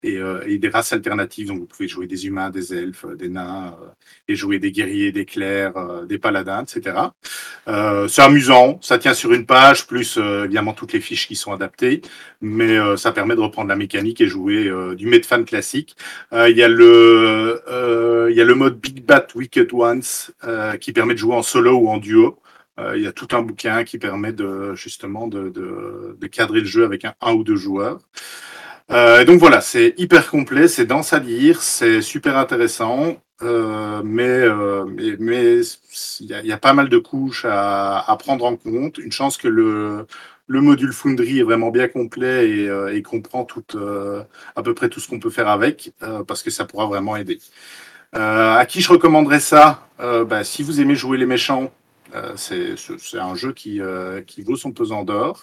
et, euh, et des races alternatives. Donc, vous pouvez jouer des humains, des elfes, des nains, euh, et jouer des guerriers, des clercs, euh, des paladins, et cetera. Euh, c'est amusant, ça tient sur une page, plus euh, évidemment toutes les fiches qui sont adaptées, mais euh, ça permet de reprendre la mécanique et jouer euh, du Medfan classique. Euh, il y a le, euh, il y a le mode Big Bat Wicked Ones euh, qui permet de jouer en solo ou en duo. Euh, il y a tout un bouquin qui permet de justement de, de, de cadrer le jeu avec un, un ou deux joueurs. Euh, et donc voilà, c'est hyper complet, c'est dense à lire, c'est super intéressant, euh, mais euh, mais mais il y a, y a pas mal de couches à, à prendre en compte. Une chance que le le module Foundry est vraiment bien complet et, euh, et comprend tout euh, à peu près tout ce qu'on peut faire avec, euh, parce que ça pourra vraiment aider. Euh, à qui je recommanderais ça? euh, bah, si vous aimez jouer les méchants, Euh, c'est, c'est un jeu qui, euh, qui vaut son pesant d'or.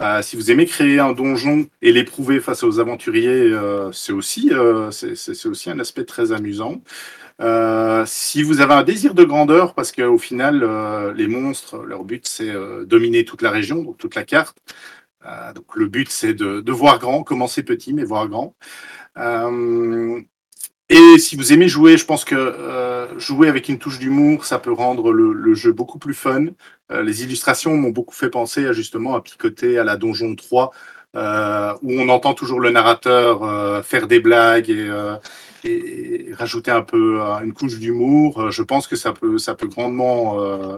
Euh, si vous aimez créer un donjon et l'éprouver face aux aventuriers, euh, c'est, aussi, euh, c'est, c'est, c'est aussi un aspect très amusant. Euh, si vous avez un désir de grandeur, parce qu'au final, euh, les monstres, leur but, c'est euh, dominer toute la région, donc toute la carte. Euh, donc le but, c'est de, de voir grand, commencer petit, mais voir grand. Euh, Et si vous aimez jouer, je pense que euh, jouer avec une touche d'humour, ça peut rendre le, le jeu beaucoup plus fun. Euh, les illustrations m'ont beaucoup fait penser à, justement à picoter à la Donjon trois, euh, où on entend toujours le narrateur euh, faire des blagues et, euh, et, et rajouter un peu euh, une couche d'humour. Je pense que ça peut, ça peut grandement euh,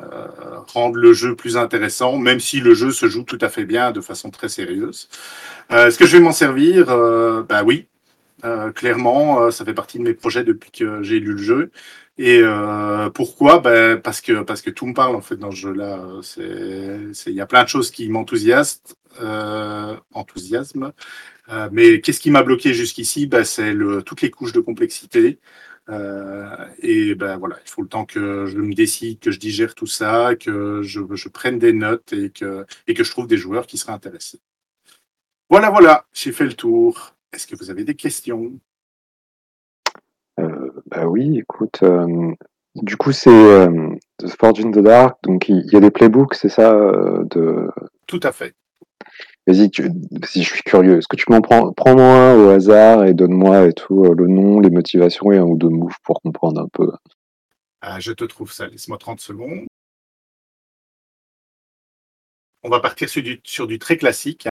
euh, rendre le jeu plus intéressant, même si le jeu se joue tout à fait bien de façon très sérieuse. Euh, est-ce que je vais m'en servir? euh, Bah oui. Euh, clairement, euh, ça fait partie de mes projets depuis que j'ai lu le jeu. Et euh, pourquoi ben, parce que parce que tout me parle en fait dans ce jeu-là. C'est c'est il y a plein de choses qui m'enthousiasment, euh, enthousiasme. Euh, mais qu'est-ce qui m'a bloqué jusqu'ici? Ben c'est le toutes les couches de complexité. Euh, et ben voilà, il faut le temps que je me décide, que je digère tout ça, que je je prenne des notes et que et que je trouve des joueurs qui seraient intéressés. Voilà, voilà, j'ai fait le tour. Est-ce que vous avez des questions ? euh, Bah oui, écoute, euh, du coup c'est euh, Forge in the Dark, donc il y, y a des playbooks, c'est ça euh, de... Tout à fait. Vas-y, tu, si je suis curieux, est-ce que tu m'en prends, prends-moi un au hasard et donne-moi et tout euh, le nom, les motivations et un ou deux moves pour comprendre un peu. Ah, je te trouve ça, laisse-moi trente secondes. On va partir sur du, sur du très classique.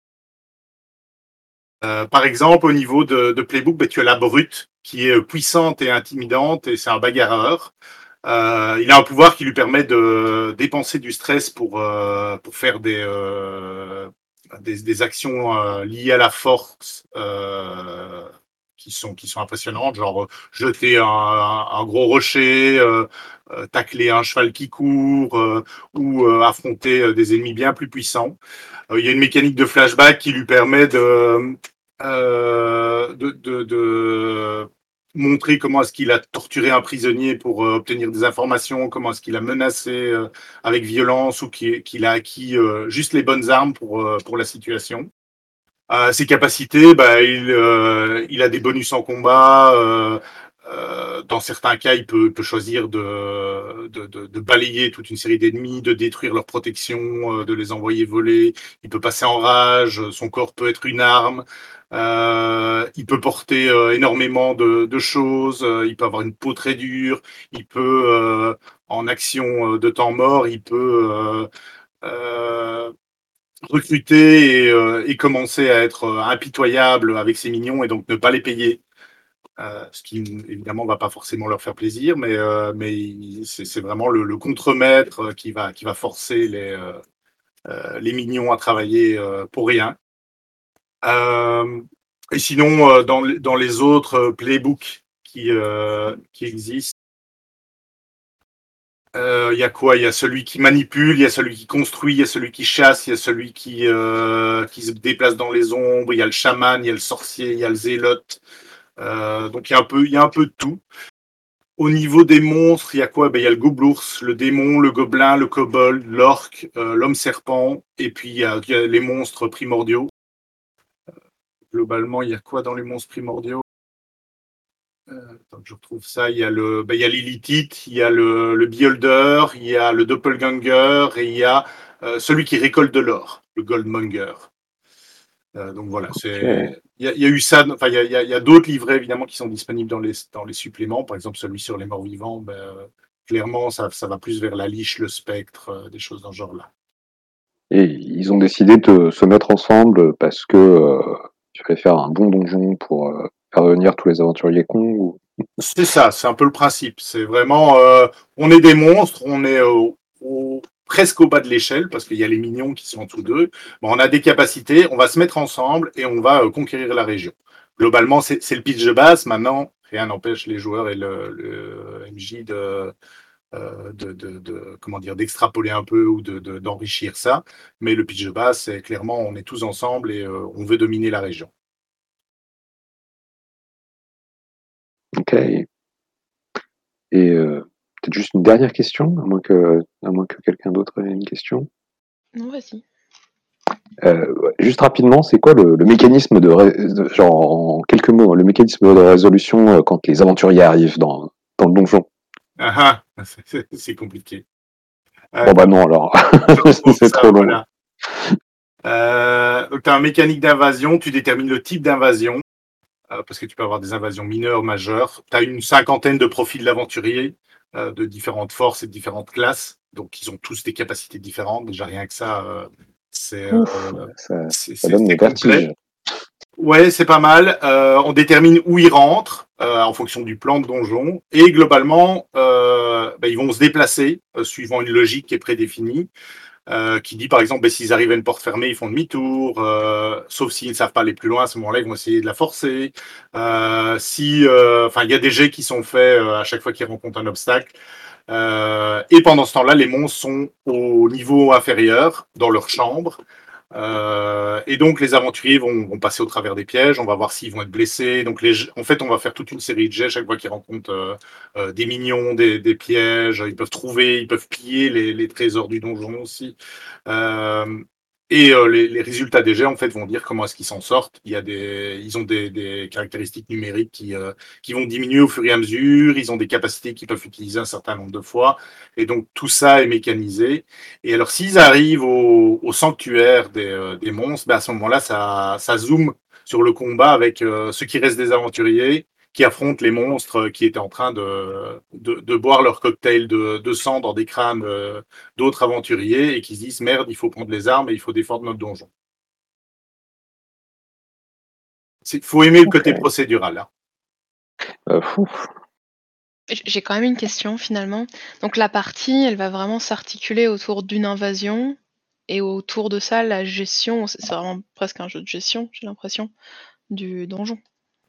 Euh, par exemple, au niveau de, de Playbook, ben, tu as la brute qui est puissante et intimidante et c'est un bagarreur. Euh, il a un pouvoir qui lui permet de dépenser du stress pour, euh, pour faire des, euh, des, des actions euh, liées à la force euh, qui, sont, qui sont impressionnantes, genre jeter un, un gros rocher, euh, euh, tacler un cheval qui court euh, ou euh, affronter des ennemis bien plus puissants. Euh, il y a une mécanique de flashback qui lui permet de... Euh, de, de, de montrer comment est-ce qu'il a torturé un prisonnier pour euh, obtenir des informations, comment est-ce qu'il a menacé euh, avec violence ou qu'il, qu'il a acquis euh, juste les bonnes armes pour, euh, pour la situation. Euh, ses capacités, bah, il, euh, il a des bonus en combat. Euh, euh, dans certains cas, il peut, peut choisir de, de, de, de balayer toute une série d'ennemis, de détruire leur protection, euh, de les envoyer voler. Il peut passer en rage, son corps peut être une arme. Euh, il peut porter euh, énormément de, de choses, euh, il peut avoir une peau très dure, il peut, euh, en action euh, de temps mort, il peut euh, euh, recruter et, euh, et commencer à être impitoyable avec ses minions et donc ne pas les payer. Euh, ce qui, évidemment, ne va pas forcément leur faire plaisir, mais, euh, mais il, c'est, c'est vraiment le, le contremaître qui va, qui va forcer les, euh, les minions à travailler euh, pour rien. Euh, et sinon, euh, dans, dans les autres euh, playbooks qui, euh, qui existent, il euh, y a quoi? Il y a celui qui manipule, il y a celui qui construit, il y a celui qui chasse, il y a celui qui, euh, qui se déplace dans les ombres, il y a le chaman, il y a le sorcier, il y a le zélote. Euh, donc, il y a un peu, il y a un peu de tout. Au niveau des monstres, il y a quoi? Ben, il y a le gobelours, le démon, le gobelin, le kobold, l'orque, euh, l'homme-serpent, et puis il y a, y a les monstres primordiaux. Globalement, il y a quoi dans les monstres primordiaux? euh, attends, Je retrouve ça. Il y a le, ben, il y a l'Illitite, il y a le, le Beholder, il y a le Doppelganger et il y a euh, celui qui récolte de l'or, le Goldmonger. Euh, donc voilà, okay. c'est, il, y a, il y a eu ça. Enfin, il y a, il y a, il y a d'autres livrets évidemment qui sont disponibles dans les, dans les suppléments. Par exemple, celui sur les morts-vivants, ben, euh, clairement, ça, ça va plus vers la liche, le spectre, euh, des choses dans ce genre-là. Et ils ont décidé de se mettre ensemble parce que. Euh... Tu fallais faire un bon donjon pour euh, faire revenir tous les aventuriers cons ou... C'est ça, c'est un peu le principe. C'est vraiment, euh, on est des monstres, on est au, au, presque au bas de l'échelle, parce qu'il y a les minions qui sont en dessous d'eux. Bon, on a des capacités, on va se mettre ensemble et on va euh, conquérir la région. Globalement, c'est, c'est le pitch de base. Maintenant, rien n'empêche les joueurs et le, le M J de... Euh, de, de, de comment dire d'extrapoler un peu ou de, de, d'enrichir ça, mais le pitch de base c'est clairement on est tous ensemble et euh, on veut dominer la région. Ok. Et euh, peut-être juste une dernière question, à moins que, à moins que quelqu'un d'autre ait une question. Non, vas-y. Euh, juste rapidement, c'est quoi le, le mécanisme de, ré... de genre en quelques mots, le mécanisme de résolution quand les aventuriers arrivent dans, dans le donjon? Ah ah, c'est, c'est compliqué. Euh, bon bah non alors, c'est ça, trop long. Voilà. Euh, donc tu as un mécanique d'invasion, tu détermines le type d'invasion, euh, parce que tu peux avoir des invasions mineures, majeures. Tu as une cinquantaine de profils d'aventuriers, euh, de différentes forces et de différentes classes, donc ils ont tous des capacités différentes, déjà rien que ça, euh, c'est, Ouf, euh, ça, c'est, ça c'est, donne des vertiges. Ouais, c'est pas mal. Euh, on détermine où ils rentrent euh, en fonction du plan de donjon. Et globalement, euh, bah, ils vont se déplacer euh, suivant une logique qui est prédéfinie. euh, qui dit par exemple bah, s'ils arrivent à une porte fermée, ils font demi-tour, euh, sauf s'ils ne savent pas aller plus loin, à ce moment-là, ils vont essayer de la forcer. Euh, si, euh, enfin, il y a des jets qui sont faits euh, à chaque fois qu'ils rencontrent un obstacle. Euh, et pendant ce temps-là, les monstres sont au niveau inférieur, dans leur chambre. Euh, et donc les aventuriers vont, vont passer au travers des pièges, on va voir s'ils vont être blessés. Donc les, en fait, on va faire toute une série de jets chaque fois qu'ils rencontrent euh, euh, des minions, des, des pièges. Ils peuvent trouver, ils peuvent piller les, les trésors du donjon aussi. Euh, et euh, les, les résultats des jets en fait vont dire comment est-ce qu'ils s'en sortent. Il y a des, ils ont des, des caractéristiques numériques qui, euh, qui vont diminuer au fur et à mesure. Ils ont des capacités qu'ils peuvent utiliser un certain nombre de fois. Et donc, tout ça est mécanisé. Et alors, s'ils arrivent au, au sanctuaire des, euh, des monstres, ben à ce moment-là, ça, ça zoome sur le combat avec euh, ceux qui restent des aventuriers qui affrontent les monstres qui étaient en train de, de, de boire leur cocktail de, de sang dans des crânes d'autres aventuriers et qui se disent « Merde, il faut prendre les armes et il faut défendre notre donjon. » Il faut aimer le côté okay. procédural. Hein. Euh, fouf. J'ai quand même une question, finalement. Donc, la partie, elle va vraiment s'articuler autour d'une invasion et autour de ça, la gestion. C'est vraiment presque un jeu de gestion, j'ai l'impression, du donjon.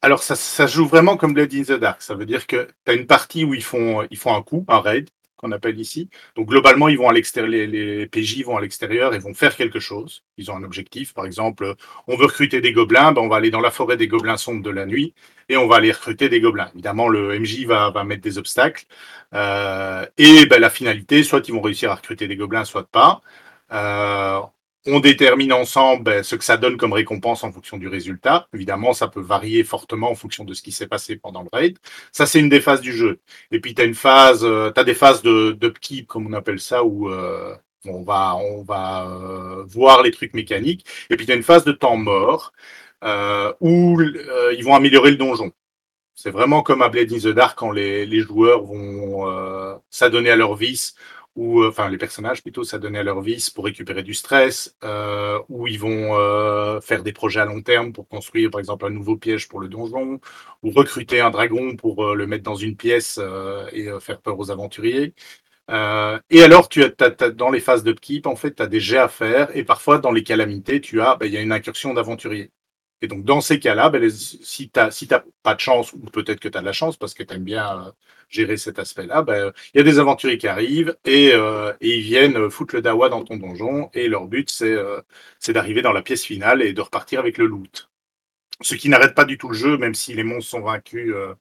Alors, ça, ça joue vraiment comme Blades in the Dark. Ça veut dire que tu as une partie où ils font, ils font un coup, un raid, qu'on appelle ici. Donc, globalement, ils vont à l'extérieur, les, les P J vont à l'extérieur et vont faire quelque chose. Ils ont un objectif. Par exemple, on veut recruter des gobelins. Ben, on va aller dans la forêt des gobelins sombres de la nuit et on va aller recruter des gobelins. Évidemment, le M J va, va mettre des obstacles. Euh, et ben, la finalité, soit ils vont réussir à recruter des gobelins, soit pas. Euh, On détermine ensemble ben, ce que ça donne comme récompense en fonction du résultat. Évidemment, ça peut varier fortement en fonction de ce qui s'est passé pendant le raid. Ça, c'est une des phases du jeu. Et puis, tu as une phase, euh, tu as des phases de upkeep, comme on appelle ça, où euh, on va, on va euh, voir les trucs mécaniques. Et puis, tu as une phase de temps mort euh, où euh, ils vont améliorer le donjon. C'est vraiment comme à Blades in the Dark quand les, les joueurs vont euh, s'adonner à leur vice. Ou enfin les personnages plutôt s'adonner à leur vice pour récupérer du stress, euh, où ils vont euh, faire des projets à long terme pour construire par exemple un nouveau piège pour le donjon, ou recruter un dragon pour euh, le mettre dans une pièce euh, et euh, faire peur aux aventuriers. Euh, et alors tu as, t'as, t'as, dans les phases d'upkeep, en fait, tu as des jets à faire, et parfois dans les calamités, tu as ben, y a une incursion d'aventuriers. Et donc, dans ces cas-là, ben, les, si tu n'as si t'as pas de chance, ou peut-être que tu as de la chance parce que tu aimes bien euh, gérer cet aspect-là, ben, y a des aventuriers qui arrivent et, euh, et ils viennent foutre le dawa dans ton donjon. Et leur but, c'est, euh, c'est d'arriver dans la pièce finale et de repartir avec le loot. Ce qui n'arrête pas du tout le jeu, même si les monstres sont vaincus, euh,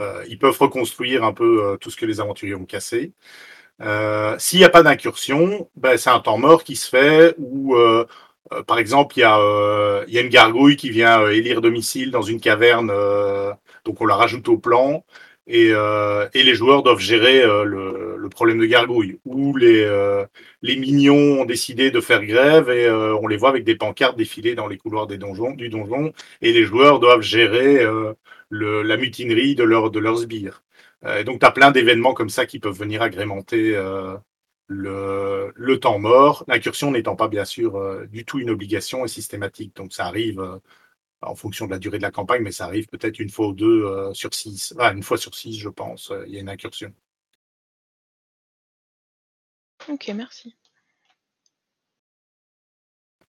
euh, ils peuvent reconstruire un peu euh, tout ce que les aventuriers ont cassé. Euh, s'il n'y a pas d'incursion, ben, c'est un temps mort qui se fait où... Euh, Euh, par exemple, il y, euh, y a une gargouille qui vient euh, élire domicile dans une caverne, euh, donc on la rajoute au plan, et, euh, et les joueurs doivent gérer euh, le, le problème de gargouille. Ou les, euh, les minions ont décidé de faire grève, et euh, on les voit avec des pancartes défiler dans les couloirs des donjons, du donjon, et les joueurs doivent gérer euh, le, la mutinerie de leur, de leur sbire. Euh, et donc, tu as plein d'événements comme ça qui peuvent venir agrémenter... Euh, Le, le temps mort, l'incursion n'étant pas bien sûr euh, du tout une obligation et systématique. Donc ça arrive euh, en fonction de la durée de la campagne, mais ça arrive peut-être une fois ou deux euh, sur six. Ah, une fois sur six, je pense, il euh, y a une incursion. Ok, merci.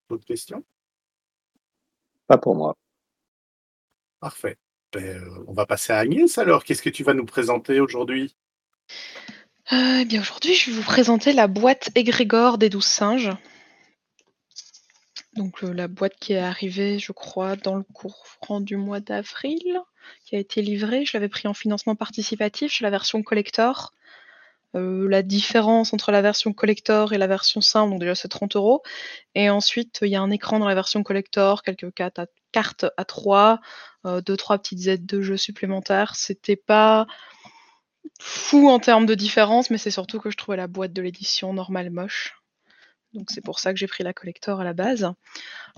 D'autres questions ? Pas pour moi. Parfait. Ben, euh, on va passer à Agnès alors. Qu'est-ce que tu vas nous présenter aujourd'hui ? Euh, eh bien aujourd'hui, je vais vous présenter la boîte égrégore des douze singes. Donc euh, la boîte qui est arrivée, je crois, dans le courant du mois d'avril, qui a été livrée. Je l'avais pris en financement participatif, c'est la version collector. Euh, la différence entre la version collector et la version simple, donc déjà c'est trente euros. Et ensuite, il y a un écran dans la version collector, quelques cartes à, cartes à trois, euh, deux, trois petites aides de jeu supplémentaires. C'était pas... fou en termes de différence, mais c'est surtout que je trouvais la boîte de l'édition normale moche. Donc c'est pour ça que j'ai pris la collector à la base.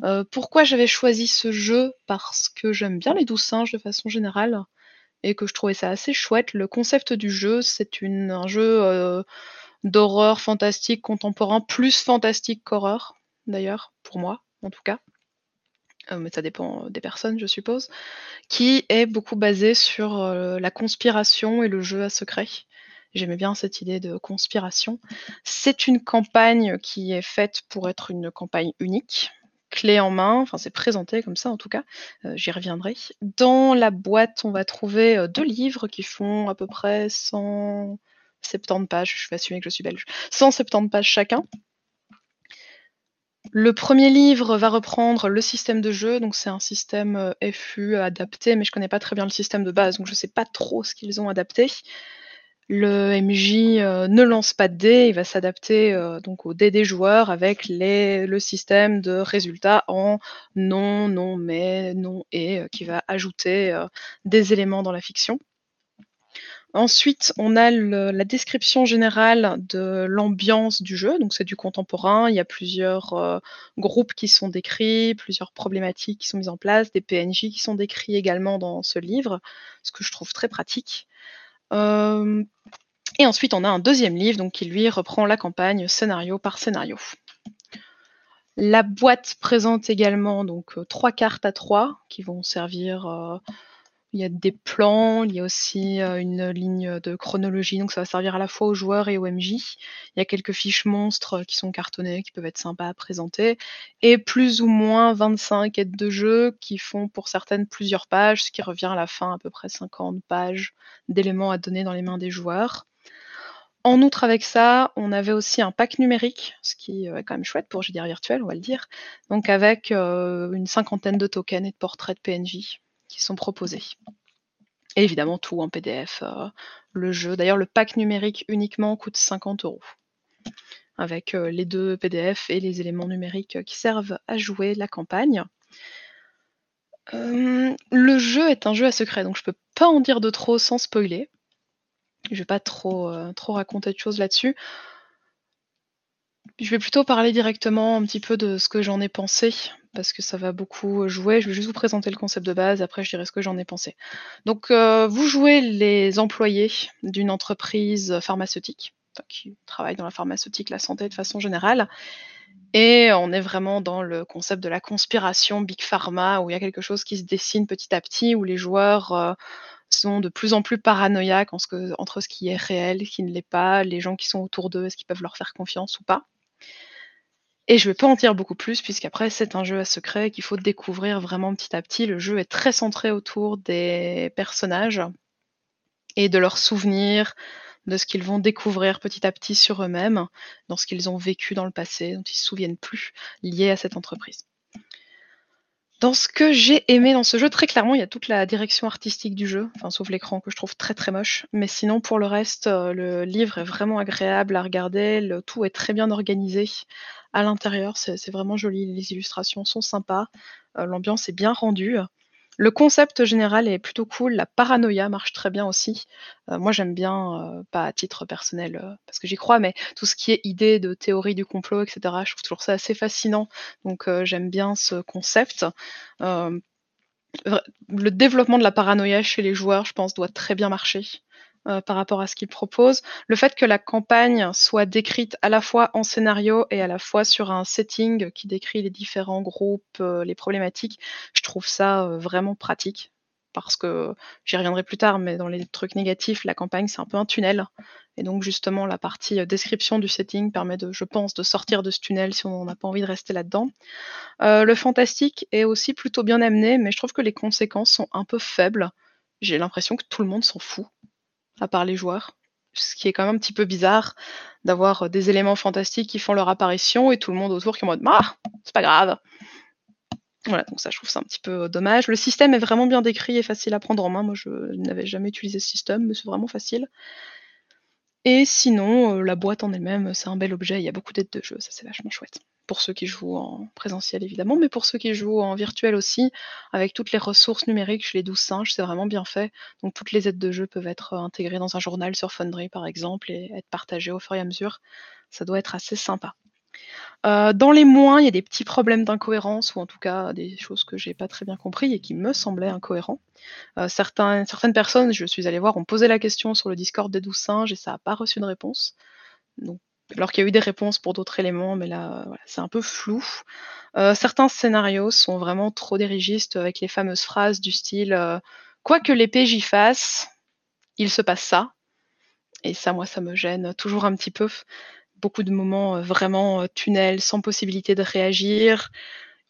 Euh, pourquoi j'avais choisi ce jeu ? Parce que j'aime bien les douze singes de façon générale, et que je trouvais ça assez chouette. Le concept du jeu, c'est une, un jeu euh, d'horreur fantastique contemporain, plus fantastique qu'horreur, d'ailleurs, pour moi en tout cas. Euh, mais ça dépend des personnes, je suppose, qui est beaucoup basé sur euh, la conspiration et le jeu à secret. J'aimais bien cette idée de conspiration. C'est une campagne qui est faite pour être une campagne unique, clé en main, enfin c'est présenté comme ça en tout cas, euh, j'y reviendrai. Dans la boîte, on va trouver euh, deux livres qui font à peu près cent soixante-dix pages, je vais assumer que je suis belge, cent soixante-dix pages chacun. Le premier livre va reprendre le système de jeu, donc c'est un système F U adapté, mais je ne connais pas très bien le système de base, donc je ne sais pas trop ce qu'ils ont adapté. Le M J euh, ne lance pas de dés, il va s'adapter euh, donc aux dés des joueurs avec les, le système de résultats en non, non, mais, non, et, euh, qui va ajouter euh, des éléments dans la fiction. Ensuite, on a le, la description générale de l'ambiance du jeu, donc c'est du contemporain, il y a plusieurs euh, groupes qui sont décrits, plusieurs problématiques qui sont mises en place, des P N J qui sont décrits également dans ce livre, ce que je trouve très pratique. Euh, et ensuite, on a un deuxième livre donc, qui lui reprend la campagne scénario par scénario. La boîte présente également donc, euh, trois cartes à trois qui vont servir... Euh, Il y a des plans, il y a aussi une ligne de chronologie, donc ça va servir à la fois aux joueurs et aux M J. Il y a quelques fiches monstres qui sont cartonnées, qui peuvent être sympas à présenter, et plus ou moins vingt-cinq aides de jeu qui font pour certaines plusieurs pages, ce qui revient à la fin à peu près cinquante pages d'éléments à donner dans les mains des joueurs. En outre, avec ça, on avait aussi un pack numérique, ce qui est quand même chouette pour G D R virtuel, on va le dire, donc avec euh, une cinquantaine de tokens et de portraits de P N J qui sont proposés. Et évidemment, tout en P D F, euh, le jeu. D'ailleurs, le pack numérique uniquement coûte cinquante euros, avec euh, les deux P D F et les éléments numériques euh, qui servent à jouer la campagne. Euh, le jeu est un jeu à secret, donc je ne peux pas en dire de trop sans spoiler. Je ne vais pas trop, euh, trop raconter de choses là-dessus. Je vais plutôt parler directement un petit peu de ce que j'en ai pensé, parce que ça va beaucoup jouer. Je vais juste vous présenter le concept de base, après je dirai ce que j'en ai pensé. Donc euh, vous jouez les employés d'une entreprise pharmaceutique, qui travaille dans la pharmaceutique, la santé de façon générale, et on est vraiment dans le concept de la conspiration Big Pharma, où il y a quelque chose qui se dessine petit à petit, où les joueurs... Euh, sont de plus en plus paranoïaques en ce que, entre ce qui est réel, ce qui ne l'est pas, les gens qui sont autour d'eux, est-ce qu'ils peuvent leur faire confiance ou pas. Et je ne vais pas en dire beaucoup plus, puisqu'après c'est un jeu à secret qu'il faut découvrir vraiment petit à petit. Le jeu est très centré autour des personnages et de leurs souvenirs, de ce qu'ils vont découvrir petit à petit sur eux-mêmes, dans ce qu'ils ont vécu dans le passé, dont ils ne se souviennent plus, liés à cette entreprise. Dans ce que j'ai aimé dans ce jeu, très clairement, il y a toute la direction artistique du jeu, enfin, sauf l'écran que je trouve très très moche, mais sinon pour le reste, le livre est vraiment agréable à regarder, le tout est très bien organisé à l'intérieur, c'est, c'est vraiment joli, les illustrations sont sympas, euh, l'ambiance est bien rendue. Le concept général est plutôt cool, la paranoïa marche très bien aussi. Euh, moi j'aime bien, euh, pas à titre personnel, euh, parce que j'y crois, mais tout ce qui est idée de théorie du complot, et cetera, je trouve toujours ça assez fascinant, donc euh, j'aime bien ce concept. Euh, le développement de la paranoïa chez les joueurs, je pense, doit très bien marcher euh, par rapport à ce qu'ils proposent. Le fait que la campagne soit décrite à la fois en scénario et à la fois sur un setting qui décrit les différents groupes, euh, les problématiques, je trouve ça euh, vraiment pratique, parce que j'y reviendrai plus tard, mais dans les trucs négatifs, la campagne, c'est un peu un tunnel. Et donc, justement, la partie euh, description du setting permet, de, je pense, de sortir de ce tunnel si on n'a pas envie de rester là-dedans. Euh, le fantastique est aussi plutôt bien amené, mais je trouve que les conséquences sont un peu faibles. J'ai l'impression que tout le monde s'en fout, à part les joueurs. Ce qui est quand même un petit peu bizarre d'avoir euh, des éléments fantastiques qui font leur apparition et tout le monde autour qui est en mode « Ah, c'est pas grave !» Voilà, donc ça, je trouve ça un petit peu dommage. Le système est vraiment bien décrit et facile à prendre en main. Moi, je n'avais jamais utilisé ce système, mais c'est vraiment facile. Et sinon, euh, la boîte en elle-même, c'est un bel objet. Il y a beaucoup d'aides de jeu, ça, c'est vachement chouette. Pour ceux qui jouent en présentiel, évidemment, mais pour ceux qui jouent en virtuel aussi, avec toutes les ressources numériques chez les douze singes, c'est vraiment bien fait. Donc, toutes les aides de jeu peuvent être intégrées dans un journal sur Foundry, par exemple, et être partagées au fur et à mesure. Ça doit être assez sympa. Euh, dans les moins, il y a des petits problèmes d'incohérence, ou en tout cas des choses que j'ai pas très bien compris et qui me semblaient incohérents. Euh, certains, certaines personnes, je suis allée voir, ont posé la question sur le Discord des douze singes et ça n'a pas reçu de réponse. Donc, alors qu'il y a eu des réponses pour d'autres éléments, mais là, voilà, c'est un peu flou. Euh, certains scénarios sont vraiment trop dirigistes avec les fameuses phrases du style euh, « Quoi que les P J fassent, il se passe ça ». Et ça, moi, ça me gêne toujours un petit peu. Beaucoup de moments euh, vraiment euh, tunnels, sans possibilité de réagir.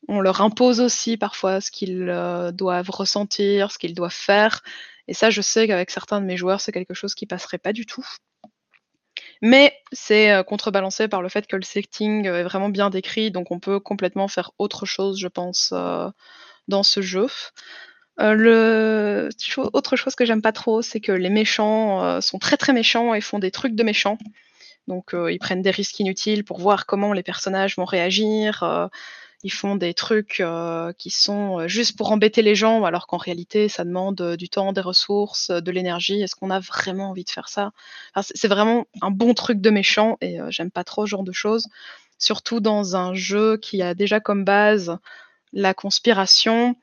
On leur impose aussi parfois ce qu'ils euh, doivent ressentir, ce qu'ils doivent faire. Et ça, je sais qu'avec certains de mes joueurs, c'est quelque chose qui passerait pas du tout. Mais c'est euh, contrebalancé par le fait que le setting euh, est vraiment bien décrit, donc on peut complètement faire autre chose, je pense, euh, dans ce jeu. Euh, le... Autre chose que j'aime pas trop, c'est que les méchants euh, sont très très méchants et font des trucs de méchants. Donc euh, ils prennent des risques inutiles pour voir comment les personnages vont réagir. Euh, ils font des trucs euh, qui sont juste pour embêter les gens, alors qu'en réalité, ça demande euh, du temps, des ressources, euh, de l'énergie. Est-ce qu'on a vraiment envie de faire ça ? Enfin, c'est vraiment un bon truc de méchant et euh, j'aime pas trop ce genre de choses. Surtout dans un jeu qui a déjà comme base la conspiration.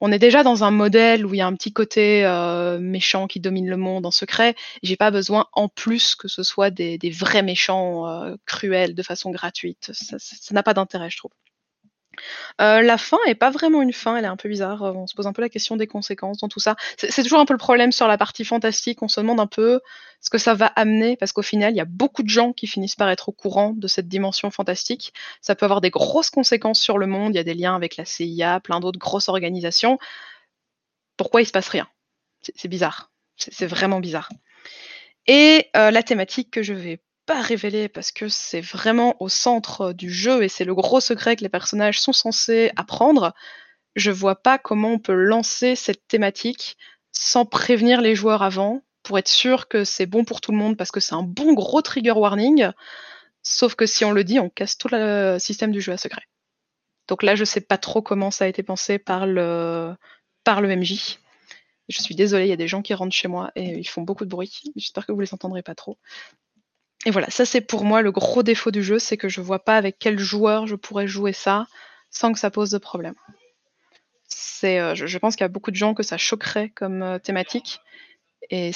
On est déjà dans un modèle où il y a un petit côté euh, méchant qui domine le monde en secret. J'ai pas besoin en plus que ce soit des, des vrais méchants euh, cruels de façon gratuite. Ça, ça, ça n'a pas d'intérêt, je trouve. Euh, la fin est pas vraiment une fin, elle est un peu bizarre. On se pose un peu la question des conséquences dans tout ça. C'est, c'est toujours un peu le problème sur la partie fantastique. On se demande un peu ce que ça va amener, parce qu'au final, il y a beaucoup de gens qui finissent par être au courant de cette dimension fantastique. Ça peut avoir des grosses conséquences sur le monde. Il y a des liens avec la C I A, plein d'autres grosses organisations. Pourquoi il se passe rien ? C'est, c'est bizarre. C'est, c'est vraiment bizarre. Et euh, la thématique que je vais pas révélé parce que c'est vraiment au centre du jeu et c'est le gros secret que les personnages sont censés apprendre. Je vois pas comment on peut lancer cette thématique sans prévenir les joueurs avant pour être sûr que c'est bon pour tout le monde, parce que c'est un bon gros trigger warning, sauf que si on le dit, on casse tout le système du jeu à secret. Donc là, je sais pas trop comment ça a été pensé par le, par le M J. Je suis désolée, il y a des gens qui rentrent chez moi et ils font beaucoup de bruit. J'espère que vous les entendrez pas trop. Et voilà, ça c'est pour moi le gros défaut du jeu, c'est que je vois pas avec quel joueur je pourrais jouer ça sans que ça pose de problème. C'est, euh, je, je pense qu'il y a beaucoup de gens que ça choquerait comme euh, thématique. Et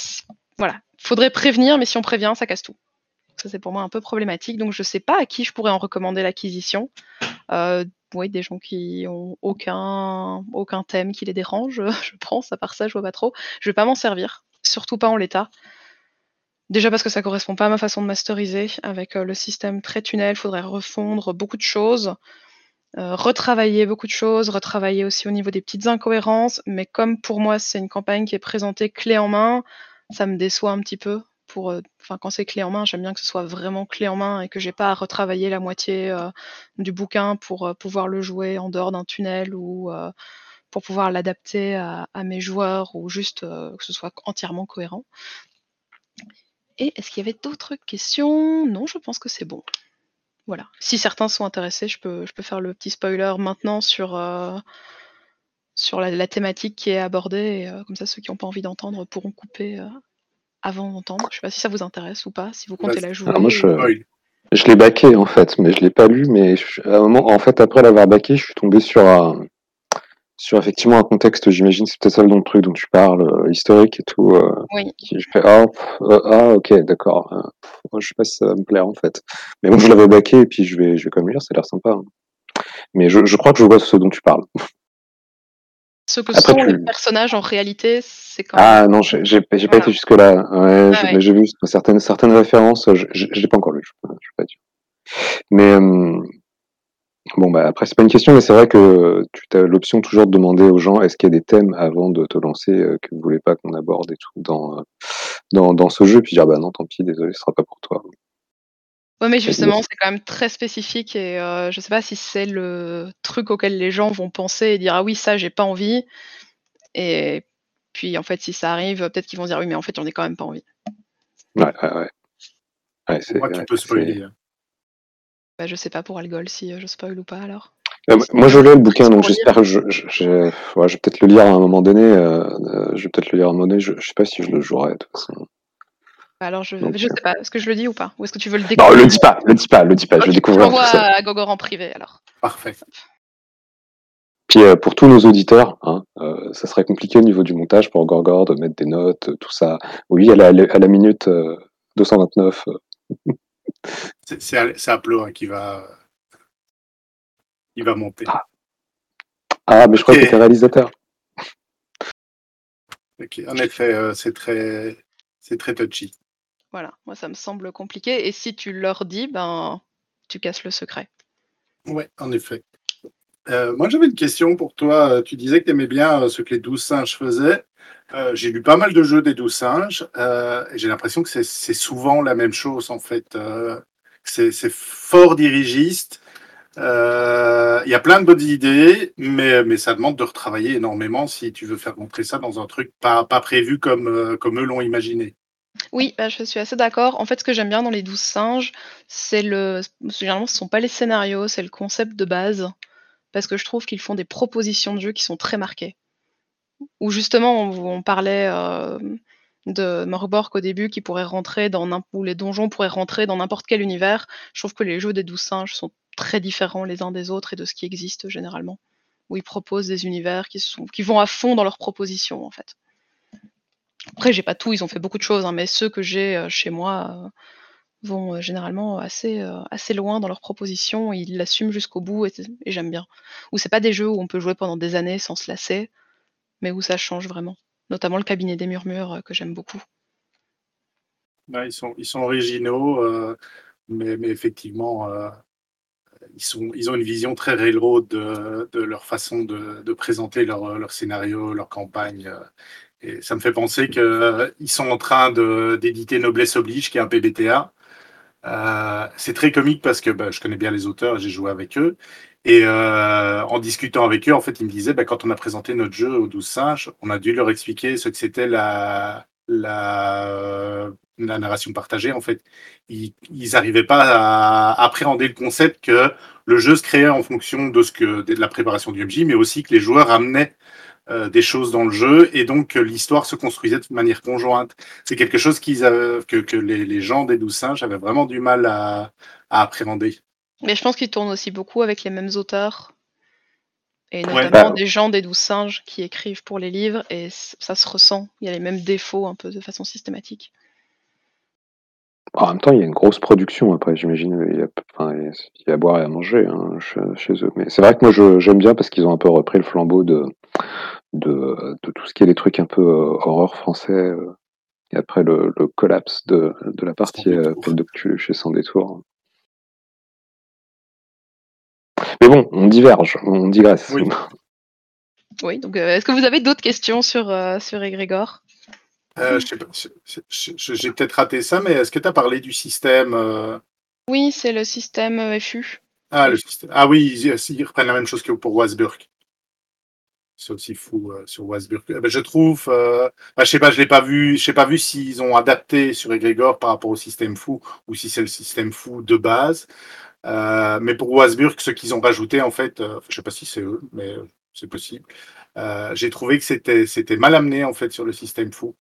voilà, faudrait prévenir, mais si on prévient, ça casse tout. Ça c'est pour moi un peu problématique, donc je sais pas à qui je pourrais en recommander l'acquisition. Euh, oui, des gens qui ont aucun, aucun thème qui les dérange, je pense, à part ça je vois pas trop. Je vais pas m'en servir, surtout pas en l'état. Déjà parce que ça ne correspond pas à ma façon de masteriser. Avec euh, le système très tunnel, il faudrait refondre beaucoup de choses, euh, retravailler beaucoup de choses, retravailler aussi au niveau des petites incohérences. Mais comme pour moi, c'est une campagne qui est présentée clé en main, ça me déçoit un petit peu. Pour, euh, quand c'est clé en main, j'aime bien que ce soit vraiment clé en main et que je n'ai pas à retravailler la moitié euh, du bouquin pour euh, pouvoir le jouer en dehors d'un tunnel ou euh, pour pouvoir l'adapter à, à mes joueurs ou juste euh, que ce soit entièrement cohérent. Et est-ce qu'il y avait d'autres questions ? Non, je pense que c'est bon. Voilà. Si certains sont intéressés, je peux, je peux faire le petit spoiler maintenant sur, euh, sur la, la thématique qui est abordée. Et, euh, comme ça, ceux qui n'ont pas envie d'entendre pourront couper euh, avant d'entendre. Je ne sais pas si ça vous intéresse ou pas, si vous comptez bah, la jouer. Alors moi, je, ou... je l'ai backé, en fait, mais je ne l'ai pas lu. Mais je, à un moment, en fait, après l'avoir backé, je suis tombé sur, un, sur effectivement un contexte, j'imagine, c'est peut-être ça le truc dont tu parles, euh, historique et tout. Euh... Oui. Je fais, ah, pff, euh, ah, ok, d'accord. Euh, pff, je sais pas si ça va me plaire, en fait. Mais bon, je l'avais backé, et puis je vais, je vais quand même lire, ça a l'air sympa. Hein. Mais je, je crois que je vois ce dont tu parles. Ce que Après, sont tu... les personnages, en réalité, c'est quand même... Ah non, j'ai, j'ai, j'ai voilà. pas été jusque-là. Ouais, ah, j'ai, ouais. j'ai vu certaines, certaines références, je, je, je l'ai pas encore lu, je, je peux pas dire. Mais... Euh... Bon, bah après, c'est pas une question, mais c'est vrai que tu as l'option toujours de demander aux gens est-ce qu'il y a des thèmes avant de te lancer euh, que vous voulez pas qu'on aborde et tout dans, euh, dans, dans ce jeu, puis dire bah non, tant pis, désolé, ce sera pas pour toi. Ouais, mais justement, c'est quand même très spécifique et euh, je sais pas si c'est le truc auquel les gens vont penser et dire ah oui, ça, j'ai pas envie. Et puis en fait, si ça arrive, peut-être qu'ils vont dire oui, mais en fait, j'en ai quand même pas envie. Ouais, ouais, ouais. ouais c'est, Moi, tu ouais, peux spoiler. Bah, je sais pas pour Algol si je spoil ou pas alors. Euh, moi je l'ai le bouquin donc j'espère que je, je, je, ouais, je vais peut-être le lire à un moment donné. Euh, je vais peut-être le lire à un moment donné. Je, je sais pas si je le jouerai de toute façon. Alors je, donc, je sais pas. Est-ce que je le dis ou pas ? Ou est-ce que tu veux le découvrir ? Non, le dis pas, le dis pas, le dis pas. Okay, je vais découvrir tout ça. On voit à Gogor en privé alors. Parfait. Puis euh, pour tous nos auditeurs, hein, euh, ça serait compliqué au niveau du montage pour Gogor de mettre des notes, tout ça. Oui, à la, à la minute euh, deux cent vingt-neuf. Euh. C'est, c'est, c'est Aplo hein, qui va il va monter. Ah, ah mais je crois okay. que t'es réalisateur. Okay. En effet, euh, c'est très c'est très touchy. Voilà, moi ça me semble compliqué. Et si tu leur dis, ben tu casses le secret. Ouais, en effet. Euh, moi j'avais une question pour toi. Tu disais que tu aimais bien ce que les douze singes faisaient. Euh, j'ai lu pas mal de jeux des douze singes euh, et j'ai l'impression que c'est, c'est souvent la même chose en fait. Euh, c'est, c'est fort dirigiste. Il euh, y a plein de bonnes idées, mais, mais ça demande de retravailler énormément si tu veux faire montrer ça dans un truc pas, pas prévu comme, euh, comme eux l'ont imaginé. Oui, bah, je suis assez d'accord. En fait, ce que j'aime bien dans les douze singes, c'est le. Généralement, ce ne sont pas les scénarios, c'est le concept de base, parce que je trouve qu'ils font des propositions de jeu qui sont très marquées. Où justement, on, on parlait euh, de Mörk Borg au début, qui pourrait rentrer dans où les donjons pourraient rentrer dans n'importe quel univers. Je trouve que les jeux des douze singes sont très différents les uns des autres et de ce qui existe généralement, où ils proposent des univers qui, sont, qui vont à fond dans leurs propositions en fait. Après, j'ai pas tout, ils ont fait beaucoup de choses, hein, mais ceux que j'ai euh, chez moi euh, vont euh, généralement assez, euh, assez loin dans leurs propositions, ils l'assument jusqu'au bout et, et j'aime bien. Ou c'est pas des jeux où on peut jouer pendant des années sans se lasser, mais où ça change vraiment. Notamment le cabinet des murmures euh, que j'aime beaucoup. Ouais, ils, sont, ils sont originaux, euh, mais, mais effectivement... Euh... Ils, sont, ils ont une vision très railroad de, de leur façon de, de présenter leur, leur scénario, leur campagne. Et ça me fait penser qu'ils euh, sont en train de, d'éditer Noblesse Oblige, qui est un P B T A. Euh, c'est très comique parce que bah, je connais bien les auteurs, j'ai joué avec eux. Et euh, en discutant avec eux, en fait, ils me disaient, bah, quand on a présenté notre jeu aux douze singes, on a dû leur expliquer ce que c'était la... la euh, la narration partagée, en fait, ils n'arrivaient pas à appréhender le concept que le jeu se créait en fonction de, ce que, de la préparation du M J, mais aussi que les joueurs amenaient euh, des choses dans le jeu, et donc l'histoire se construisait de manière conjointe. C'est quelque chose qu'ils avaient, que, que les, les gens des douze singes avaient vraiment du mal à, à appréhender. Mais je pense qu'ils tournent aussi beaucoup avec les mêmes auteurs, et notamment ouais, bah... des gens des douze singes qui écrivent pour les livres, et ça se ressent, il y a les mêmes défauts un peu de façon systématique. En même temps, il y a une grosse production après, j'imagine. Il y a, enfin, il y a à boire et à manger hein, chez eux. Mais c'est vrai que moi, je, j'aime bien parce qu'ils ont un peu repris le flambeau de, de, de tout ce qui est les trucs un peu euh, horreur français. Euh, et après le, le collapse de, de la partie Call of Cthulhu chez Sans Détour. Mais bon, on diverge, on digresse. Oui, oui donc euh, est-ce que vous avez d'autres questions sur, euh, sur Égrégore? Euh, je sais pas, je, je, je, j'ai peut-être raté ça, mais est-ce que tu as parlé du système euh... Oui, c'est le système F U. Ah, le système. Ah oui, ils, ils reprennent la même chose que pour Wasburk. C'est aussi fou euh, sur Wasburk. Eh ben, je trouve, euh, bah, je sais pas, je l'ai pas vu, je sais pas vu s'ils ont adapté sur Égrégore par rapport au système fou ou si c'est le système fou de base. Euh, mais pour Wasburk, ce qu'ils ont rajouté en fait, euh, je sais pas si c'est eux, mais euh, c'est possible. Euh, j'ai trouvé que c'était, c'était mal amené en fait sur le système fou.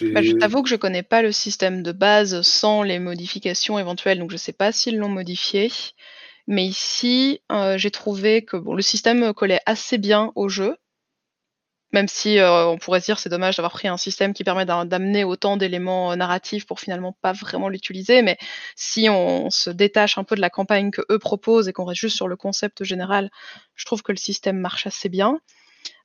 Bah, je t'avoue que je ne connais pas le système de base sans les modifications éventuelles, donc je ne sais pas s'ils l'ont modifié. Mais ici, euh, j'ai trouvé que bon, le système collait assez bien au jeu, même si euh, on pourrait se dire c'est dommage d'avoir pris un système qui permet d'amener autant d'éléments narratifs pour finalement pas vraiment l'utiliser. Mais si on se détache un peu de la campagne que eux proposent et qu'on reste juste sur le concept général, je trouve que le système marche assez bien.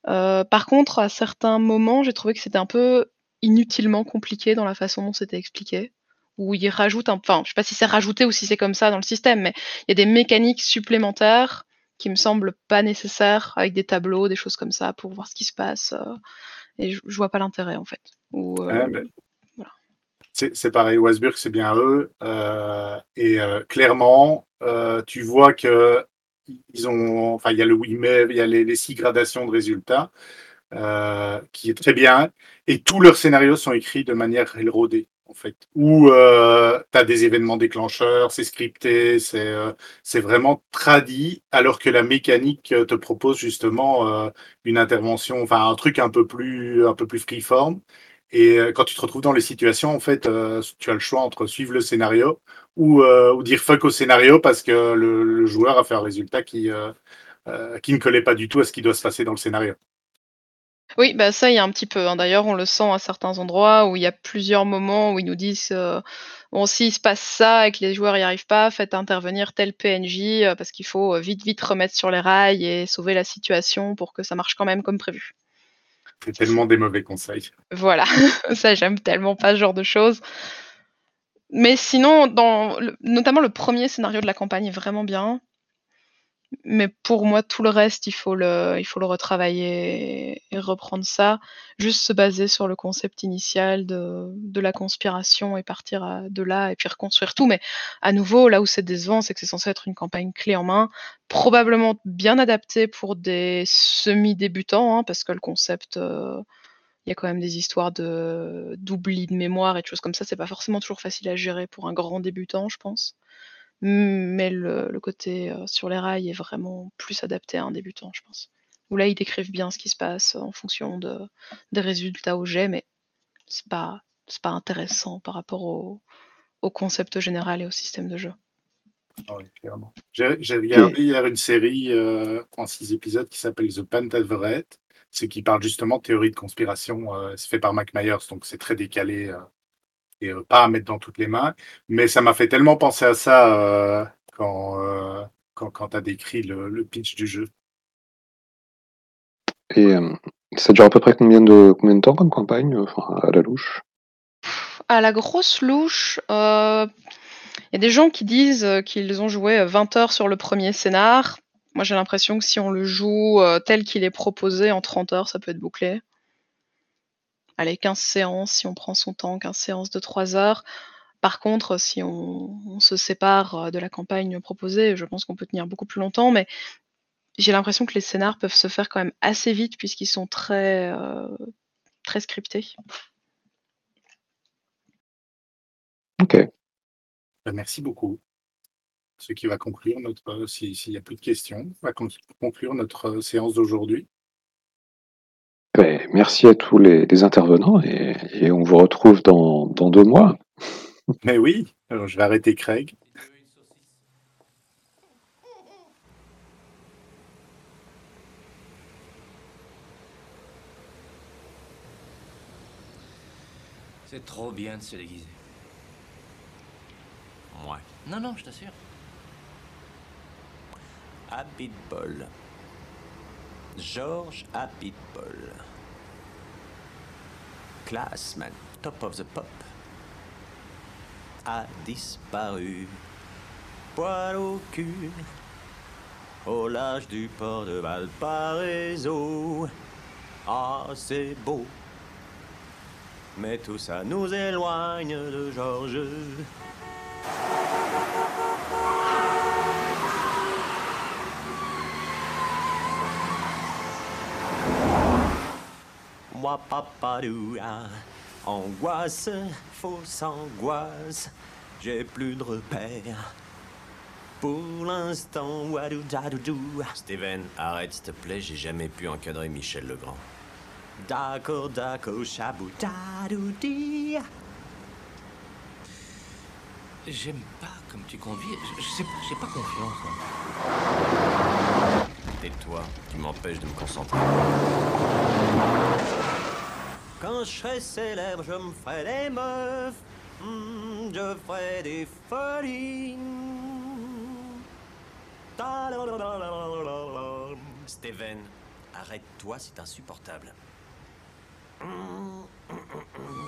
Euh, par contre, à certains moments, j'ai trouvé que c'était un peu inutilement compliqué dans la façon dont c'était expliqué, où ils rajoutent un... Enfin, je sais pas si c'est rajouté ou si c'est comme ça dans le système, mais il y a des mécaniques supplémentaires qui me semblent pas nécessaires, avec des tableaux, des choses comme ça, pour voir ce qui se passe. Euh, et je, je vois pas l'intérêt, en fait. Ou, euh, ah, ben, voilà. c'est, c'est pareil, Wasburk, c'est bien eux. Euh, et euh, clairement, euh, tu vois que ils ont... Enfin, il y a le huit mai, il y a les, les six gradations de résultats. Euh, qui est très bien, et tous leurs scénarios sont écrits de manière railroadée, en fait, où euh, tu as des événements déclencheurs, c'est scripté, c'est, euh, c'est vraiment tradit, alors que la mécanique te propose justement euh, une intervention, enfin un truc un peu plus, un peu plus freeform, et euh, quand tu te retrouves dans les situations, en fait, euh, tu as le choix entre suivre le scénario ou, euh, ou dire fuck au scénario parce que le, le joueur a fait un résultat qui, euh, euh, qui ne collait pas du tout à ce qui doit se passer dans le scénario. Oui, bah ça, il y a un petit peu. Hein. D'ailleurs, on le sent à certains endroits où il y a plusieurs moments où ils nous disent euh, bon, s'il se passe ça et que les joueurs n'y arrivent pas, faites intervenir tel P N J euh, parce qu'il faut vite, vite remettre sur les rails et sauver la situation pour que ça marche quand même comme prévu. C'est tellement des mauvais conseils. Voilà, ça, j'aime tellement pas ce genre de choses. Mais sinon, dans le, notamment le premier scénario de la campagne est vraiment bien. Mais pour moi, tout le reste, il faut le, il faut le retravailler et reprendre ça. Juste se baser sur le concept initial de, de la conspiration et partir à, de là et puis reconstruire tout. Mais à nouveau, là où c'est décevant, c'est que c'est censé être une campagne clé en main, probablement bien adaptée pour des semi-débutants, hein, parce que le concept... Euh, il y a quand même des histoires de, d'oubli de mémoire et de choses comme ça. C'est pas forcément toujours facile à gérer pour un grand débutant, je pense. Mais le, le côté euh, sur les rails est vraiment plus adapté à un débutant, je pense. Où là, ils décrivent bien ce qui se passe en fonction de, des résultats au jet, mais c'est pas, c'est pas intéressant par rapport au, au concept général et au système de jeu. Oui, clairement. J'ai, j'ai regardé et... hier une série euh, en six épisodes qui s'appelle The Pentaveret. C'est qui parle justement de théorie de conspiration, euh, c'est fait par Mike Myers, donc c'est très décalé euh, et euh, pas à mettre dans toutes les mains. Mais ça m'a fait tellement penser à ça euh, quand, euh, quand, quand tu as décrit le, le pitch du jeu. Et euh, ça dure à peu près combien de, combien de temps comme campagne, enfin, à la louche ? À la grosse louche, il euh, y a des gens qui disent qu'ils ont joué vingt heures sur le premier scénar. Moi, j'ai l'impression que si on le joue euh, tel qu'il est proposé, en trente heures, ça peut être bouclé. Allez, quinze séances, si on prend son temps, quinze séances de trois heures. Par contre, si on, on se sépare de la campagne proposée, je pense qu'on peut tenir beaucoup plus longtemps, mais j'ai l'impression que les scénars peuvent se faire quand même assez vite, puisqu'ils sont très, euh, très scriptés. Ok. Merci beaucoup. Ce qui va conclure notre, s'il si n'y a plus de questions, va conclure notre séance d'aujourd'hui. Ben, merci à tous les, les intervenants et, et on vous retrouve dans, dans deux mois. Mais oui, alors je vais arrêter Craig. C'est trop bien de se déguiser. Ouais. Non, non, je t'assure. Abitbol. Georges Abitbol. Classe, man. Top of the pop. A disparu. Poil au cul. Au large du port de Valparaiso. Ah, c'est beau. Mais tout ça nous éloigne de Georges. Moi, papadou, hein. Angoisse, fausse angoisse, j'ai plus de repères. Pour l'instant, wadou dadoudou. Steven, arrête s'il te plaît, j'ai jamais pu encadrer Michel Legrand. D'accord, d'accord, chabou dadoudi. J'aime pas comme tu convies, je, je sais pas, j'ai pas confiance. Hein. Tais-toi, tu m'empêches de me concentrer. Quand je serai célèbre, je me ferai des meufs, mmh, je ferai des folies. Steven, arrête-toi, c'est insupportable. Mmh, mmh, mmh.